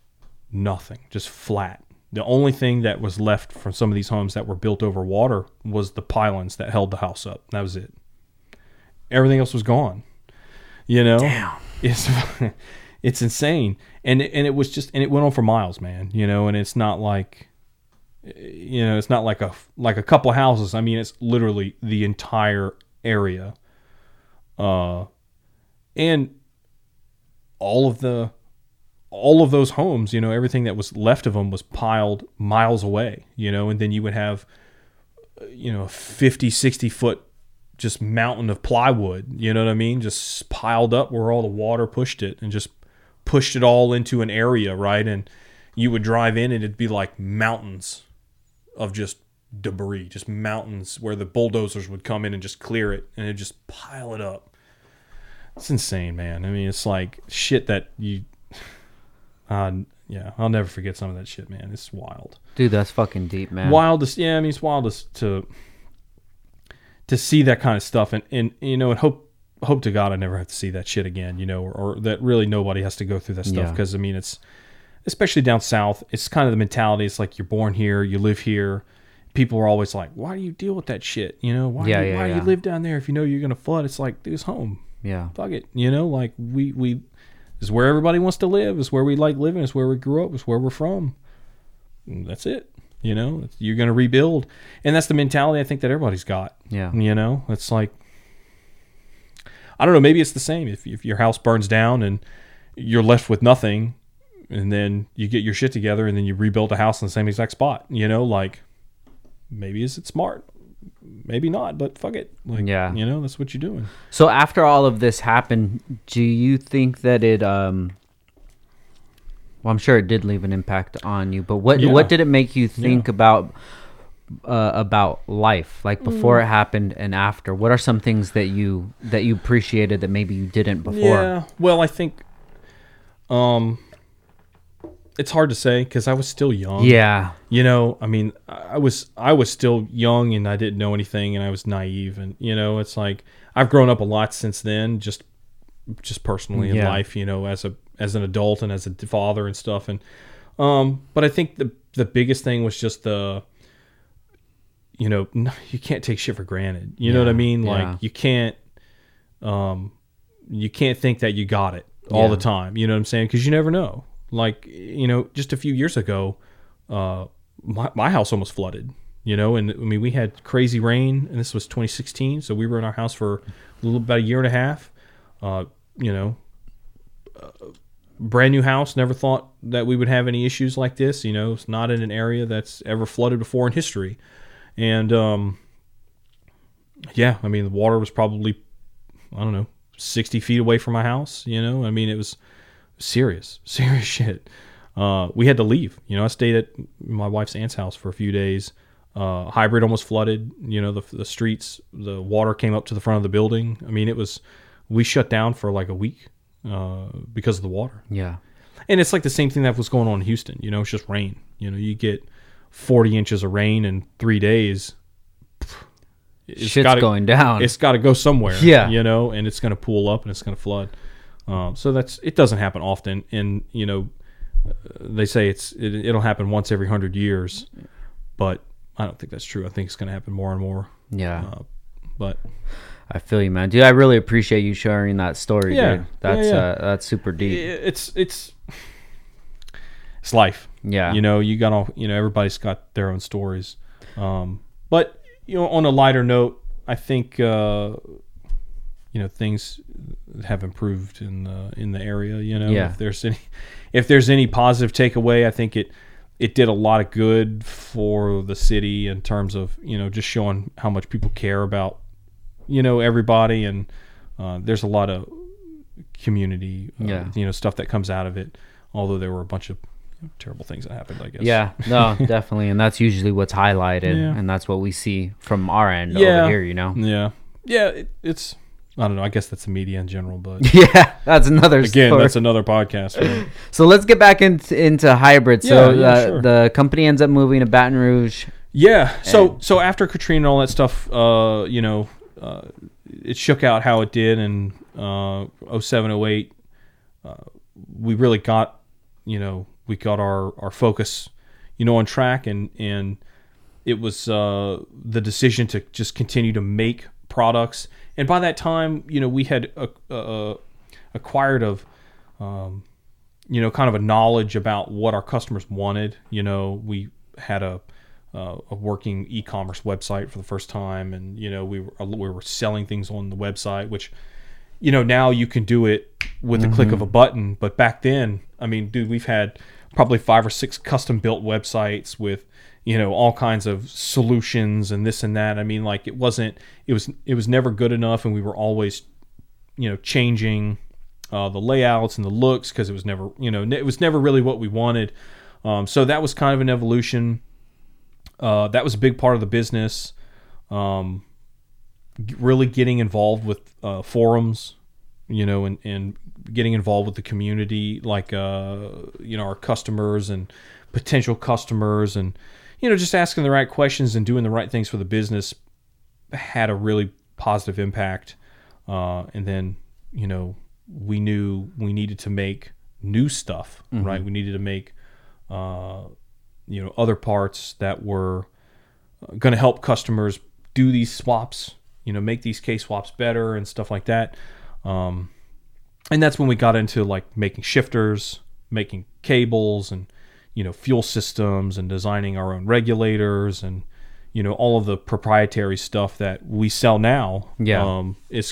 nothing, just flat. The only thing that was left from some of these homes that were built over water was the pylons that held the house up. That was it. Everything else was gone. You know? Damn. It's insane. And it was just, and it went on for miles, man, you know, and it's not like, you know, it's not like a couple of houses. I mean, it's literally the entire area. And all of those homes, you know, everything that was left of them was piled miles away, you know, and then you would have, you know, a 50, 60 foot just mountain of plywood, you know what I mean? Just piled up where all the water pushed it, and just pushed it all into an area, right? And you would drive in and it'd be like mountains of just debris, just mountains where the bulldozers would come in and just clear it, and it'd just pile it up. It's insane, man. I mean, it's like shit that you... yeah, I'll never forget some of that shit, man. It's wild. Dude, that's fucking deep, man. Wildest, yeah, I mean, it's wildest to see that kind of stuff, and you know, and hope to God I never have to see that shit again, you know, or that really nobody has to go through that stuff, because, yeah. I mean, it's... Especially down south, it's kind of the mentality. It's like, you're born here, you live here. People are always like, why do you deal with that shit? You know, why do you live down there if you know you're going to flood? It's like, dude, it's home. Yeah. Fuck it. You know, like, we is where everybody wants to live. It's where we like living. It's where we grew up. It's where we're from. And that's it. You know, you're going to rebuild. And that's the mentality I think that everybody's got. Yeah. You know, it's like, I don't know, maybe it's the same. If your house burns down and you're left with nothing, and then you get your shit together and then you rebuild a house in the same exact spot, you know, like, maybe is it smart? Maybe not, but fuck it. Like, yeah, you know, that's what you're doing. So after all of this happened, do you think that it, well, I'm sure it did leave an impact on you, but what did it make you think about life, like before it happened and after? What are some things that you appreciated that maybe you didn't before? Yeah, well, I think, it's hard to say because I was still young. Yeah, you know, I mean, I was still young and I didn't know anything and I was naive, and you know, it's like I've grown up a lot since then, just personally in life, you know, as an adult and as a father and stuff, and but I think the biggest thing was just the, you know, you can't take shit for granted. You know what I mean? Like you can't think that you got it all the time. You know what I'm saying? Because you never know. Like, you know, just a few years ago, my house almost flooded, you know, and I mean, we had crazy rain, and this was 2016, so we were in our house for about a year and a half. You know, brand new house, never thought that we would have any issues like this. You know, it's not in an area that's ever flooded before in history. And, I mean, the water was probably, I don't know, 60 feet away from my house, you know? I mean, it was serious shit. We had to leave. You know, I stayed at my wife's aunt's house for a few days. Hybrid almost flooded. You know, the streets, the water came up to the front of the building. I mean, we shut down for like a week because of the water. Yeah. And it's like the same thing that was going on in Houston. You know, it's just rain. You know, you get 40 inches of rain in 3 days. Shit's going down. It's got to go somewhere. Yeah. You know, and it's going to pool up and it's going to flood. So it doesn't happen often, and you know, they say it'll happen once every 100 years, but I don't think that's true. I think it's going to happen more and more. Yeah, but I feel you, man, dude. I really appreciate you sharing that story, dude. That's super deep. It's life. Yeah, you know, you got all. You know, everybody's got their own stories. But you know, on a lighter note, I think. You know, things have improved in the area, you know. Yeah. If there's any positive takeaway, I think it did a lot of good for the city in terms of, you know, just showing how much people care about, you know, everybody, and there's a lot of community you know, stuff that comes out of it, although there were a bunch of terrible things that happened, I guess. Yeah, no, definitely, and that's usually what's highlighted, and that's what we see from our end over here, you know. Yeah. Yeah, it's I don't know. I guess that's the media in general, but that's another story. That's another podcast. Right? So let's get back into hybrid. So the company ends up moving to Baton Rouge. Yeah. So after Katrina and all that stuff, you know, it shook out how it did in 2007, 2008. We really got, you know, we got our focus, you know, on track, and it was the decision to just continue to make products. And by that time, you know, we had acquired you know, kind of a knowledge about what our customers wanted. You know, we had a working e-commerce website for the first time, and you know, we were selling things on the website, which, you know, now you can do it with the click of a button. But back then, I mean, dude, we've had probably 5 or 6 custom-built websites with, you know, all kinds of solutions and this and that. I mean, like, it was never good enough, and we were always, you know, changing the layouts and the looks because it was never, you know, it was never really what we wanted. So that was kind of an evolution. That was a big part of the business. Really getting involved with forums, you know, and getting involved with the community, like, you know, our customers and potential customers, and you know, just asking the right questions and doing the right things for the business had a really positive impact. And then, you know, we knew we needed to make new stuff, right? We needed to make, you know, other parts that were going to help customers do these swaps, you know, make these K-swaps better and stuff like that. And that's when we got into like making shifters, making cables, and you know, fuel systems, and designing our own regulators, and you know, all of the proprietary stuff that we sell now, is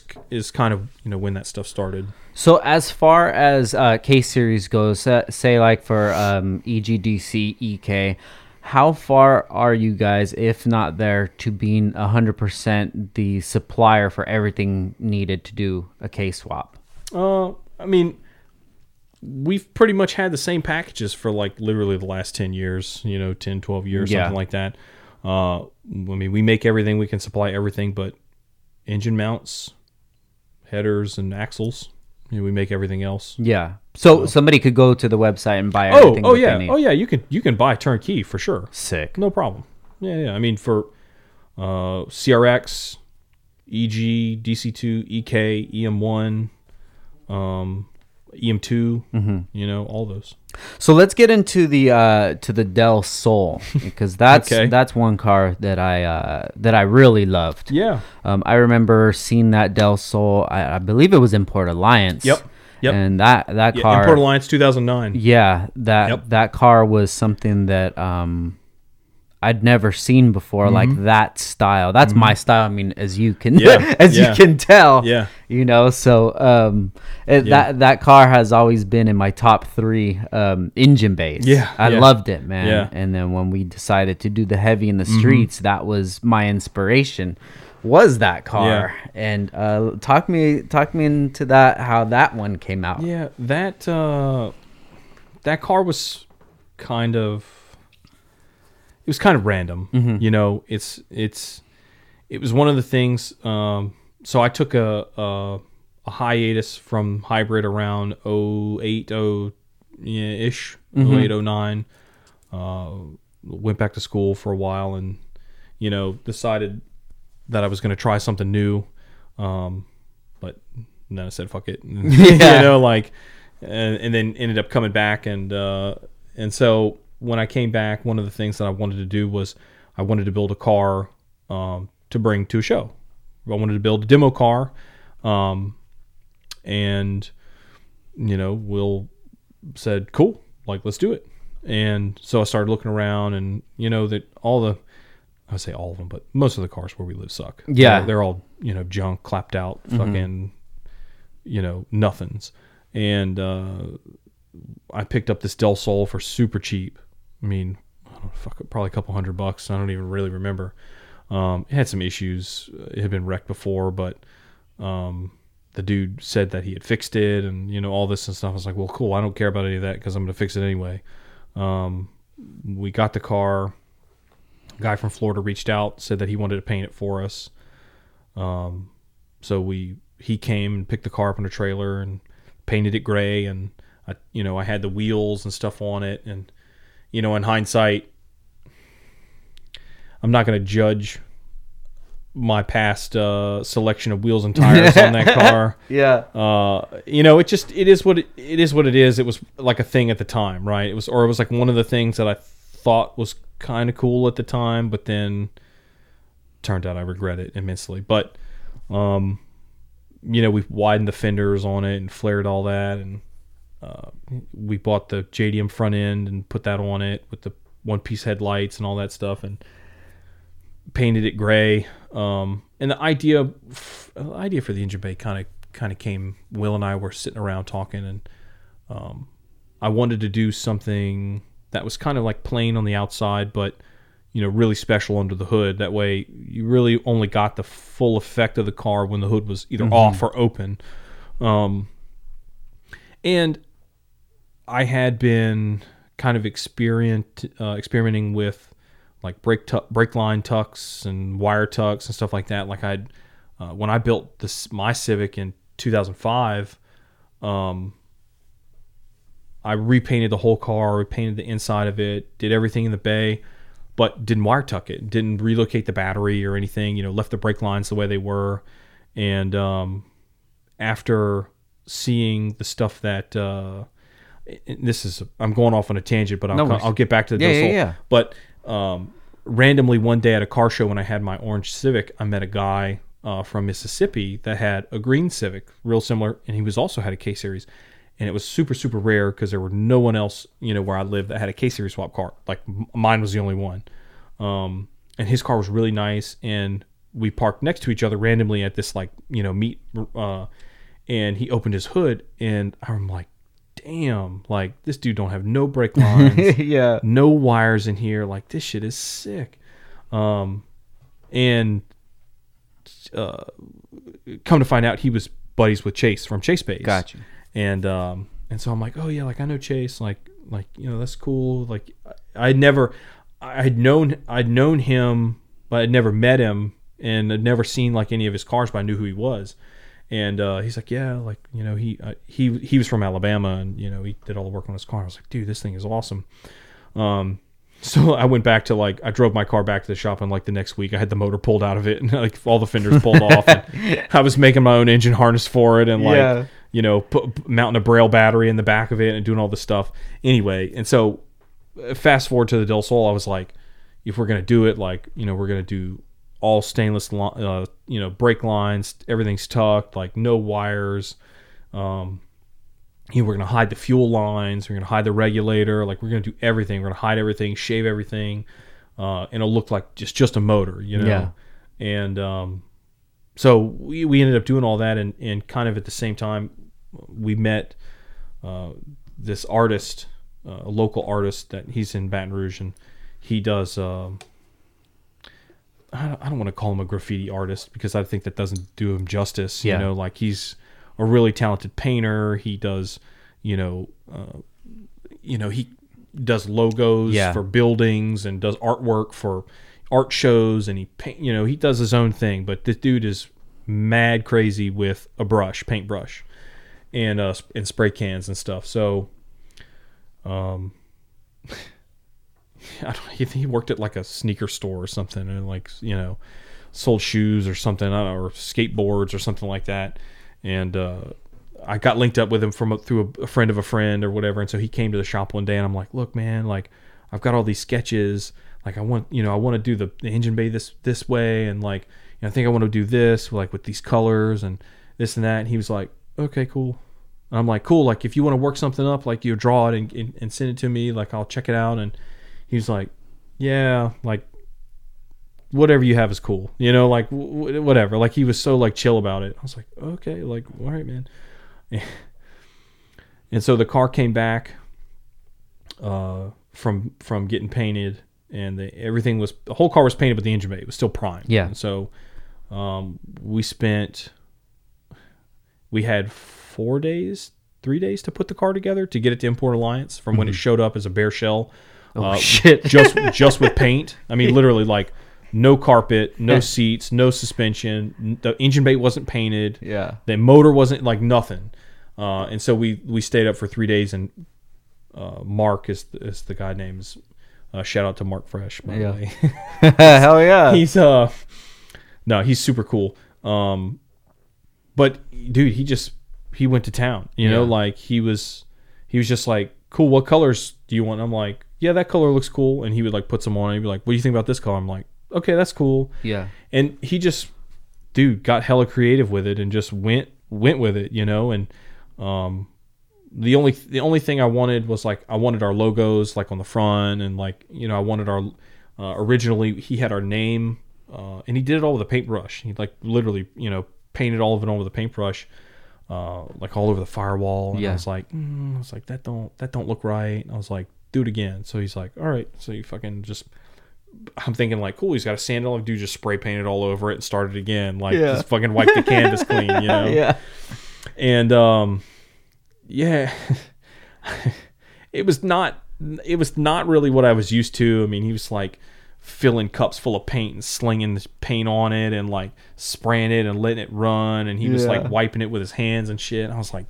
kind of, you know, when that stuff started. So as far as K-Series goes, say like for EGDC, EK, how far are you guys, if not there, to being 100% the supplier for everything needed to do a K-swap? I mean, we've pretty much had the same packages for like literally the last 10 years, you know, 10, 12 years, something like that. I mean, we make everything, we can supply everything but engine mounts, headers, and axles. You know, we make everything else. Yeah. So somebody could go to the website and buy everything that they need. Oh, yeah. You can buy turnkey for sure. Sick. No problem. Yeah, yeah. I mean, for CRX, EG, DC2, EK, EM1, EM2, you know, all those. So let's get into the to the Del Sol, because that's that's one car that I really loved. Yeah. I remember seeing that Del Sol. I believe it was Import Alliance. Yep. And that car, Import Alliance 2009. Yeah, that car was something that I'd never seen before, like that style. That's my style. I mean, as you can you can tell. Yeah. You know, so that car has always been in my top three engine bays. Yeah. I loved it, man. Yeah. And then when we decided to do the heavy in the streets, that was my inspiration, was that car. Yeah. And talk me into that, how that one came out. Yeah, that car was kind of random, you know. It was one of the things. So I took a hiatus from hybrid around 08-09. 08-09. Went back to school for a while, and you know, decided that I was going to try something new. But then I said, "Fuck it," you know, like, and then ended up coming back, and so. When I came back, one of the things that I wanted to do was I wanted to build a car to bring to a show. I wanted to build a demo car, and you know, Will said, "Cool, like let's do it." And so I started looking around, and you know that I would say all of them, but most of the cars where we live suck. Yeah, they're all, you know, junk, clapped out, fucking, you know, nothings. And I picked up this Del Sol for super cheap. I mean, probably a couple $100. I don't even really remember. It had some issues. It had been wrecked before, but the dude said that he had fixed it, and you know, all this and stuff. I was like, well, cool. I don't care about any of that because I'm going to fix it anyway. We got the car. A guy from Florida reached out, said that he wanted to paint it for us. So he came and picked the car up on a trailer and painted it gray, and I had the wheels and stuff on it. And you know, in hindsight, I'm not going to judge my past selection of wheels and tires on that car. Yeah. It is what it is. It was like a thing at the time, right? It was like one of the things that I thought was kind of cool at the time, but then turned out I regret it immensely. But you know, we widened the fenders on it and flared all that, and we bought the JDM front end and put that on it with the one-piece headlights and all that stuff, and painted it gray. And the idea for the engine bay kind of came. Will and I were sitting around talking, and I wanted to do something that was kind of like plain on the outside, but you know, really special under the hood. That way, you really only got the full effect of the car when the hood was either off or open. And I had been kind of experimenting with like brake line tucks and wire tucks and stuff like that. Like when I built my Civic in 2005, I repainted the whole car, repainted the inside of it, did everything in the bay, but didn't wire tuck it, didn't relocate the battery or anything, you know, left the brake lines the way they were. And after seeing the stuff that I'm going off on a tangent, but I'll get back to the Del Sol. Yeah. But randomly one day at a car show when I had my orange Civic, I met a guy from Mississippi that had a green Civic, real similar, and he was also had a K-Series, and it was super, super rare because there were no one else, you know, where I lived that had a K-Series swap car. Like mine was the only one. and his car was really nice, and we parked next to each other randomly at this, like, you know, meet, and he opened his hood, and I'm like, damn, like, this dude don't have no brake lines, yeah, no wires in here, like, this shit is sick. And come to find out, he was buddies with Chase from Chase Base. Gotcha. And so I'm like, oh yeah, like, I know Chase, like, you know, that's cool. Like, I'd known him, but I'd never met him, and I'd never seen, like, any of his cars, but I knew who he was. And he's like, yeah, like, you know, he was from Alabama, and, you know, he did all the work on his car. I was like, dude, this thing is awesome. So I went back to, like, I drove my car back to the shop, and, like, the next week I had the motor pulled out of it, and, like, all the fenders pulled off. And I was making my own engine harness for it, and, like, yeah, you know, mounting a Braille battery in the back of it and doing all this stuff. Anyway, and so fast forward to the Del Sol, I was like, if we're going to do it, like, you know, we're going to do all stainless, you know, brake lines, everything's tucked, like, no wires. We're going to hide the fuel lines. We're going to hide the regulator. Like, we're going to do everything. We're going to hide everything, shave everything. And it'll look like just a motor, you know? Yeah. And so we ended up doing all that. And kind of at the same time, we met this artist, a local artist that he's in Baton Rouge. And he does, I don't want to call him a graffiti artist, because I think that doesn't do him justice. Yeah. You know, like, he's a really talented painter. He does, he does logos, yeah, for buildings, and does artwork for art shows, and he does his own thing. But this dude is mad crazy with a paintbrush, and spray cans and stuff. So, he worked at, like, a sneaker store or something, and, like, you know, sold shoes or something, or skateboards or something like that. And I got linked up with him through a friend of a friend or whatever. And so he came to the shop one day, and I'm like, look, man, like, I've got all these sketches. Like, I want to do the engine bay this way. And, like, you know, I think I want to do this, like, with these colors and this and that. And he was like, okay, cool. And I'm like, cool. Like, if you want to work something up, like, you draw it and send it to me. Like, I'll check it out. And he was like, yeah, like, whatever you have is cool, you know, like, whatever. Like, he was so, like, chill about it. I was like, okay, like, all right, man. And so the car came back from getting painted, and the whole car was painted, but the engine bay, it was still primed. Yeah. And so we had 3 days to put the car together to get it to Import Alliance from when it showed up as a bare shell. Oh, shit. just with paint. I mean, literally, like, no carpet, no seats, no suspension. The engine bay wasn't painted. Yeah. The motor wasn't, like, nothing. And so we stayed up for 3 days, and Mark is the guy name's. Shout out to Mark Fresh, by the way. Hell yeah. He's super cool. But dude, he went to town. You know, like, he was just like, cool, what colors do you want? I'm like, yeah, that color looks cool. And he would, like, put some on, and he'd be like, what do you think about this color? I'm like, okay, that's cool. Yeah. And he just, dude, got hella creative with it, and just went with it, you know. And the only thing I wanted was, like, I wanted our logos, like, on the front, and, like, you know, I wanted our originally he had our name, and he did it all with a paintbrush. He, like, literally, you know, painted all of it on with a paintbrush, like, all over the firewall. And yeah. I was like, that don't look right. And I was like, do it again. So he's like, all right. So you fucking just. I'm thinking, like, cool, he's got a sand dog, dude, just spray painted all over it and started again. Like, just fucking wipe the canvas clean, you know? Yeah. And, it was not really what I was used to. I mean, he was, like, filling cups full of paint and slinging this paint on it, and, like, spraying it and letting it run. And he was, like, wiping it with his hands and shit. And I was like,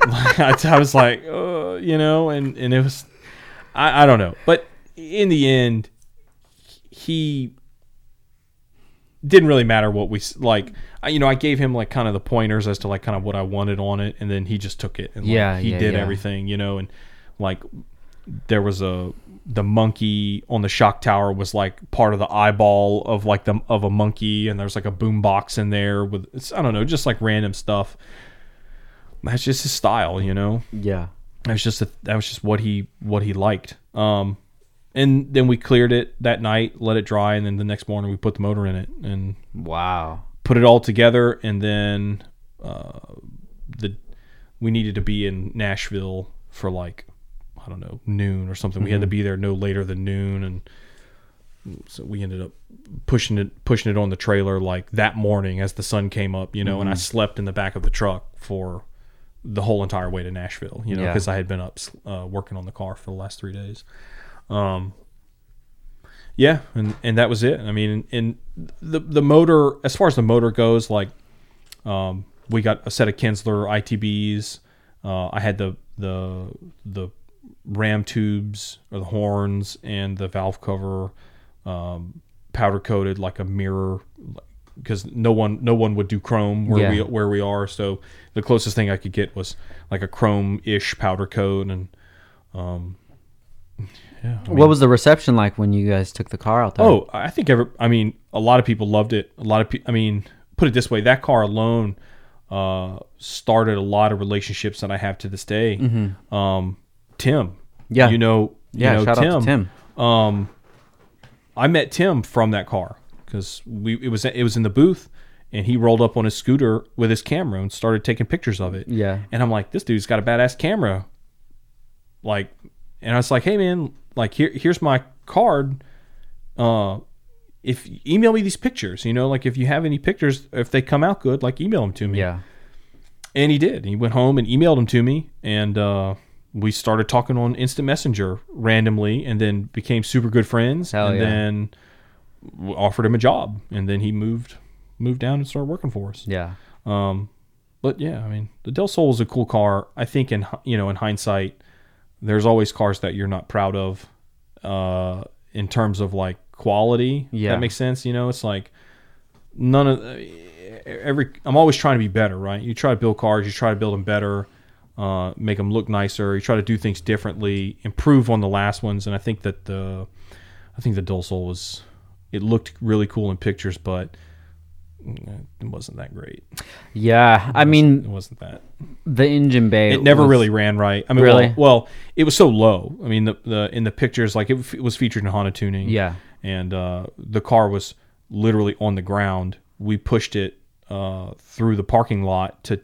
I was like, you know, and it was, I don't know. But in the end, he didn't really matter what we, like, you know, I gave him, like, kind of the pointers as to, like, kind of what I wanted on it, and then he just took it, and, like, he did everything, you know. And, like, there was the monkey on the shock tower was, like, part of the eyeball of, like, of a monkey, and there's, like, a boom box in there with, I don't know, just, like, random stuff. That's just his style, you know. Yeah, that was just what he liked. And then we cleared it that night, let it dry, and then the next morning we put the motor in it and put it all together. And then we needed to be in Nashville for like, I don't know, noon or something. Mm-hmm. We had to be there no later than noon, and so we ended up pushing it on the trailer like that morning as the sun came up, you know. Mm-hmm. And I slept in the back of the truck for the whole entire way to Nashville, you know, because I had been up working on the car for the last 3 days. And that was it. I mean, and the motor, as far as the motor goes, like we got a set of Kinsler ITBs. I had the ram tubes or the horns and the valve cover powder coated like a mirror, because no one would do chrome where we are. So the closest thing I could get was like a chrome-ish powder coat. And what was the reception like when you guys took the car out there? Oh, I think a lot of people loved it. A lot of people, put it this way, that car alone started a lot of relationships that I have to this day. Mm-hmm. Tim. Yeah. Shout out to Tim. I met Tim from that car, because it was in the booth, and he rolled up on his scooter with his camera and started taking pictures of it. Yeah. And I'm like, this dude's got a badass camera. Like, and I was like, hey man, like here's my card. If email me these pictures, you know, like if you have any pictures, if they come out good, like email them to me. Yeah. And he did. He went home and emailed them to me, and we started talking on Instant Messenger randomly, and then became super good friends. Then offered him a job, and then he moved down and started working for us. Yeah. But yeah, I mean, the Del Sol is a cool car. I think in hindsight, there's always cars that you're not proud of, in terms of like quality. Yeah. That makes sense. You know, it's like I'm always trying to be better, right? You try to build cars, you try to build them better, make them look nicer. You try to do things differently, improve on the last ones. And I think that the Del Sol it looked really cool in pictures, but it wasn't that great. Yeah, it wasn't that. The engine bay, it never really ran right. I mean, really? Well, it was so low. I mean, the in the pictures, like it was featured in Honda Tuning. Yeah, and the car was literally on the ground. We pushed it through the parking lot to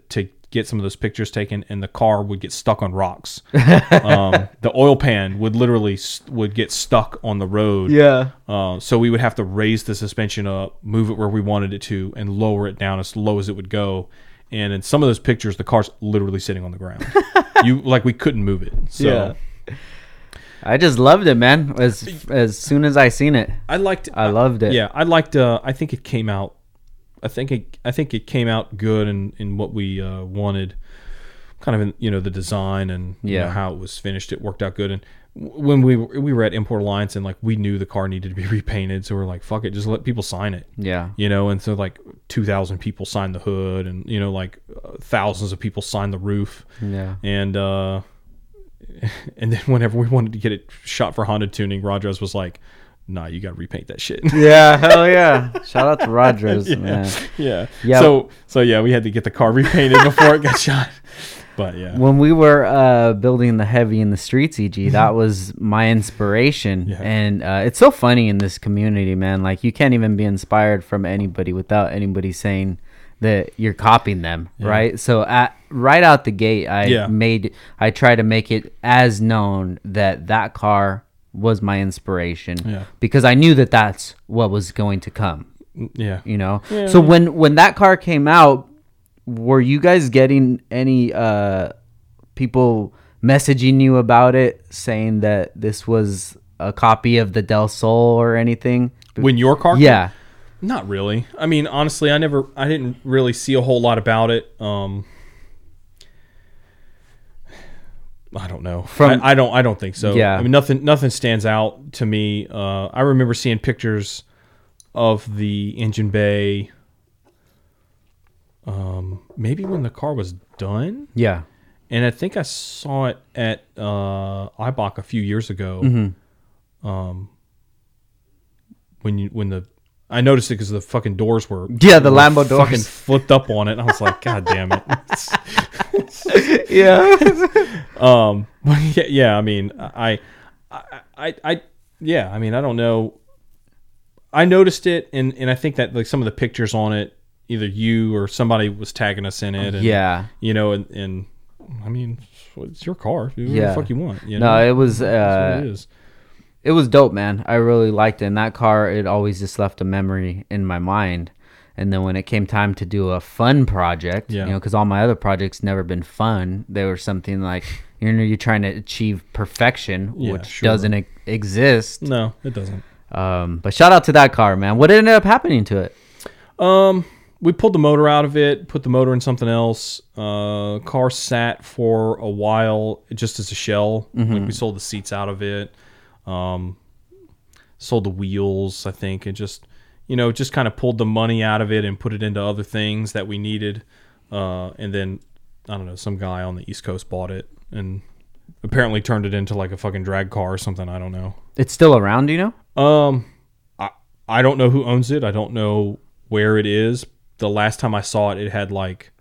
get some of those pictures taken, and the car would get stuck on rocks. The oil pan would literally would get stuck on the road. Yeah. So we would have to raise the suspension up, move it where we wanted it to, and lower it down as low as it would go. And in some of those pictures, the car's literally sitting on the ground. We couldn't move it. So. Yeah. I just loved it, man. As soon as I seen it, I loved it. Yeah, I liked. I think it came out. I think it came out good in what we wanted, kind of in, you know, the design and you know, how it was finished. It worked out good. And when we were at Import Alliance, and like we knew the car needed to be repainted, so we're like, fuck it, just let people sign it. Yeah, you know. And so like 2,000 people signed the hood, and you know, like thousands of people signed the roof. Yeah, and then whenever we wanted to get it shot for Honda Tuning, Rodriguez was like, nah, you got to repaint that shit. Yeah, hell yeah. Shout out to Rodgers, man. Yeah. Yeah. So yeah, we had to get the car repainted before it got shot. But yeah. When we were building the Heavy in the Streets, EG, that was my inspiration. Yeah. And it's so funny in this community, man. Like, you can't even be inspired from anybody without anybody saying that you're copying them, right? So right out the gate, I tried to make it as known that car was my inspiration, because I knew that that's what was going to come. Yeah, you know. Yeah. So when that car came out, were you guys getting any people messaging you about it, saying that this was a copy of the Del Sol or anything? When your car came? Not really. I mean, honestly, I didn't really see a whole lot about it. I don't know. I don't think so. Yeah. I mean, nothing stands out to me. I remember seeing pictures of the engine bay. Maybe when the car was done. Yeah. And I think I saw it at Eibach a few years ago. Mm-hmm. I noticed it because the fucking doors were the Lambo doors fucking flipped up on it. And I was like, God damn it. yeah. I mean, I yeah, I mean, I don't know. I noticed it, and I think that like some of the pictures on it, either you or somebody was tagging us in it. And, yeah. You know, and I mean, it's your car. Do whatever the fuck you want. You know? No, it was... That's what it is. It was dope, man. I really liked it. And that car, it always just left a memory in my mind. And then when it came time to do a fun project, you know, because all my other projects never been fun. They were something like, you know, you're trying to achieve perfection, which doesn't exist. No, it doesn't. But shout out to that car, man. What ended up happening to it? We pulled the motor out of it, put the motor in something else. Car sat for a while just as a shell. Mm-hmm. Like we sold the seats out of it. Sold the wheels, I think, and just, you know, just kind of pulled the money out of it and put it into other things that we needed. And then, I don't know, some guy on the East Coast bought it and apparently turned it into like a fucking drag car or something. I don't know. It's still around, do you know? I don't know who owns it. I don't know where it is. The last time I saw it, it had like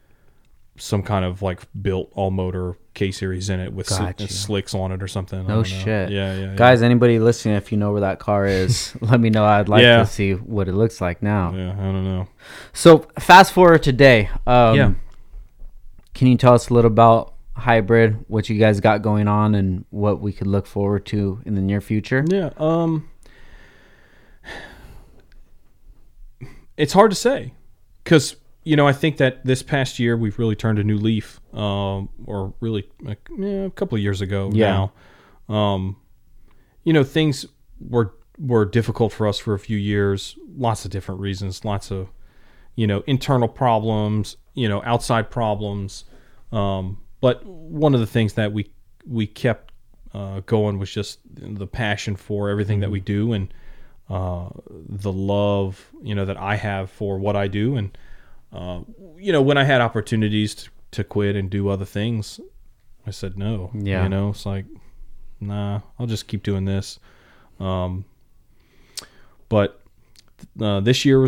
some kind of like built all motor K-Series in it with slicks on it or something. No shit. Yeah. Guys, anybody listening, if you know where that car is, let me know. I'd like to see what it looks like now. Yeah, I don't know. So fast forward today. Can you tell us a little about Hybrid, what you guys got going on and what we could look forward to in the near future? Yeah. It's hard to say because, you know, I think that this past year we've really turned a new leaf, or really a couple of years ago now. You know, things were difficult for us for a few years, lots of different reasons, lots of, you know, internal problems, you know, outside problems. But one of the things that we kept going was just the passion for everything that we do and the love, you know, that I have for what I do. And you know, when I had opportunities to quit and do other things, I said no. Yeah. You know, it's like, nah, I'll just keep doing this. But this year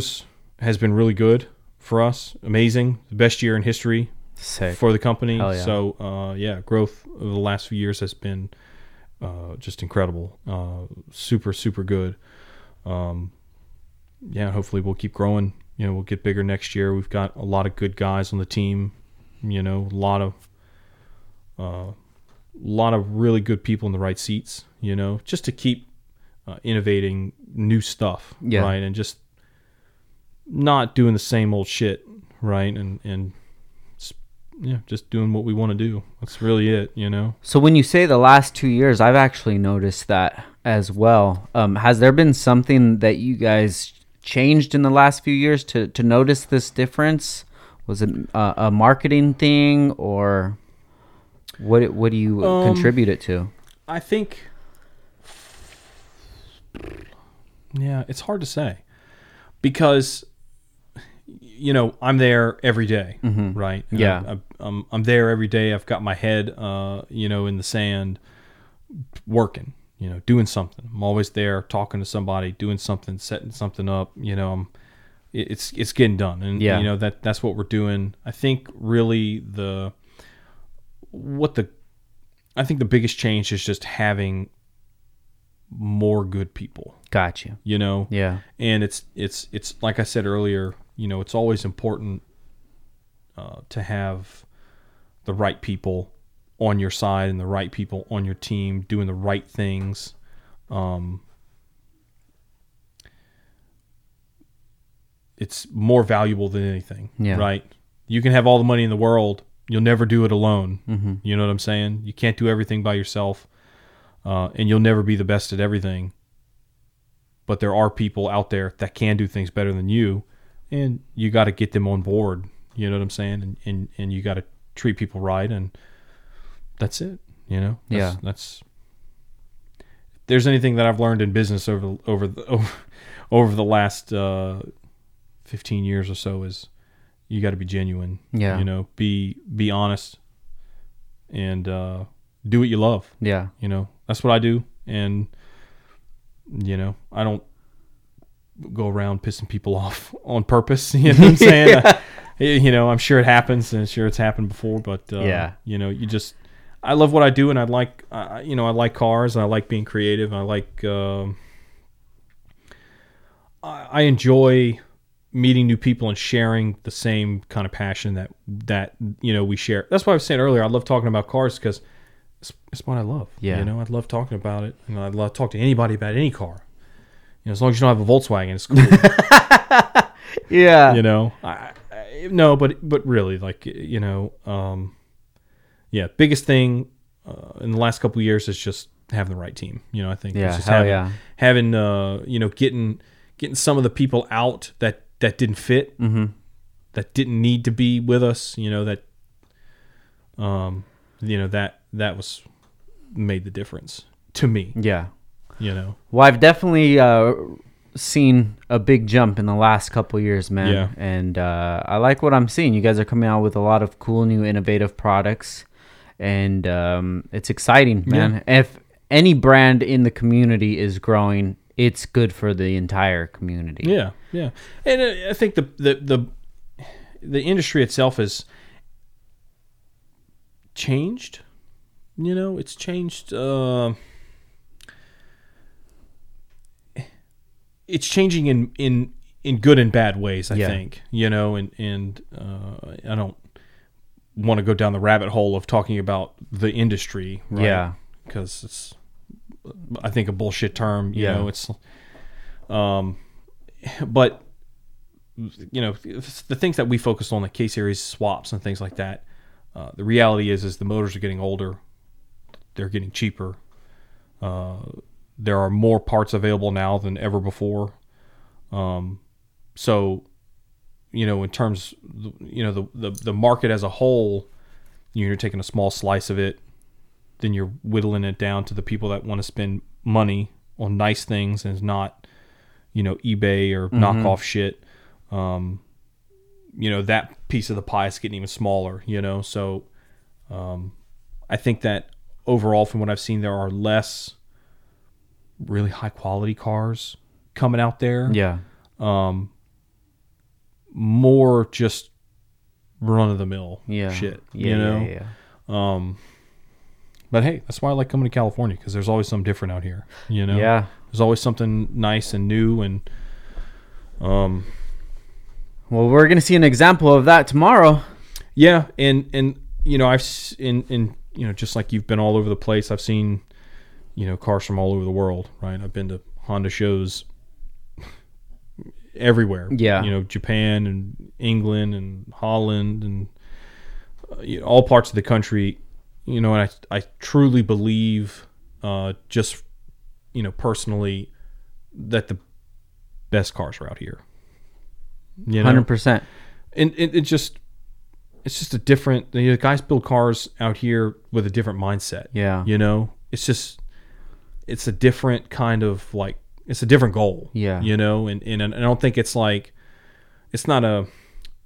has been really good for us. Amazing. The best year in history. Sick. For the company. Yeah. So, growth over the last few years has been just incredible. Super, super good. Hopefully we'll keep growing. You know, we'll get bigger next year. We've got a lot of good guys on the team. You know, a lot of really good people in the right seats. You know, just to keep innovating new stuff, right? And just not doing the same old shit, right? And just doing what we want to do. That's really it, you know. So when you say the last 2 years, I've actually noticed that as well. Has there been something that you guys changed in the last few years to notice this difference? Was it a marketing thing, or what do you contribute it to? I think, it's hard to say because, you know, I'm there every day, mm-hmm. right? And I'm there every day. I've got my head, in the sand, working. You know, doing something. I'm always there talking to somebody, doing something, setting something up. You know, it's getting done. And, you know, that's what we're doing. I think really I think the biggest change is just having more good people. Gotcha. You know? Yeah. And it's like I said earlier, you know, it's always important to have the right people on your side and the right people on your team doing the right things. It's more valuable than anything, right? You can have all the money in the world. You'll never do it alone. Mm-hmm. You know what I'm saying? You can't do everything by yourself, and you'll never be the best at everything. But there are people out there that can do things better than you, and you got to get them on board. You know what I'm saying? And you got to treat people right, and that's it, you know. If there's anything that I've learned in business over the last 15 years or so, is you got to be genuine. Yeah, you know, be honest and do what you love. Yeah, you know, that's what I do, and you know, I don't go around pissing people off on purpose. You know what I'm saying? You know, I'm sure it happens, and sure it's happened before, but you know, you just. I love what I do, and I like, you know, I like cars, and I like being creative, and I like, I enjoy meeting new people and sharing the same kind of passion that you know we share. That's why I was saying earlier, I love talking about cars because it's what I love. Yeah, you know, I love talking about it, and I love talking to anybody about any car. You know, as long as you don't have a Volkswagen, it's cool. Yeah, you know, but really, like, you know, yeah, biggest thing in the last couple of years is just having the right team. You know, I think it's just having you know, getting some of the people out that didn't fit, mm-hmm. that didn't need to be with us. You know, that you know, that was made the difference to me. Yeah, you know. Well, I've definitely seen a big jump in the last couple of years, man. Yeah. And I like what I'm seeing. You guys are coming out with a lot of cool, new, innovative products, and it's exciting, man. Yeah. If any brand in the community is growing, it's good for the entire community. Yeah, yeah. And I think the industry itself has changed. You know, it's changed. It's changing in good and bad ways, I think, you know, and I don't want to go down the rabbit hole of talking about the industry, right? Yeah, because it's, I think, a bullshit term, you know. It's, but you know, the things that we focus on, like K-Series swaps and things like that, the reality is the motors are getting older, they're getting cheaper. There are more parts available now than ever before. So, you know, in terms, you know, the market as a whole, you're taking a small slice of it, then you're whittling it down to the people that want to spend money on nice things and not, you know, eBay or mm-hmm. knockoff shit. You know, that piece of the pie is getting even smaller, you know? So I think that overall, from what I've seen, there are less really high quality cars coming out there. Yeah. More just run of the mill shit. Yeah, you know? Yeah, yeah. But hey, that's why I like coming to California, because there's always something different out here. You know? Yeah. There's always something nice and new, and well, we're gonna see an example of that tomorrow. Yeah, and you know, I've in you know, just like you've been all over the place, I've seen, you know, cars from all over the world, right? I've been to Honda shows everywhere. Yeah. You know, Japan and England and Holland and you know, all parts of the country, you know, and I truly believe just, you know, personally, that the best cars are out here. You know? 100%. And it's just a different, you know, guys build cars out here with a different mindset. Yeah. You know, it's just, it's a different kind of, like, it's a different goal. Yeah. You know, and I don't think it's like, it's not a,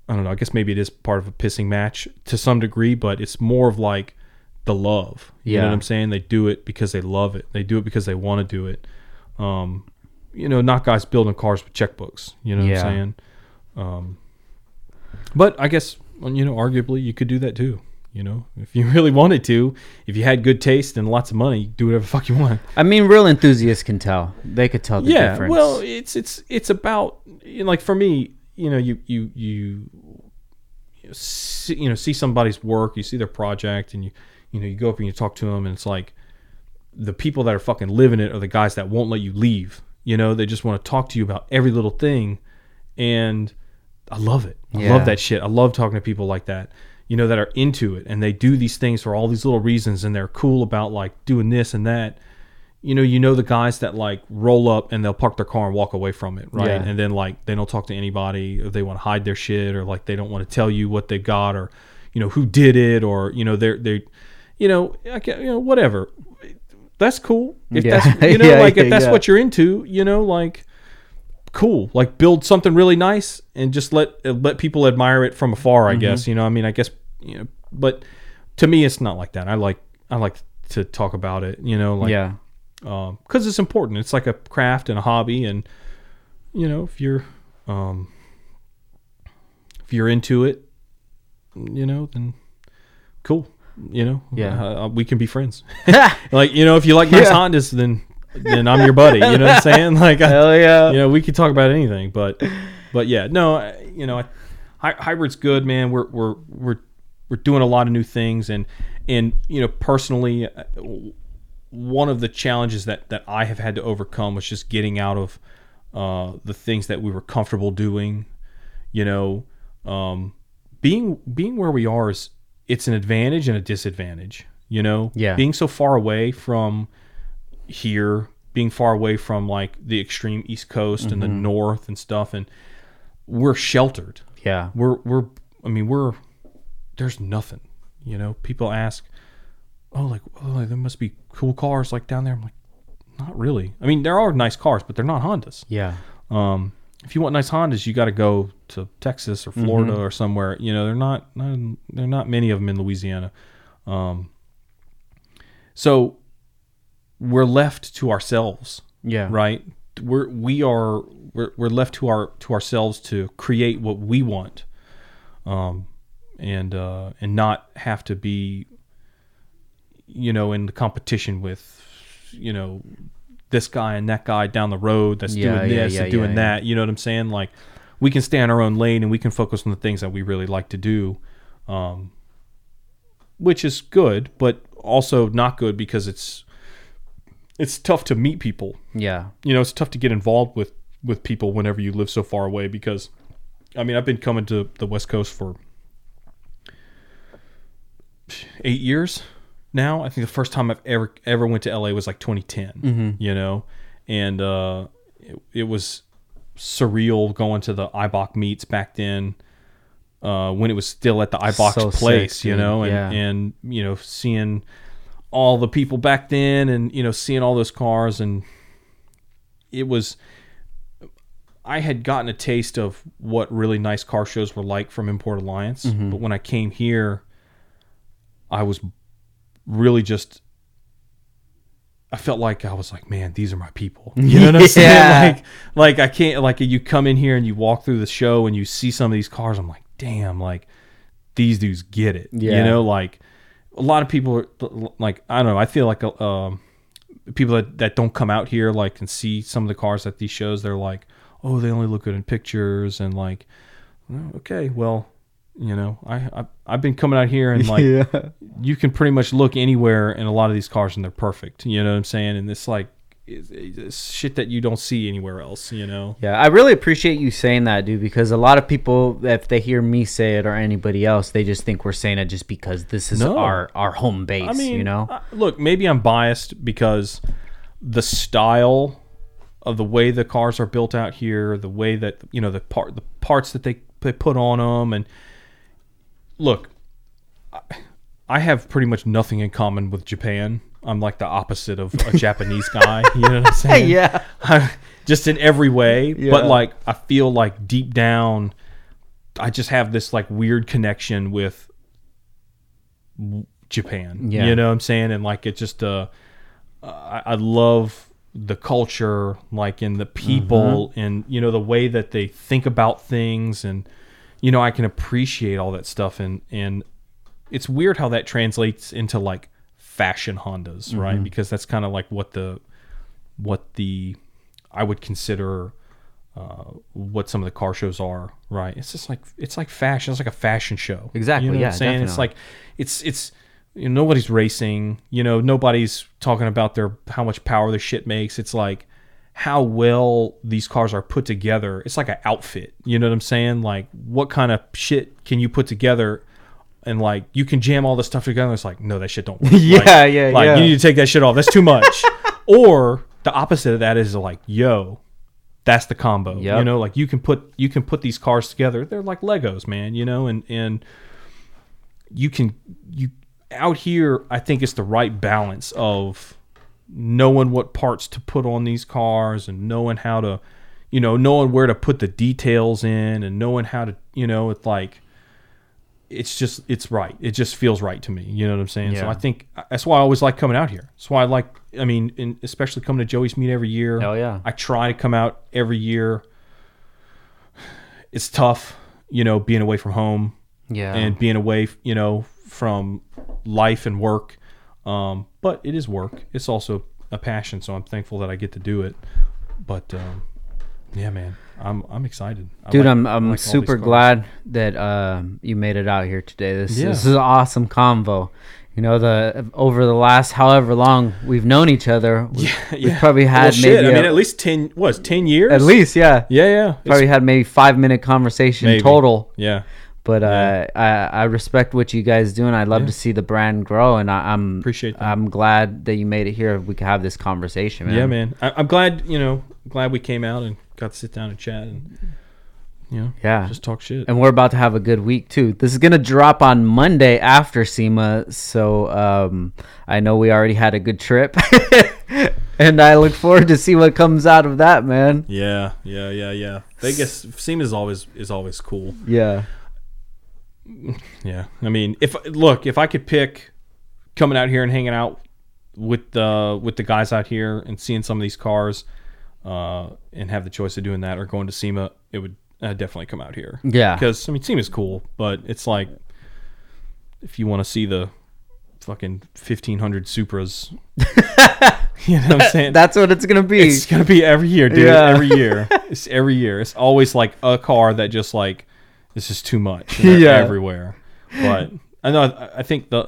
I don't know, I guess maybe it is part of a pissing match to some degree, but it's more of like the love. You know what I'm saying? They do it because they love it. They do it because they want to do it. You know, not guys building cars with checkbooks. You know what I'm saying? But I guess, you know, arguably you could do that too. You know, if you really wanted to, if you had good taste and lots of money, you do whatever the fuck you want. I mean, real enthusiasts can tell. They could tell the difference. Yeah, well, it's about, you know, like for me, you know, you see somebody's work, you see their project, and you know you go up and you talk to them, and it's like the people that are fucking living it are the guys that won't let you leave. You know, they just want to talk to you about every little thing, and I love it. I love that shit. I love talking to people like that. You know, that are into it, and they do these things for all these little reasons, and they're cool about, like, doing this and that. You know the guys that, like, roll up and they'll park their car and walk away from it, right? Yeah. And then, like, they don't talk to anybody, or they want to hide their shit, or, like, they don't want to tell you what they got, or, you know, who did it, or, you know, they you know, I can't, you know, whatever. That's cool. If that's, you know, like, if that's what you're into, you know, like, cool, like, build something really nice and just let people admire it from afar, I guess. You know, I mean, I guess, you know, but to me, it's not like that. I like to talk about it, you know, like, because it's important. It's like a craft and a hobby, and, you know, if you're into it, you know, then cool. you know, we can be friends. Like, you know, if you like nice Hondas, then I'm your buddy. You know what I'm saying? Like, hell yeah. You know, we could talk about anything, but yeah, no, you know, hybrid's good, man. We're doing a lot of new things, and you know, personally, one of the challenges that I have had to overcome was just getting out of the things that we were comfortable doing. You know, being where we are is, it's an advantage and a disadvantage. You know, being so far away from here, being far away from like the extreme East Coast and the North and stuff, and we're sheltered. Yeah, we're there's nothing. You know, people ask, oh, there must be cool cars like down there. I'm like, not really. I mean, there are nice cars, but they're not Hondas. Yeah. If you want nice Hondas, you got to go to Texas or Florida or somewhere. You know, there are not many of them in Louisiana. So we're left to ourselves. Yeah. Right. We're left to ourselves to create what we want, and not have to be, you know, in the competition with, you know, this guy and that guy down the road that's doing this and doing that. You know what I'm saying? Like, we can stay in our own lane and we can focus on the things that we really like to do, which is good, but also not good because it's tough to meet people. Yeah. You know, it's tough to get involved with people whenever you live so far away, because, I mean, I've been coming to the West Coast for 8 years. Now, I think the first time I've ever went to LA was like 2010, you know, and it was surreal going to the Eibach meets back then, when it was still at the Eibach place, sick, you know, and you know, seeing all the people back then, and you know, seeing all those cars, and I had gotten a taste of what really nice car shows were like from Import Alliance, but when I came here, I was really just, I felt like I was like, man, these are my people. You know what I'm saying? Like I can't, like, you come in here and you walk through the show and you see some of these cars, I'm like, damn, like, these dudes get it. Yeah. You know, like, a lot of people are like, I don't know, I feel like people that don't come out here, like, and see some of the cars at these shows, they're like, oh, they only look good in pictures, and like, okay, well, you know, I've been coming out here, and like, you can pretty much look anywhere in a lot of these cars and they're perfect. You know what I'm saying? And it's like, it's shit that you don't see anywhere else, you know? Yeah. I really appreciate you saying that, dude, because a lot of people, if they hear me say it or anybody else, they just think we're saying it just because this is our home base, I mean, you know? Look, maybe I'm biased because the style of the way the cars are built out here, the way that, you know, the parts that they put on them, and, look, I have pretty much nothing in common with Japan. I'm like the opposite of a Japanese guy. You know what I'm saying? Yeah. Just in every way. Yeah. But like, I feel like deep down, I just have this like weird connection with Japan. Yeah. You know what I'm saying? And like, it just, I love the culture, like, and the people, and, you know, the way that they think about things, and, you know, I can appreciate all that stuff, and it's weird how that translates into like fashion Hondas, right? Because that's kind of like what I would consider what some of the car shows are, right? It's just like, it's like fashion. It's like a fashion show, exactly. You know what I'm saying? Definitely. It's like it's you know, nobody's racing. You know, nobody's talking about how much power their shit makes. It's like how well these cars are put together. It's like an outfit. You know what I'm saying? Like, what kind of shit can you put together? And like, you can jam all this stuff together. It's like, no, that shit don't work. Like, you need to take that shit off. That's too much. Or the opposite of that is like, yo, that's the combo. Yep. You know, like, you can put these cars together. They're like Legos, man, you know, and you out here, I think it's the right balance of knowing what parts to put on these cars, and knowing how to, you know, knowing where to put the details in, and knowing how to, you know, it's like, it's just, it's right. It just feels right to me. You know what I'm saying? Yeah. So I think that's why I always like coming out here. That's why I like, I mean, and especially coming to Joey's meet every year. Hell yeah. I try to come out every year. It's tough, you know, being away from home. Yeah. And being away, you know, from life and work. But it is work. It's also a passion, so I'm thankful that I get to do it. But yeah, man, I'm excited. Dude, I'm super glad that you made it out here today. This is an awesome convo. You know, over the last however long we've known each other, we've probably had at least 10 years? At least, yeah. Yeah. Probably had maybe 5-minute conversation total. Yeah. But I respect what you guys do, and I'd love to see the brand grow, and I'm appreciate that. I'm glad that you made it here. We could have this conversation, man. Yeah, man. I'm glad, glad we came out and got to sit down and chat and just talk shit. And we're about to have a good week too. This is gonna drop on Monday after SEMA, so I know we already had a good trip, and I look forward to see what comes out of that, man. Yeah. I guess SEMA is always cool. Yeah. I mean, if I could pick coming out here and hanging out with the guys out here and seeing some of these cars, and have the choice of doing that or going to SEMA, it would definitely come out here. Yeah. Because, I mean, SEMA's cool, but it's like, if you want to see the fucking 1,500 Supras, you know what I'm saying? That's what it's going to be. It's going to be every year, dude. Yeah. Every year. It's every year. It's always like a car that just like, it's just too much. Everywhere. But I know, I think the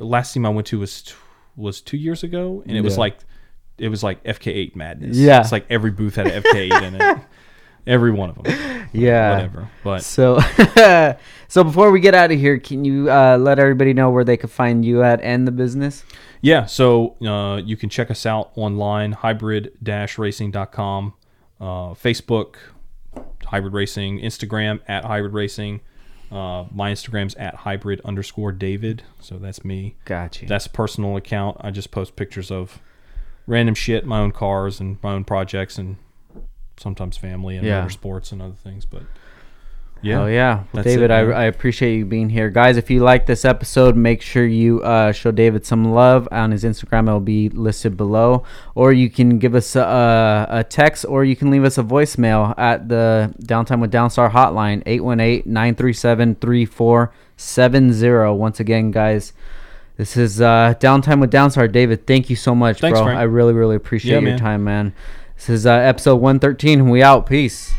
last SEMA I went to was 2 years ago, and it was like, it was like FK8 madness. Yeah. It's like every booth had an FK8 in it. Every one of them. Yeah. Whatever. But so, so before we get out of here, can you let everybody know where they can find you at and the business? Yeah. So you can check us out online, hybrid-racing.com, Facebook, Hybrid Racing, Instagram at Hybrid Racing. My Instagram's at hybrid_David. So that's me. Gotcha. That's a personal account. I just post pictures of random shit, my own cars and my own projects, and sometimes family and other sports and other things. But yeah. Oh yeah. Well, David, I appreciate you being here. Guys, if you like this episode, make sure you show David some love on his Instagram. It'll be listed below, or you can give us a text, or you can leave us a voicemail at the Downtime with Downstar hotline, 818-937-3470. Once again, guys, this is Downtime with Downstar. David, thank you so much. Thanks, bro. Frank. I really, really appreciate your time, man. This is episode 113. We out. Peace.